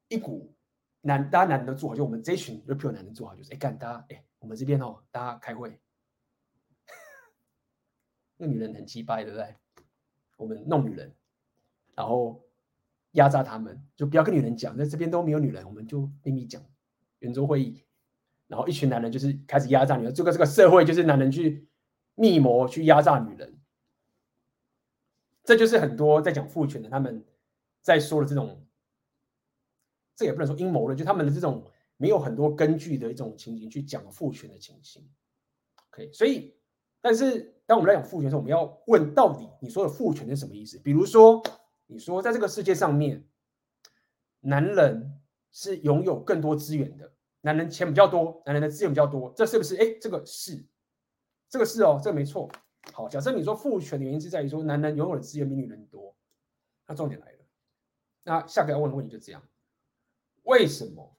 一股男，大家男人都做好，就我们这群就比我男人做好，就是哎干大家哎，我们这边哦，大家开会，那女人很鸡掰，对不对？我们弄女人，然后压榨他们，就不要跟女人讲，在这边都没有女人，我们就秘密讲圆桌会议。然后一群男人就是开始压榨女人，这个这个社会就是男人去密谋去压榨女人，这就是很多在讲父权的他们在说的这种，这也不能说阴谋论，就他们的这种没有很多根据的一种情形去讲父权的情形。OK， 所以但是当我们在讲父权的时候，我们要问到底你说的父权是什么意思？比如说，你说在这个世界上面，男人是拥有更多资源的，男人钱比较多，男人的资源比较多，这是不是？哎，这个是，这个是哦，这个没错。好，假设你说父权的原因是在于说男人拥有的资源比女人多，那重点来了，那下个要问的问题就这样：为什么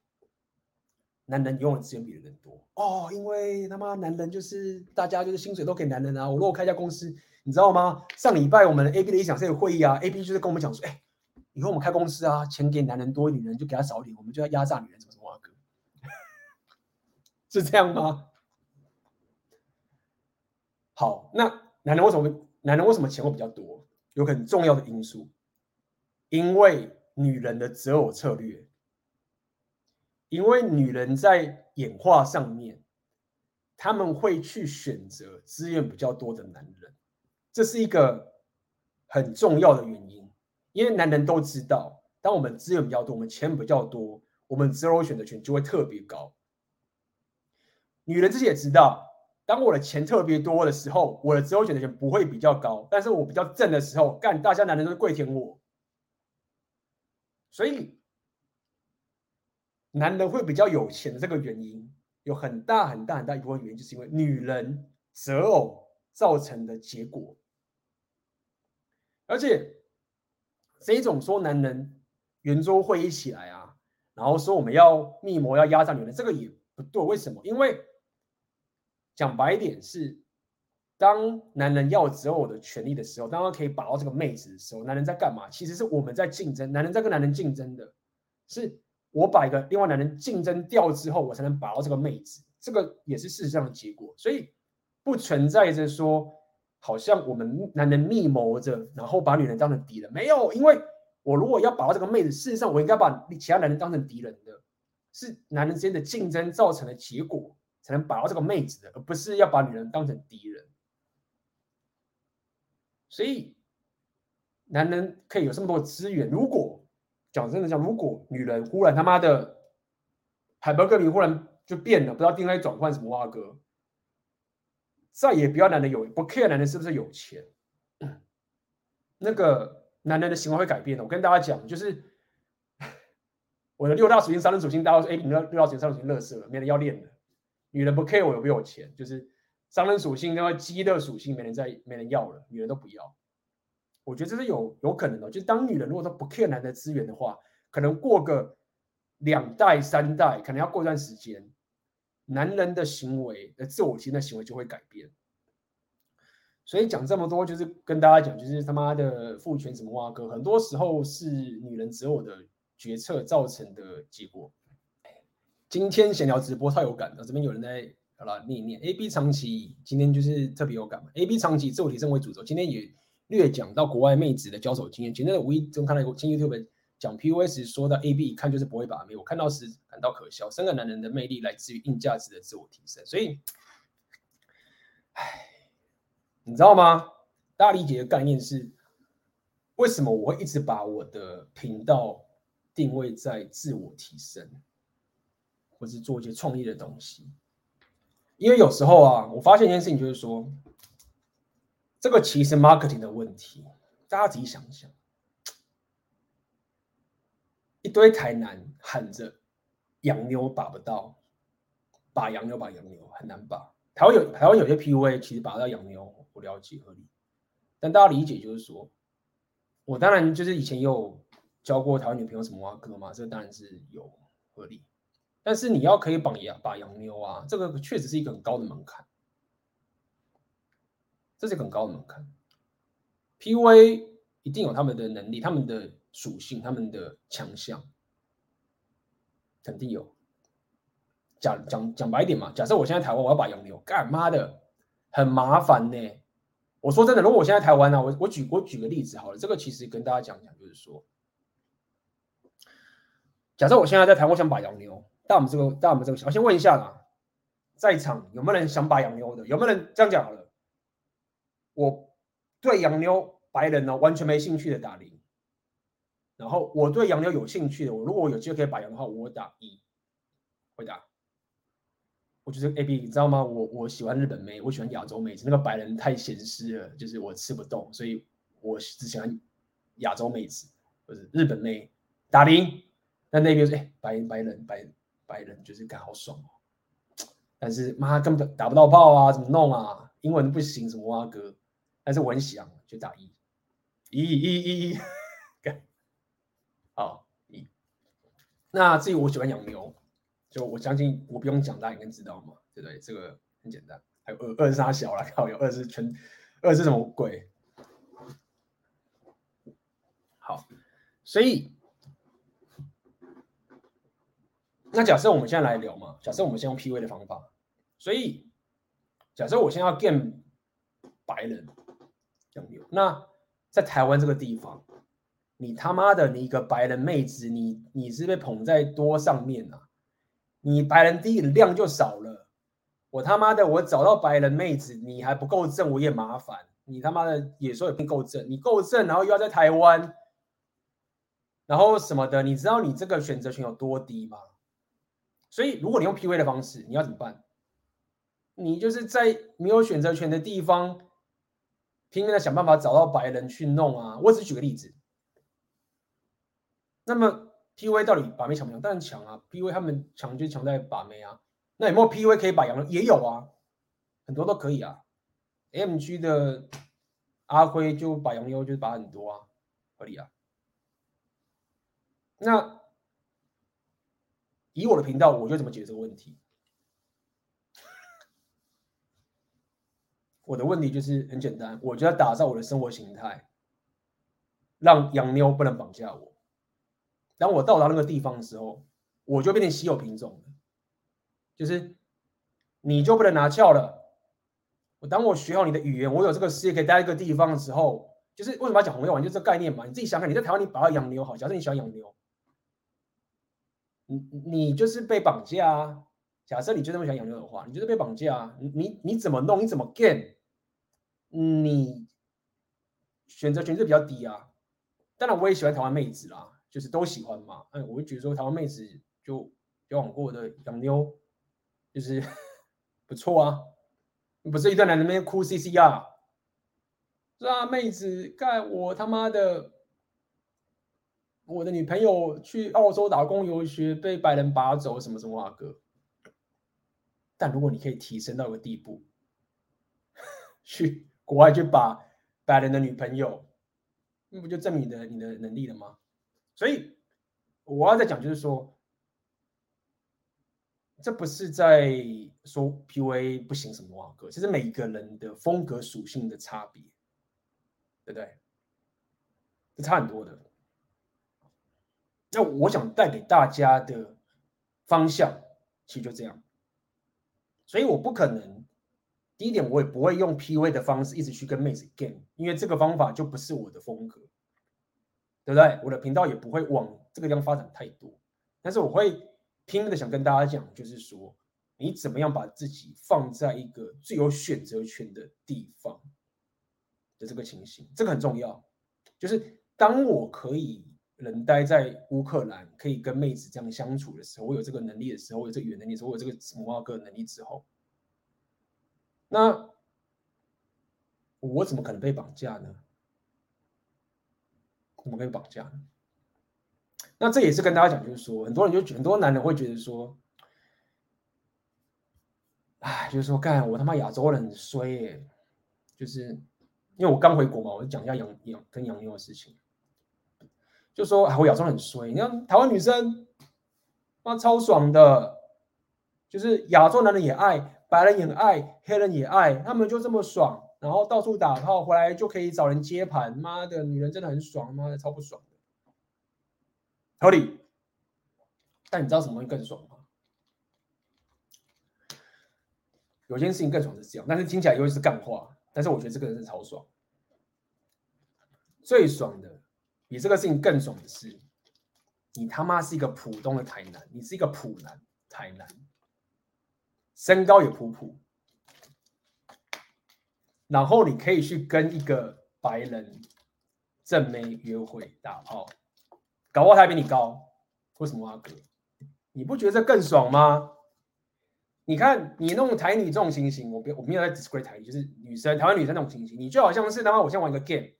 男人拥有的资源比人多？哦，因为他妈男人就是大家就是薪水都给男人啊。我如果开一家公司，你知道吗？上礼拜我们 A B 的一场这个会议啊 ，A B 就是跟我们讲说，哎、欸，以后我们开公司啊，钱给男人多，女人就给他少一点，我们就要压榨女人，什么什么啊哥，是这样吗？好，那男人为什么男人为什么钱会比较多？有很重要的因素，因为女人的择偶策略。因为女人在演化上面，他们会去选择资源比较多的男人，这是一个很重要的原因。因为男人都知道，当我们资源比较多，我们钱比较多，我们择偶选择权就会特别高。女人自己也知道，当我的钱特别多的时候，我的择偶选择权不会比较高，但是我比较正的时候，干大家男人都是跪舔我，所以男人会比较有钱的这个原因，有很大很大很大一部分原因，就是因为女人择偶造成的结果。而且这一种说男人圆桌会议起来啊，然后说我们要密谋要压榨女人，这个也不对。为什么？因为讲白一点是，当男人要择偶的权利的时候，当他可以把到这个妹子的时候，男人在干嘛？其实是我们在竞争，男人在跟男人竞争的是。我把一个另外男人竞争掉之后，我才能把到这个妹子，这个也是事实上的结果。所以不存在着说，好像我们男人密谋着，然后把女人当成敌人。没有，因为我如果要把到这个妹子，事实上我应该把其他男人当成敌人的，是男人之间的竞争造成的结果，才能把到这个妹子的，而不是要把女人当成敌人。所以男人可以有这么多资源，如果讲真的讲，如果女人忽然他妈的海伯格名忽然就变了，不知道 D N A 转换什么哇哥，再也不要男人有不 care 男人是不是有钱，那个男人的行为会改变的。我跟大家讲，就是我的六大属性、三人属性，大家说哎，你们六大属性、三人属性垃圾了，没人要练了。女人不 care 我有没有钱，就是商人属性跟饥饿属性没人在，没人要了，女人都不要。我觉得这是有有可能的，就是当女人如果说不 care 男的资源的话，可能过个两代三代，可能要过一段时间，男人的行为的自我提升的行为就会改变。所以讲这么多，就是跟大家讲，就是他妈的父权什么挖哥，很多时候是女人择偶的决策造成的结果。今天闲聊直播太有感了，这边有人在好了念一念。A B 长期今天就是特别有感嘛 ，A B 长期自我提升为主轴，今天也略讲到国外妹子的交手经验。前阵子无意中看到一个新 YouTube 讲 P U A 时说到 A B 一看就是不会把妹，我看到时感到可笑，三个男人的魅力来自于硬价值的自我提升，所以，唉。你知道吗？大家理解的概念是，为什么我会一直把我的频道定位在自我提升，或是做一些创意的东西？因为有时候啊，我发现一件事情，就是说，这个其实 marketing 的问题，大家自己想一想，一堆台南喊着洋妞把不到，把洋妞把洋妞很难把。台湾有台湾有些 P U A 其实把它养牛，我了解合理，但大家理解就是说，我当然就是以前也有教过台湾女朋友什么啊哥嘛，这当然是有合理，但是你要可以绑把养牛啊，这个确实是一个很高的门槛，这是一个很高的门槛。P U A 一定有他们的能力、他们的属性、他们的强项，肯定有。讲, 讲, 讲白一点嘛，假设我现在台湾我要把洋妞干妈的很麻烦呢、欸。我说真的，如果我现在台湾啊，我我举我举个例子好了，这个其实跟大家讲讲，就是说，假设我现在在台湾我想把洋妞，但我们这个但我们这个，我先问一下啦，在场有没有人想把洋妞的？有没有人这样讲好了？我对洋妞白人呢、哦、完全没兴趣的打零，然后我对洋妞有兴趣的，我如果我有机会可以把洋的话，我打一，回答。我就是 A B， 你知道吗？ 我, 我喜欢日本妹，我喜欢亚洲妹，那个白人太咸湿了，就是我吃不动，所以我只喜欢亚洲妹子或者日本妹。打铃，那那边说，哎、欸，白白人白白人就是干好爽哦，但是妈根本打不到炮啊，怎么弄啊？英文不行，什么啊哥？但是我很想，就打一，一一一一，干，好一。那至于我喜欢洋妞。就我相信我不用讲，大家应该知道嘛，对不对？这个很简单。还有二二杀小啦，靠，有二是全二是什么鬼？好，所以那假设我们现在来聊嘛，假设我们先用 P U A 的方法，所以假设我现在要 game 白人，那在台湾这个地方，你他妈的你一个白人妹子，你你是被捧在多上面啊？你白人第一量就少了，我他妈的我找到白人妹子，你还不够正，我也麻烦。你他妈的也说也不够正，你够正，然后又要在台湾，然后什么的，你知道你这个选择权有多低吗？所以如果你用 P U A 的方式，你要怎么办？你就是在没有选择权的地方，拼命的想办法找到白人去弄啊。我只举个例子，那么。P U A 到底把妹强不强？当然强啊 ！P U A 他们强就强在把妹啊。那有没有 P U A 可以把洋妞？也有啊，很多都可以啊。A M G 的阿辉就把洋妞就把很多啊，合理啊。那以我的频道，我就怎么解决这个问题？我的问题就是很简单，我就要打造我的生活形态，让洋妞不能绑架我。当我到达那个地方的时候，我就变成稀有品种了，就是你就不能拿翘了。我当我学好你的语言，我有这个事业可以待在一个地方的时候，就是为什么要讲红药丸，就是这概念嘛。你自己想想，你在台湾你把它养牛好，假设你喜欢养牛，你你就是被绑架啊。假设你就这么想养牛的话，你就是被绑架啊。你你怎么弄，你怎么 game， 你选择权是比较低啊。当然我也喜欢台湾妹子啦。就是都喜欢嘛，哎，我会觉得说台湾妹子就交往过的洋妞，就是不错啊，不是一段男人在那边哭 C C 啊，是啊，妹子，干我他妈的，我的女朋友去澳洲打工游学被白人拔走，什么什么啊哥，但如果你可以提升到一个地步，去国外去把白人的女朋友，那不就证明你的你的能力了吗？所以我要再讲就是说，这不是在说 P U A 不行什么啊，哥，这是每个人的风格属性的差别，对不对？这差很多的。那我想带给大家的方向，其实就这样。所以我不可能，第一点我也不会用 P U A 的方式一直去跟妹子 game， 因为这个方法就不是我的风格，对不对？我的频道也不会往这个地方发展太多，但是我会拼命的想跟大家讲，就是说你怎么样把自己放在一个最有选择权的地方的这个情形，这个很重要。就是当我可以人待在乌克兰，可以跟妹子这样相处的时候，我有这个能力的时候，我有这个语言能力的时候，我有这个摩纳哥能力之后，那我怎么可能被绑架呢？怎么可以绑架呢？那这也是跟大家讲，就是说，很多人就很多男人会觉得说，哎，就是说，干我他妈亚洲人很衰耶、欸，就是因为我刚回国嘛，我就讲一下洋洋跟洋妞的事情，就说啊，我亚洲人很衰，你看台湾女生，妈超爽的，就是亚洲男人也爱，白人也爱，黑人也爱，他们就这么爽，然后到处打炮，回来就可以找人接盘，妈的，女人真的很爽，妈的超不爽。合理，但你知道什么东西更爽吗？有件事情更爽是这样，但是听起来又是干话，但是我觉得这个人是超爽。最爽的，比这个事情更爽的是，你他妈是一个普通的台南，你是一个普男台南，身高也普普，然后你可以去跟一个白人正妹约会打炮。搞不好他比你高，为什么啊哥？你不觉得这更爽吗？你看你弄台女这种情形，我我没有在 discredit 台女，就是女生台湾女生那种情形，你就好像是他妈我先玩一个 game，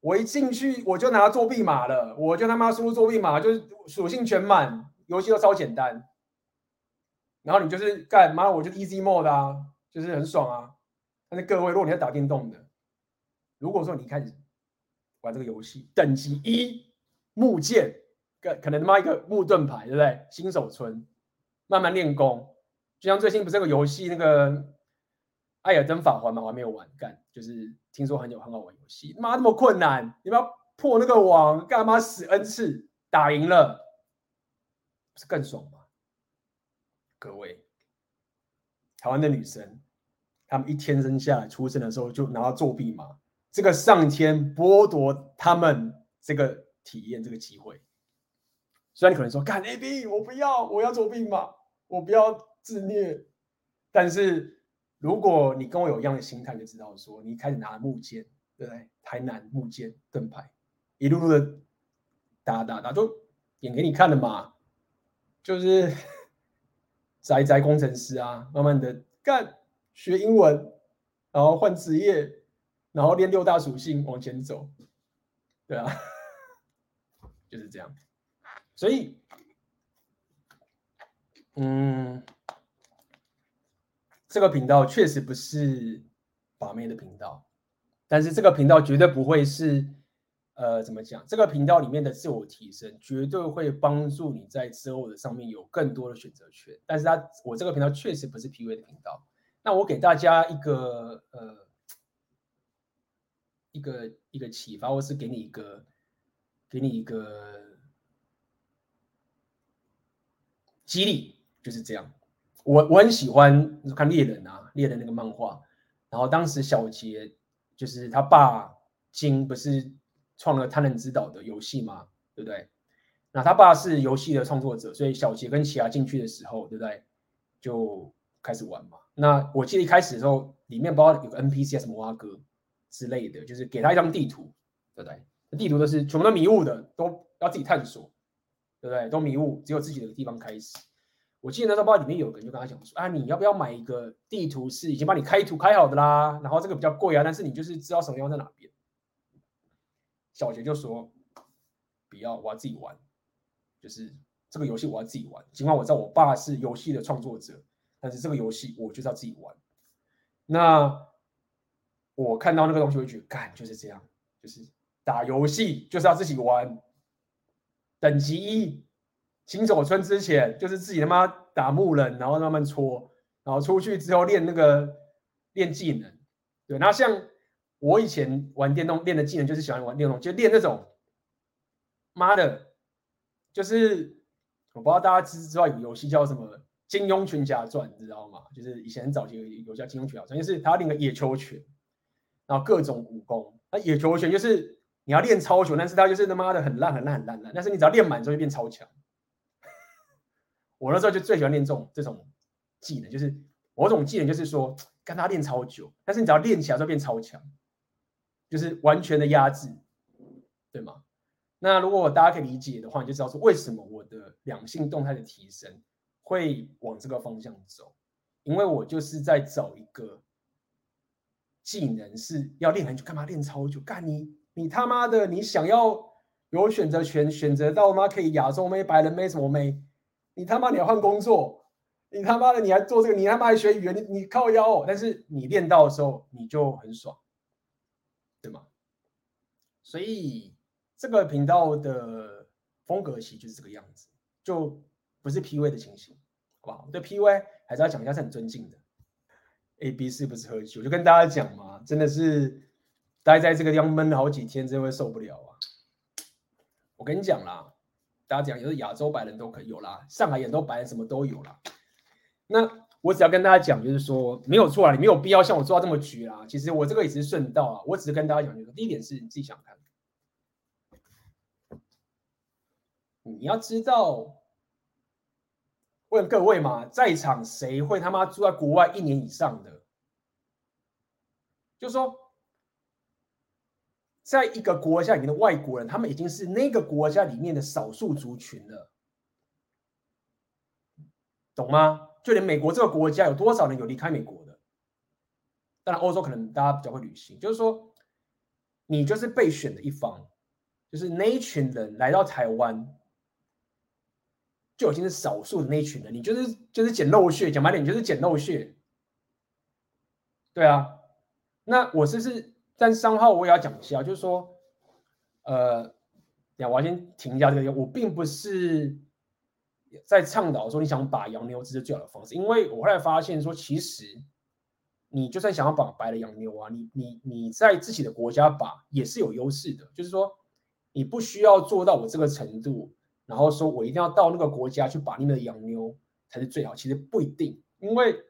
我一进去我就拿作弊码了，我就他妈输入作弊码，就是属性全满，游戏都超简单，然后你就是干嘛？我就 easy mode 啊，就是很爽啊。但是各位，如果你在打电动的，如果说你开始玩这个游戏，等级一。木剑可能他妈一个木盾牌，对不对？新手村慢慢练功，就像最近不是那个游戏那个艾尔登法环嘛，我还没有玩，干就是听说很有很好玩游戏，妈那么困难，你要破那个网干嘛死 n 次打赢了，不是更爽吗？各位，台湾的女生，她们一天生下来出生的时候就拿到作弊码，这个上天剥夺她们这个。体验这个机会，虽然你可能说干 A B 我不要，我要作弊嘛，我不要自虐，但是如果你跟我有一样的心态，就知道说你开始拿木剑，对不对？台南木剑盾牌，一路路的打打打，就演给你看了嘛，就是宅宅工程师啊，慢慢的干学英文，然后换职业，然后练六大属性往前走，对啊。就是这样，所以，嗯，这个频道确实不是把妹的频道，但是这个频道绝对不会是，呃，怎么讲？这个频道里面的自我提升，绝对会帮助你在之后的上面有更多的选择权。但是它，我这个频道确实不是 P U A 的频道。那我给大家一个，呃，一个一个启发，或是给你一个。给你一个激励，就是这样。我我很喜欢看猎人啊，猎人那个漫画。然后当时小杰就是他爸金不是创了《贪婪之岛》的游戏嘛，对不对？那他爸是游戏的创作者，所以小杰跟奇亚进去的时候，对不对？就开始玩嘛。那我记得一开始的时候，里面包括有个 N P C 还是摩阿哥之类的，就是给他一张地图，对不对？地图都是全部都迷雾的，都要自己探索，对不对？都迷雾，只有自己的地方开始。我记得那时候，不知道里面有个人就跟他讲说：“啊，你要不要买一个地图是已经帮你开图开好的啦？然后这个比较贵啊，但是你就是知道什么地方在哪边。”小杰就说：“不要，我要自己玩，就是这个游戏我要自己玩。尽管我知道我爸是游戏的创作者，但是这个游戏我就是要自己玩。那我看到那个东西，我就觉得干就是这样，就是打游戏就是要自己玩。等级一，新手村之前就是自己他妈打木人，然后慢慢搓，然后出去之后练那个练技能。对，然后像我以前玩电动练的技能就是喜欢玩电动，就练那种妈的，就是我不知道大家知不知道有游戏叫什么《金庸群侠传》，你知道吗？就是以前早期有叫《金庸群侠传》，就是他练个野球拳，然后各种武功。那野球拳就是你要练超球，但是他就是他妈的很烂很烂很烂烂，但是你只要练满之后就变超强。我那时候就最喜欢练这种这种技能，就是某种技能就是说跟他练超久，但是你只要练起来就变超强，就是完全的压制，对吗？那如果大家可以理解的话，你就知道说为什么我的两性动态的提升会往这个方向走，因为我就是在找一个技能是要练很久，干嘛练超久？干你你他妈的，你想要有选择权，选择到妈可以亚洲妹、白人妹什么妹，你他妈你要换工作，你他妈的你还做这个，你他妈还学语言，你你靠腰、哦，但是你练到的时候你就很爽，对吗？所以。这个频道的风格其实就是这个样子，就不是 P U A 的情形，好不好？对 P U A 还是要讲一下，是很尊敬的。A B 是不是喝酒？就跟大家讲嘛，真的是待在这个地方闷了好几天，真的会受不了啊！我跟你讲啦，大家讲也是亚洲白人都可以有啦，上海也都白人什么都有啦。那我只要跟大家讲，就是说没有错啦，你没有必要像我做到这么绝啦。其实我这个也只是顺道啊，我只是跟大家讲，就是第一点是你自己想看。你要知道，问各位嘛，在场谁会他妈住在国外一年以上的？就是说，在一个国家里面的外国人，他们已经是那个国家里面的少数族群了，懂吗？就连美国这个国家，有多少人有离开美国的？当然，欧洲可能大家比较会旅行。就是说，你就是被选的一方，就是那一群人来到台湾。就已经是少数的那一群人，你就是就是捡漏穴，讲白点，你就是捡漏穴。对啊，那我是不是？但商号我也要讲一下，就是说，呃，我要先停一下这个，我并不是在倡导说你想把洋妞这是最好的方式，因为我后来发现说，其实你就算想要把白的洋妞啊，你你你在自己的国家把也是有优势的，就是说你不需要做到我这个程度。然后说我一定要到那个国家去把你们的洋妞才是最好，其实不一定，因为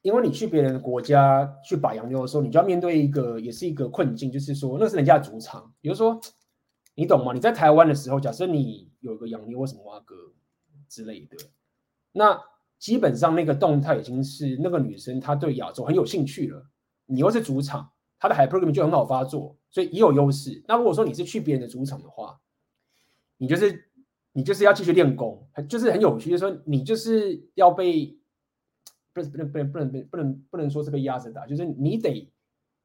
因为你去别人的国家去把洋妞的时候，你就要面对一个也是一个困境，就是说那是人家的主场，比如说你懂吗？你在台湾的时候，假设你有个洋妞或什么蛙哥之类的，那基本上那个动态已经是那个女生她对亚洲很有兴趣了，你又是主场，她的 hypergamy 就很好发作。所以也有优势。那如果说你是去别人的主场的话，你就是你就是要继续练功，就是很有趣。就是说你就是要被不能不能不能不能不能不能说是被压着打，就是你得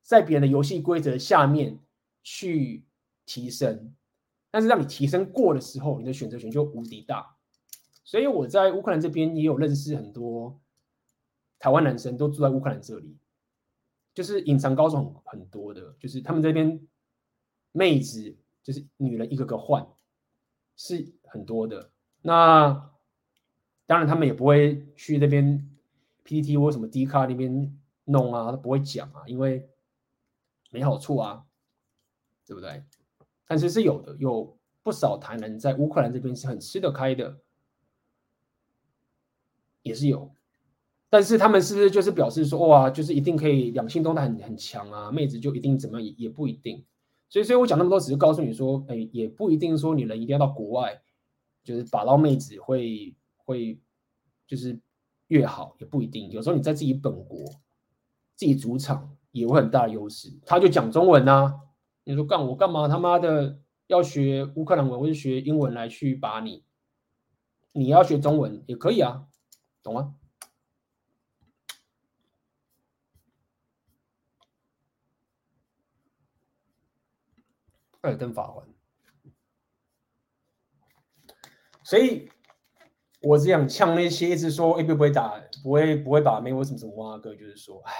在别人的游戏规则下面去提升。但是让你提升过的时候，你的选择权就无敌大。所以我在乌克兰这边也有认识很多台湾男生，都住在乌克兰这里。就是隐藏高手很多的，就是他们这边妹子就是女人一个个换，是很多的。那当然他们也不会去那边 P T T 或什么 Dcard 那边弄啊，他不会讲啊，因为没好处啊，对不对？但是是有的，有不少台南在乌克兰这边是很吃得开的，也是有。但是他们是不是就是表示说，哇，就是一定可以两性动态 很, 很强啊，妹子就一定怎么样 也, 也不一定。所以，所以我讲那么多，只是告诉你说，哎，也不一定说你人一定要到国外，就是把到妹子会会就是越好，也不一定。有时候你在自己本国、自己主场也会很大的优势。他就讲中文啊，你说干我干嘛他妈的要学乌克兰文或者学英文来去把你？你要学中文也可以啊，懂吗？艾尔登法环，所以我只想呛那些一直说 A B 不会打，不会不会把妹或什么什么挖哥，就是说，哎，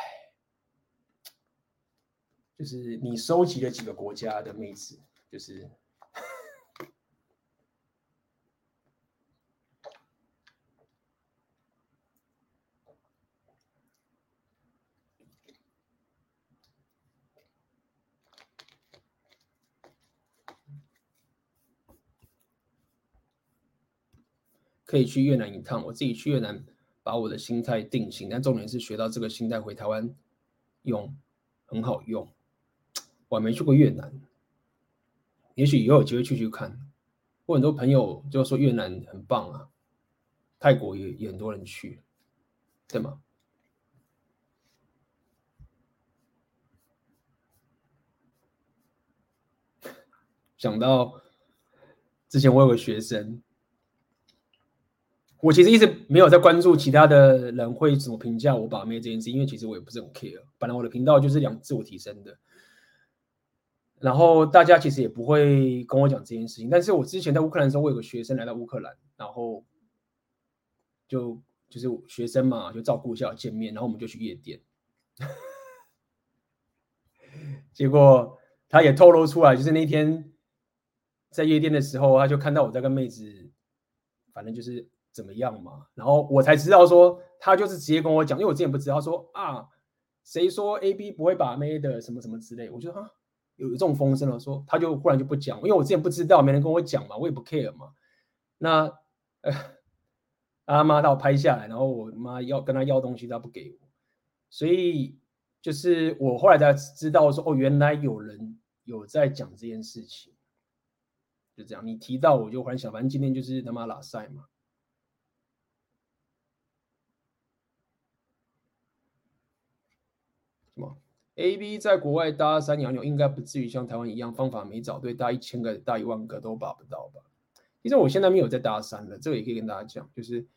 就是你收集了几个国家的妹子，就是可以去越南一趟，我自己去越南把我的心态定型，但重点是学到这个心态回台湾用很好用。我还没去过越南，也许以后有机会去去看。我很多朋友就说越南很棒啊，泰国 也, 也很多人去，对吗？想到之前我有个学生。我其实一直没有在关注其他的人会怎么评价我把妹这件事，因为其实我也不是很 care。本来我的频道就是讲自我提升的，然后大家其实也不会跟我讲这件事情。但是我之前在乌克兰的时候，我有个学生来到乌克兰，然后就就是学生嘛，就照顾一下见面，然后我们就去夜店。结果他也透露出来，就是那天在夜店的时候，他就看到我在跟妹子，反正就是。怎么样嘛？然后我才知道说，他就是直接跟我讲，因为我之前不知道说啊，谁说 A B 不会把妹的什么什么之类，我觉得啊，有这种风声了，说他就忽然就不讲，因为我之前不知道，没人跟我讲嘛，我也不 care 嘛。那呃，阿妈到拍下来，然后我妈要跟他要东西，他不给我，所以就是我后来才知道说，哦，原来有人有在讲这件事情，就这样。你提到我就忽然想，反正今天就是他妈拉塞嘛。A B 在国外搭三娘牛应该不至于像台湾一样方法没找对，搭一千个搭一万个都把不到吧？其实我现在没有在搭三了，这个也可以跟大家讲，就是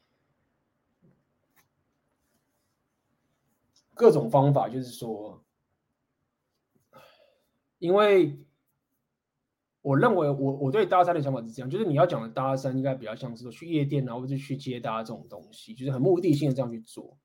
各种方法，就是说，因为我认为 我, 我对搭三的想法是这样，就是你要讲的搭三应该比较像是说去夜店啊，或者去接搭这种东西，就是很目的性的这样去做。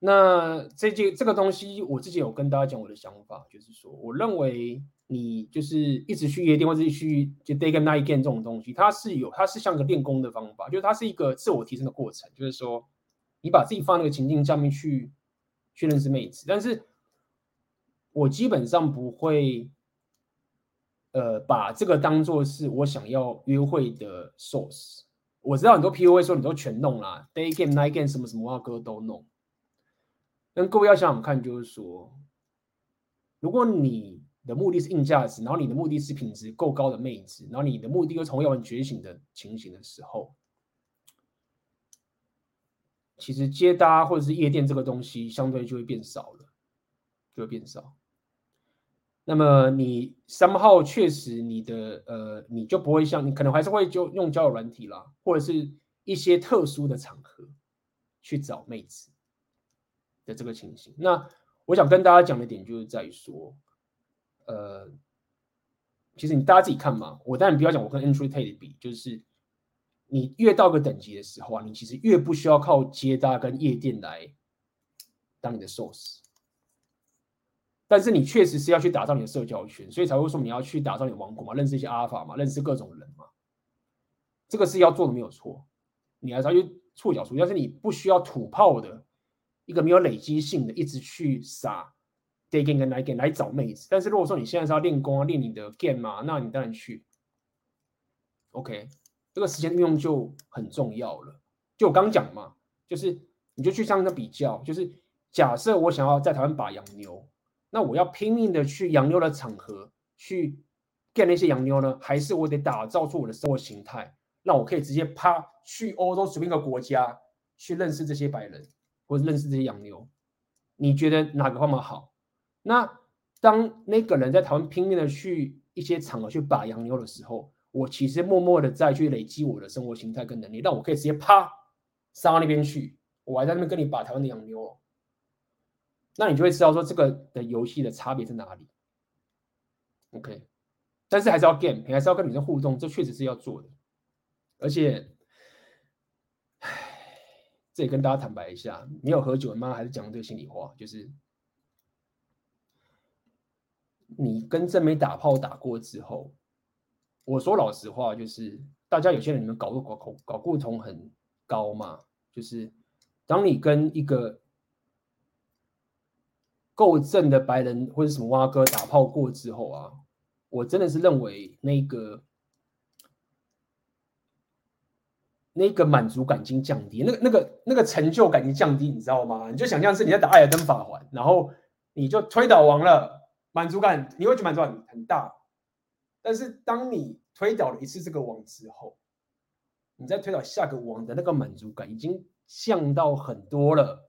那 这, 这个东西我自己有跟大家讲我的想法，就是说我认为你就是一直去夜店或者去就 Day game night game 这种东西，它是有它是像个练功的方法，就是它是一个自我提升的过程，就是说你把自己放那个情境下面去去认识妹子，但是我基本上不会呃把这个当作是我想要约会的 source。 我知道很多 P U A 说你都全弄啦， Day game night game 什么什么啊歌都弄，但各位要想想看，就是说，如果你的目的是硬价值，然后你的目的是品质够高的妹子，然后你的目的又从要很觉醒的情形的时候，其实接搭或者是夜店这个东西相对就会变少了，就会变少。那么你三号确实你的呃，你就不会像你可能还是会就用交友软体啦，或者是一些特殊的场合去找妹子。的这个情形，那我想跟大家讲的点就是在于说，呃，其实你大家自己看嘛，我当然不要讲我跟 Andrew Tate 比，就是你越到个等级的时候啊，你其实越不需要靠接搭跟夜店来当你的 source， 但是你确实是要去打造你的社交圈，所以才会说你要去打造你的王国嘛，认识一些 Alpha 嘛，认识各种人嘛，这个是要做的没有错，你还是要去触角触，但是你不需要土炮的。一个没有累积性的，一直去撒 day game 跟 night game 来找妹子。但是如果说你现在是要练功啊，练你的 game 嘛，那你当然去。OK， 这个时间运用就很重要了。就我刚讲嘛，就是你就去上个比较，就是假设我想要在台湾把洋妞，那我要拼命的去洋妞的场合去 get 那些洋妞呢，还是我得打造出我的生活形态，让我可以直接啪去欧洲随便一个国家去认识这些白人？或者认识这些洋妞，你觉得哪个方法好？那当那个人在台湾拼命的去一些场合去把洋妞的时候，我其实默默的再去累积我的生活形态跟能力，让我可以直接啪杀到那边去，我还在那边跟你把台湾的洋妞哦。那你就会知道说这个的游戏的差别在哪里。OK， 但是还是要 game， 还是要跟女生互动，这确实是要做的，而且。这也跟大家坦白一下，你有喝酒吗？还是讲这个心里话，就是你跟真没打炮打过之后，我说老实话，就是大家有些人你们搞过搞搞过同很高嘛，就是当你跟一个够正的白人或者什么蛙哥打炮过之后啊，我真的是认为那个那个满足感已经降低，那个那个那个成就感已经降低，你知道吗？你就想象是你在打艾尔登法环，然后你就推倒王了，满足感你会觉得满足感很大，但是当你推倒了一次这个王之后，你再推倒下个王的那个满足感已经降到很多了，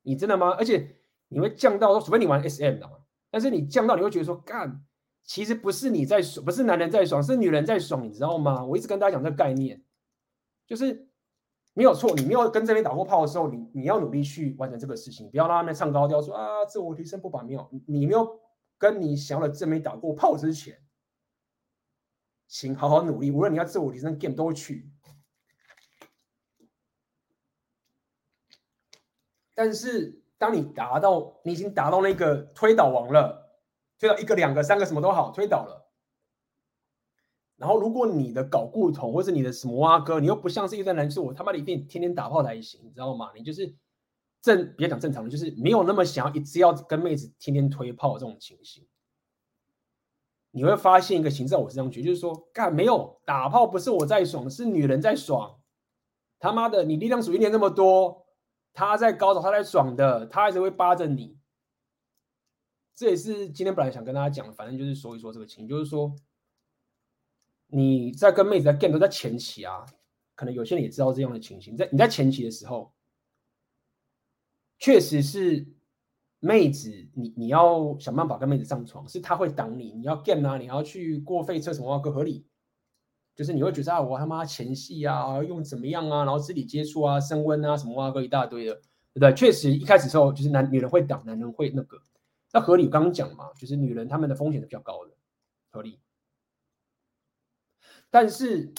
你真的吗？而且你会降到，除非你玩 S M 啊，但是你降到你会觉得说，干，其实不是你在爽，不是男人在爽，是女人在爽，你知道吗？我一直跟大家讲这个概念，就是没有错，你没有跟这边打过炮的时候，你你要努力去完成这个事情，不要让他们唱高调说啊自我提升不把没有，你没有跟你想要的正面打过炮之前，请好好努力，无论你要自我提升 game 都去。但是当你达到，你已经达到那个推倒王了，推倒一个、两个、三个什么都好，推倒了。然后如果你的搞固同或者你的什么蛙哥，你又不像是一段男士，我他妈的一定天天打炮才行，你知道吗？你就是正，别讲正常的，就是没有那么想要一直要跟妹子天天推炮这种情形。你会发现一个情，在我身上觉得就是说，干没有打炮不是我在爽，是女人在爽。他妈的，你力量属于练那么多。他在高潮，他在爽的，他还是会扒着你。这也是今天本来想跟大家讲的，反正就是说一说这个情，就是说你在跟妹子在 game 都在前期啊，可能有些人也知道这样的情形。在你在前期的时候，确实是妹子，你你要想办法跟妹子上床，是他会挡你，你要 game 啊，你要去过废车什么啊，更合理。就是你会觉得啊，我他妈前戏啊，用怎么样啊，然后肢体接触啊，升温啊，什么哇、啊，哥一大堆的，对不对？确实一开始的时候，就是男女人会挡，男人会那个，那合理。我刚刚讲嘛，就是女人他们的风险是比较高的，合理。但是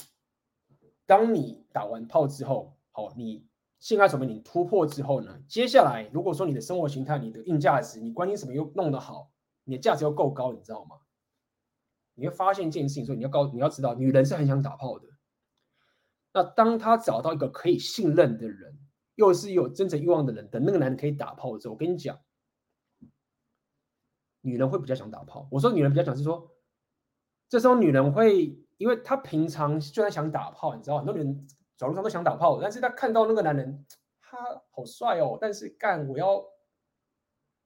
当你打完炮之后，好，你性爱层面你突破之后呢，接下来如果说你的生活形态、你的硬价值、你关心什么又弄得好，你的价值又够高，你知道吗？你会发现一件事情，所以你 要, 你要知道，女人是很想打炮的。那当她找到一个可以信任的人，又是有真正欲望的人，等那个男人可以打炮的时候，我跟你讲，女人会比较想打炮。我说女人比较想是说，这时候女人会，因为她平常就算想打炮，你知道，很多女人走路上都想打炮，但是她看到那个男人，他好帅哦，但是干我要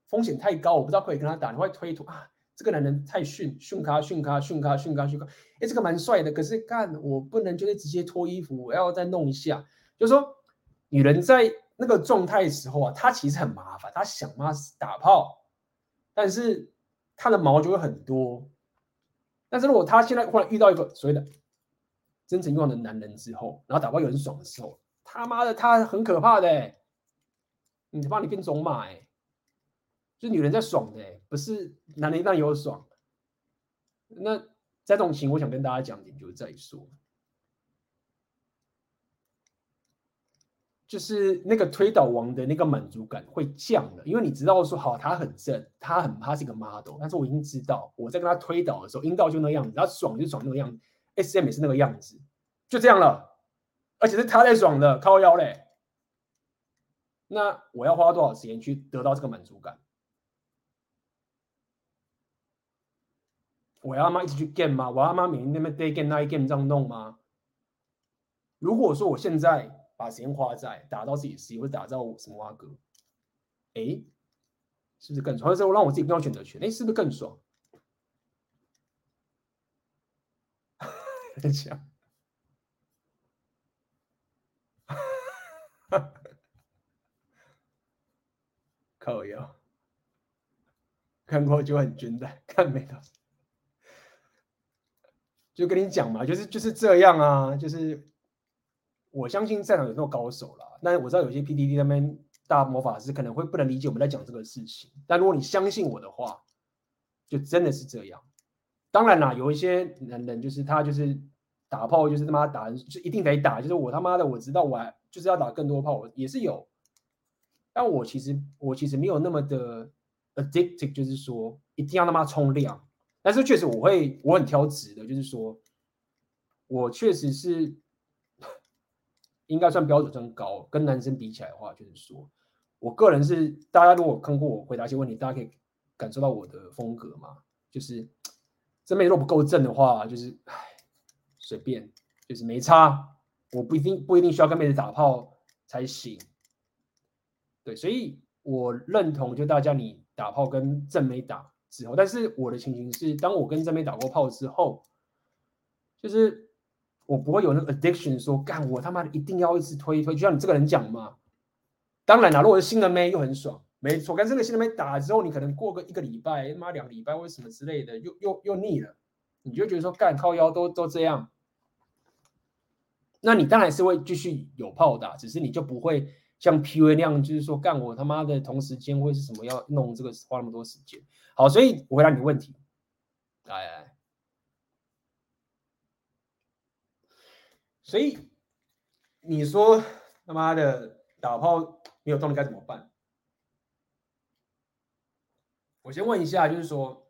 风险太高，我不知道可以跟他打，你会推脱啊。这个男人太逊，逊咖逊咖逊咖逊咖逊咖，哎，这个蛮帅的，可是干我不能就是直接脱衣服，我要再弄一下。就是说，女人在那个状态的时候啊，她其实很麻烦，她想嘛打炮，但是她的毛就会很多。但是如果她现在忽然遇到一个所谓的真诚欲望的男人之后，然后打炮有人爽的时候，他妈的她很可怕的、欸，你把你变种马哎、欸。是女人在爽的、欸，不是男人一旦有爽。那在这种情，我想跟大家讲一点，就是在说，就是那个推倒王的那个满足感会降了，因为你知道说，好，他很正，他很他是一个 model， 但是我已经知道，我在跟他推倒的时候，阴道就那样子，他爽就爽那个样子 ，S M 也是那个样子，就这样了，而且是他在爽的，靠腰嘞。那我要花多少时间去得到这个满足感？我要妈一直去 game 吗？我要妈每天那边 day game night game 这样弄吗？如果说我现在把时间花在打造自己的事业，或者打造什么蛙哥，哎，是不是更爽？或者让我自己更有选择权，哎，是不是更爽？很强，靠腰，看过就很倦怠，看没到。就跟你讲嘛，就是就是这样啊，就是我相信在场有很多高手啦，但我知道有些 P T T 那边大魔法师可能会不能理解我们在讲这个事情，但如果你相信我的话，就真的是这样。当然啦，有一些男人就是他就是打炮就是他妈打，就一定得打，就是我他妈的我知道我还就是要打更多炮，我也是有。但我其实我其实没有那么的 addicted， 就是说一定要他妈冲量。但是确实我会我很挑职的，就是说我确实是应该算标准算高，跟男生比起来的话，就是说我个人是，大家如果看过我回答一些问题，大家可以感受到我的风格嘛，就是这边如果不够正的话，就是随便，就是没差，我不一定不一定需要跟妹子打炮才行。对，所以我认同就大家你打炮跟正妹打之后，但是我的情形是，当我跟正妹打过炮之后，就是我不会有那个 addiction 说干我他妈的一定要一直推一推，就像你这个人讲嘛。当然啦，如果是新的妹又很爽，没错。跟这个新的妹打之后，你可能过个一个礼拜、妈两个礼拜或者什么之类的，又又又腻了，你就觉得说干靠腰都都这样。那你当然是会继续有炮打，只是你就不会像 P U A 那样，就是说干我他妈的同时间或是什么要弄这个花那么多时间。好，所以我回答你的问题，来来。所以你说他妈的打炮没有动力该怎么办？我先问一下，就是说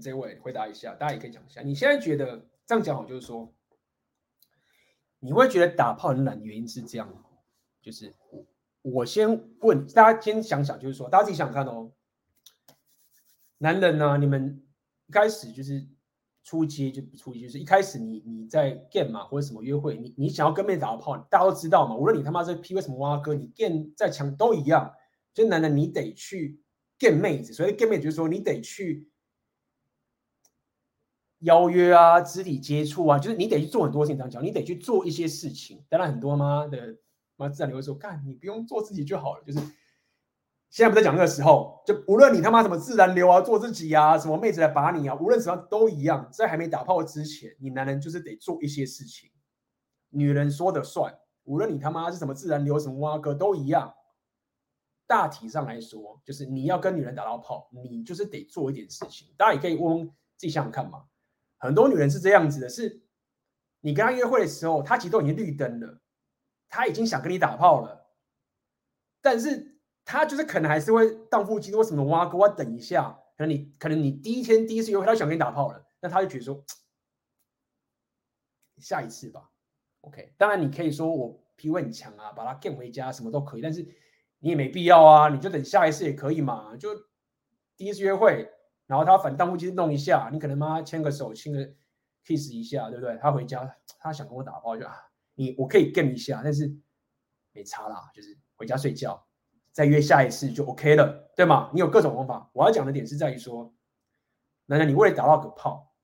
这位回答一下，大家也可以讲一下。你现在觉得这样讲好，就是说你会觉得打炮很懒，原因是这样，就是我先问大家，先想想，就是说大家自己想看哦。男人呢、啊，你们一开始就是。初期就初期就是一开始你你在 game 嘛或者什么约会，你你想要跟妹打炮，大家都知道嘛。无论你他妈是 P 为什么挖哥，你 game 在强都一样。就男人你得去 game 妹子，所以 game 妹子就是说你得去邀约啊、肢体接触啊，就是你得去做很多事情。讲你得去做一些事情，当然很多妈的妈自然你会说，干你不用做自己就好了，就是。现在不在讲那个时候，就无论你他妈什么自然流啊、做自己啊、什么妹子来把你啊，无论什么都一样。在还没打炮之前，你男人就是得做一些事情，女人说的算。无论你他妈是什么自然流、什么挖哥都一样。大体上来说，就是你要跟女人打到炮，你就是得做一点事情。大家也可以问问自己想想看嘛。很多女人是这样子的，是你跟她约会的时候，她其实都已经绿灯了，她已经想跟你打炮了，但是。他就是可能还是会荡妇机，为什么挖哥？我等一下，可能你可能你第一天第一次约会，他就想跟你打炮了，那他就觉得说下一次吧。OK， 当然你可以说我 P U A 很强啊，把他 game 回家什么都可以，但是你也没必要啊，你就等下一次也可以嘛。就第一次约会，然后他反荡妇机弄一下，你可能妈牵个手，亲个 kiss 一下，对不对？他回家他想跟我打炮就、啊、你我可以 game 一下，但是没差啦，就是回家睡觉。再约下一次就 OK 了，对吗？你有各种方法。我要讲的点是在于说，男人你为了打到个炮，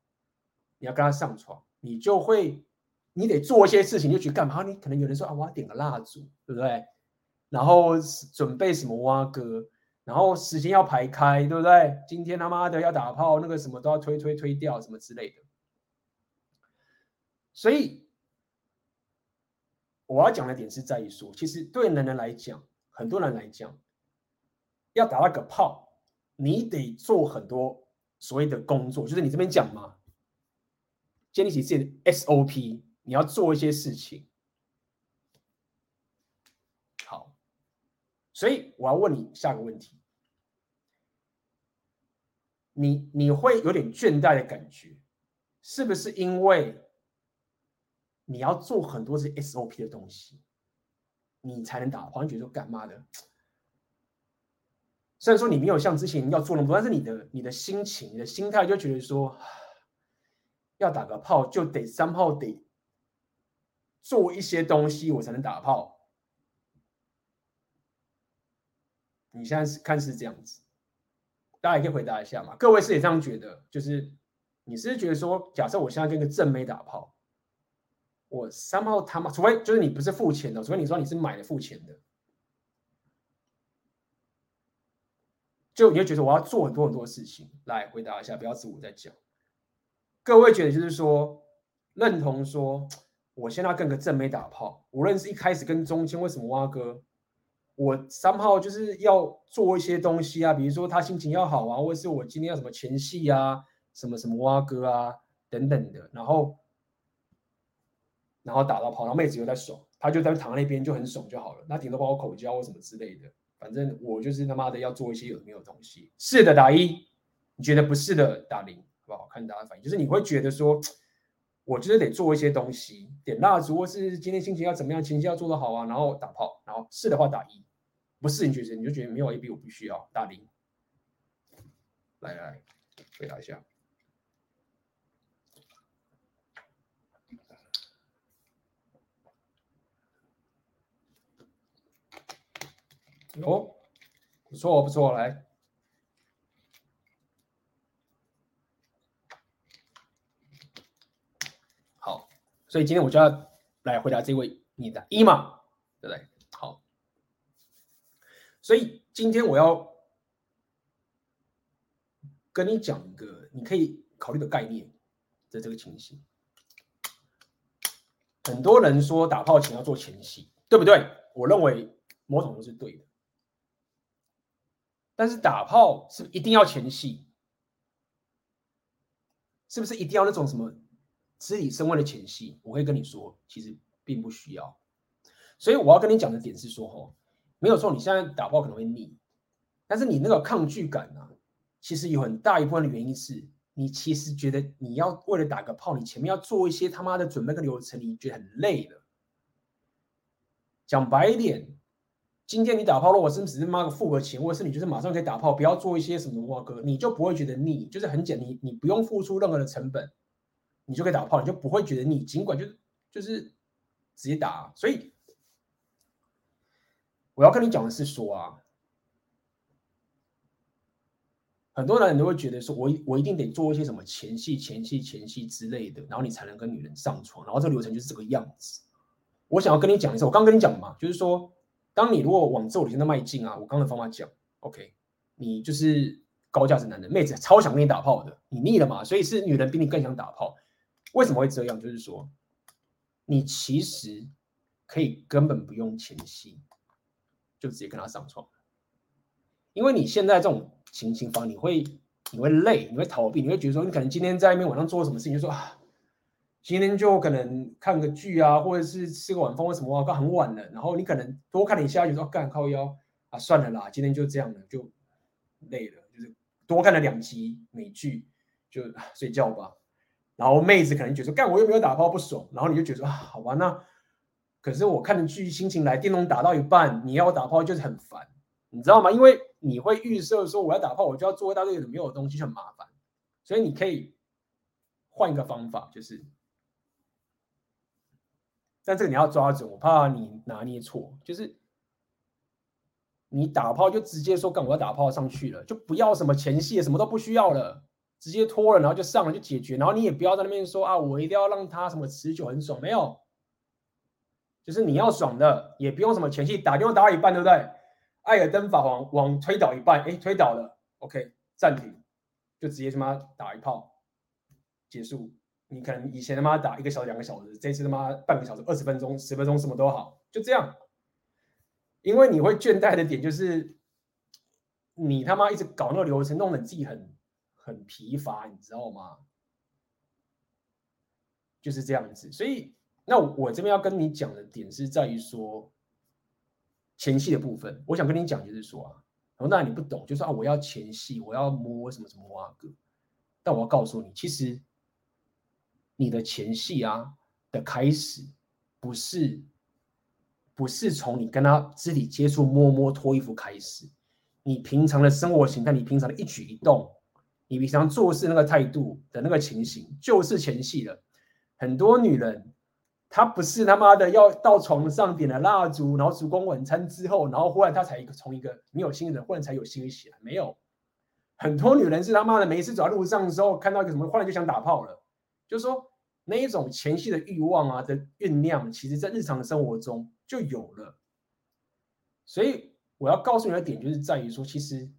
你要跟他上床，你就会，你得做一些事情，你就去干嘛？你可能有人说啊，我要点个蜡烛，对不对？然后准备什么挖哥，然后时间要排开，对不对？今天他妈的要打炮，那个什么都要推推推掉，什么之类的。所以我要讲的点是在于说，其实对男人来讲。很多人来讲，要打那个炮，你得做很多所谓的工作，就是你这边讲嘛，建立起自己的 S O P， 你要做一些事情。好，所以我要问你下个问题，你你会有点倦怠的感觉，是不是因为你要做很多是 S O P 的东西？你才能打炮，你觉得说干嘛的？虽然说你没有像之前要做那么多，但是你的你的心情、你的心态就觉得说，要打个炮就得三炮得做一些东西，我才能打炮。你现在是看是这样子，大家也可以回答一下嘛。各位是也这样觉得？就是你是觉得说，假设我现在跟个正妹打炮。我三号他妈，除非就是你不是付钱的，除非你说你是买的付钱的，就你会觉得我要做很多很多事情。来回答一下，不要自我在讲。各位觉得就是说认同说，我现在要跟个正妹打炮，无论是一开始跟中间为什么挖哥，我三号就是要做一些东西啊，比如说他心情要好啊，或者是我今天要什么前戏啊，什么什么挖哥啊，等等的，然后然后打到跑，然后妹子又在爽，他就在躺在那边就很爽就好了，那顶多帮我口交或什么之类的，反正我就是他妈的要做一些有没有东西，是的打一，你觉得不是的打零，好不好？看大家反应，就是你会觉得说，我就是得做一些东西，点蜡烛，或是今天心情要怎么样，情绪要做得好啊，然后打炮，然后是的话打一，不是你觉得你就觉得没有 A B 我不需要打零。来来，回答一下。哦，不错不错，来。好，所以今天我就要来回答这位你的一嘛，对不对？好，所以今天我要跟你讲一个你可以考虑的概念的这个情形。很多人说打炮前要做前戏，对不对？我认为某种都是对的。但是打炮是不是一定要前戏？是不是一定要那种什么肢体身位的前戏？我会跟你说，其实并不需要。所以我要跟你讲的点是说，哦，没有错，你现在打炮可能会腻，但是你那个抗拒感啊，其实有很大一部分的原因是你其实觉得你要为了打个炮，你前面要做一些他妈的准备跟流程，你觉得很累了。讲白一点。今天你打炮，如果是只是妈个付个钱，或者是你就是马上可以打炮，不要做一些什么哇哥，你就不会觉得腻，就是很简单，你你不用付出任何的成本，你就可以打炮，你就不会觉得腻，尽管就就是直接打。所以我要跟你讲的是说啊，很多人都会觉得说我我一定得做一些什么前戏、前戏、前戏之类的，然后你才能跟女人上床，然后这个流程就是这个样子。我想要跟你讲一下，我刚跟你讲嘛，就是说。当你如果往这里现在迈进啊，我刚才方法讲 ，OK， 你就是高价值男人，妹子超想跟你打炮的，你腻了嘛？所以是女人比你更想打炮，为什么会这样？就是说，你其实可以根本不用前戏，就直接跟她上床，因为你现在这种情形方，你会你会累，你会逃避，你会觉得说，你可能今天在那边晚上做什么事情，就说啊。今天就可能看个剧啊，或者是吃个晚饭或什么啊，刚很晚了。然后你可能多看了一下，就说干靠腰啊，算了啦，今天就这样了，就累了，就是多看了两集美剧，就、啊、睡觉吧。然后妹子可能觉得说干我又没有打炮不爽，然后你就觉得说啊，好吧，那可是我看的剧心情来，电动打到一半，你要我打炮就是很烦，你知道吗？因为你会预设说我要打炮，我就要做一大堆没有的东西，很麻烦。所以你可以换一个方法，就是。但这个你要抓准，我怕你拿捏错，就是你打炮就直接说干我要打炮上去了，就不要什么前戏，什么都不需要了，直接脱了，然后就上了就解决，然后你也不要在那边说啊，我一定要让他什么持久很爽，没有，就是你要爽的，也不用什么前戏，打电话打到一半，对不对？艾尔登法王往推倒一半，哎，推倒了 ，OK， 暂停，就直接他妈打一炮，结束。你可能以前他妈打一个小时、两个小时，这次他妈半个小时、二十分钟、十分钟，什么都好，就这样。因为你会倦怠的点就是，你他妈一直搞那个流程，弄得自己很很疲乏，你知道吗？就是这样子。所以，那我这边要跟你讲的点是在于说前戏的部分。我想跟你讲就是说啊，然后那你不懂，就是啊，我要前戏，我要摸什么什么哇哥。但我要告诉你，其实。你的前戏啊的开始，不是不是从你跟他肢体接触、摸摸、脱衣服开始。你平常的生活形态，你平常的一举一动，你平常做事那个态度的那个情形，就是前戏了。很多女人，她不是他妈的要到床上点了蜡烛，然后烛光晚餐之后，然后忽然她才从一个没有性的人，忽然才有性起来。没有，很多女人是他妈的每一次走在路上的时候，看到一个什么，忽然就想打炮了。就是说，那一种前戏的欲望啊的酝酿，其实在日常的生活中就有了。所以我要告诉你的点，就是在于说，其实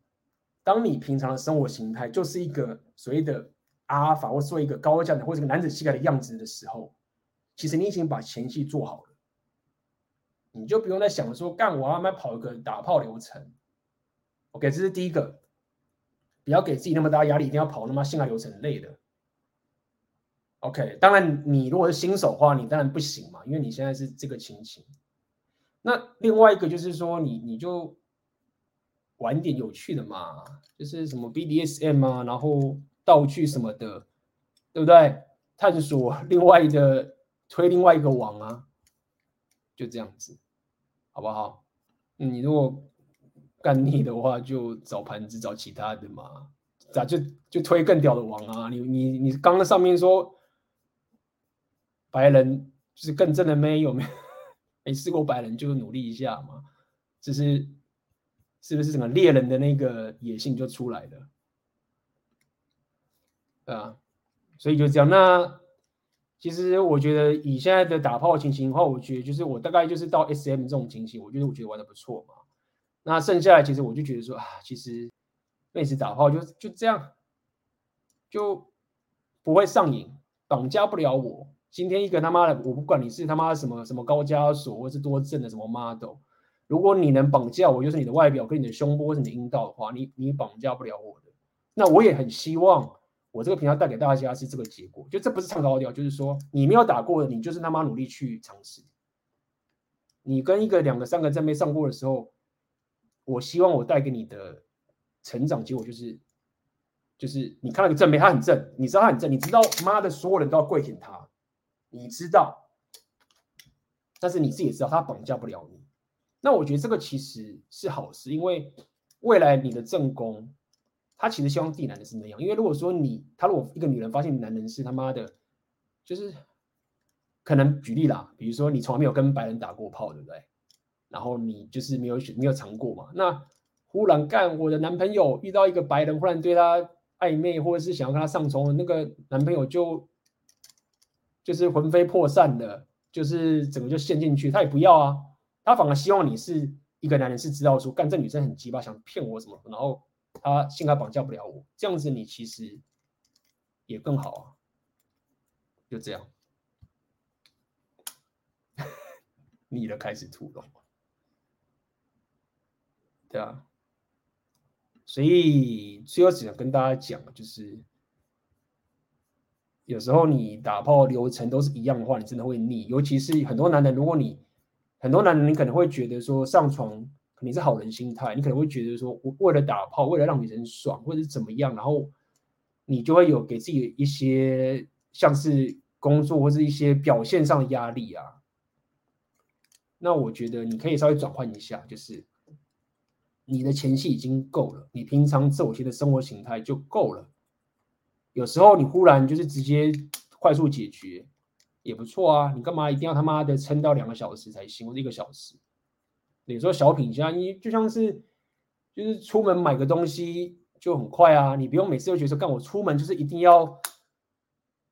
当你平常的生活形态就是一个所谓的阿尔法，或做一个高价值或者一个男子气概的样子的时候，其实你已经把前戏做好了，你就不用再想说，干我要慢慢跑一个打炮流程。OK， 这是第一个，不要给自己那么大压力，一定要跑那么性爱流程很累的。OK， 当然你如果是新手的话，你当然不行嘛，因为你现在是这个情形。那另外一个就是说，你你就玩点有趣的嘛，就是什么 B D S M 啊，然后道具什么的，对不对？探索另外的推另外一个网啊，就这样子，好不好？你如果干腻的话，就找盘子，找其他的嘛，咋就就推更屌的网啊？你你你刚刚上面说。白人就是更正的妹，有没有没试过白人就努力一下嘛？就是是不是整个猎人的那个野性就出来了？对啊，所以就这样。那其实我觉得以现在的打炮情形的话，我觉得就是我大概就是到 S M 这种情形，我觉得我觉得玩的不错嘛。那剩下来其实我就觉得说啊，其实妹子打炮就就这样，就不会上瘾，绑架不了我。今天一个他妈的，我不管你是他妈什么什么高加索或是多正的什么 model， 如果你能绑架我，就是你的外表跟你的胸部或是你的阴道的话，你你绑架不了我的。那我也很希望我这个频道带给大家是这个结果，就这不是唱高调，就是说你没有打过的，你就是他妈努力去尝试。你跟一个两个三个正妹上过的时候，我希望我带给你的成长结果就是，就是你看到一个正妹，她很正，你知道她很正，你知道妈的所有人都要跪舔她。你知道，但是你自己也知道，他绑架不了你。那我觉得这个其实是好事，因为未来你的正宫，他其实希望自己男人是那样。因为如果说你，他如果一个女人发现男人是他妈的，就是可能举例啦，比如说你从来没有跟白人打过炮，对不对？然后你就是没有没有尝过嘛。那忽然干，我的男朋友遇到一个白人，忽然对他暧昧，或者是想要跟他上床，那个男朋友就。就是魂飞魄散的，就是整个就陷进去，他也不要啊，他反而希望你是一个男人是知道说，干这女生很鸡巴，想骗我什么，然后他性格绑架不了我，这样子你其实也更好啊，就这样。你的开始吐了，对啊，所以最后只想跟大家讲就是。有时候你打炮流程都是一样的话，你真的会腻。尤其是很多男人，如果你很多男人，你可能会觉得说上床肯定是好人心态，你可能会觉得说我为了打炮，为了让女人爽，或者是怎么样，然后你就会有给自己一些像是工作或是一些表现上的压力啊。那我觉得你可以稍微转换一下，就是你的前戏已经够了，你平常自我些的生活形态就够了。有时候你忽然就是直接快速解决也不错啊，你干嘛一定要他妈的撑到两个小时才行，或者一个小时？有时候小品下，你就像是就是出门买个东西就很快啊，你不用每次都觉得说干我出门就是一定要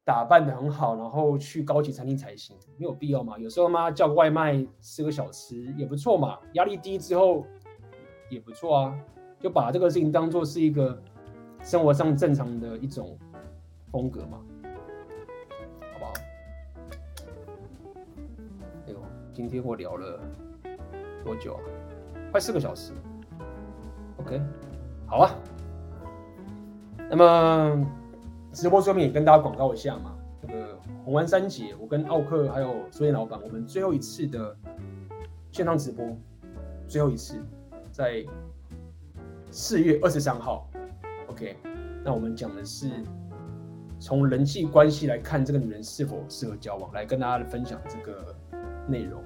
打扮的很好，然后去高级餐厅才行，没有必要嘛。有时候妈叫外卖吃个小吃也不错嘛，压力低之后也不错啊，就把这个事情当做是一个生活上正常的一种。风格嘛，好不好？哎呦，今天我聊了多久啊？快四个小时。OK， 好啊。那么直播最后面也跟大家广告一下嘛，这个红丸三姐，我跟奥克还有苏燕老板，我们最后一次的线上直播，最后一次在四月二十三号。OK， 那我们讲的是。从人际关系来看，这个女人是否适合交往，来跟大家分享这个内容。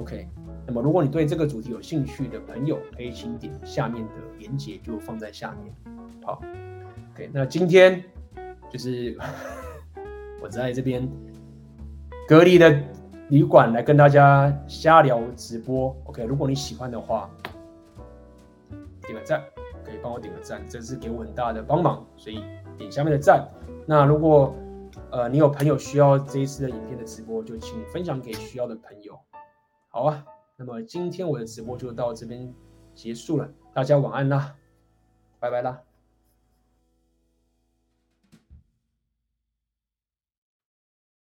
OK， 那么如果你对这个主题有兴趣的朋友，可以请点下面的连结，就放在下面。好 ，OK， 那今天就是我在这边隔离的旅馆来跟大家瞎聊直播。OK， 如果你喜欢的话，点个赞，可以帮我点个赞，这是给我很大的帮忙，所以点下面的赞。那如果、呃、你有朋友需要这一次的影片的直播，就请分享给需要的朋友。好啊，那么今天我的直播就到这边结束了，大家晚安啦，拜拜啦。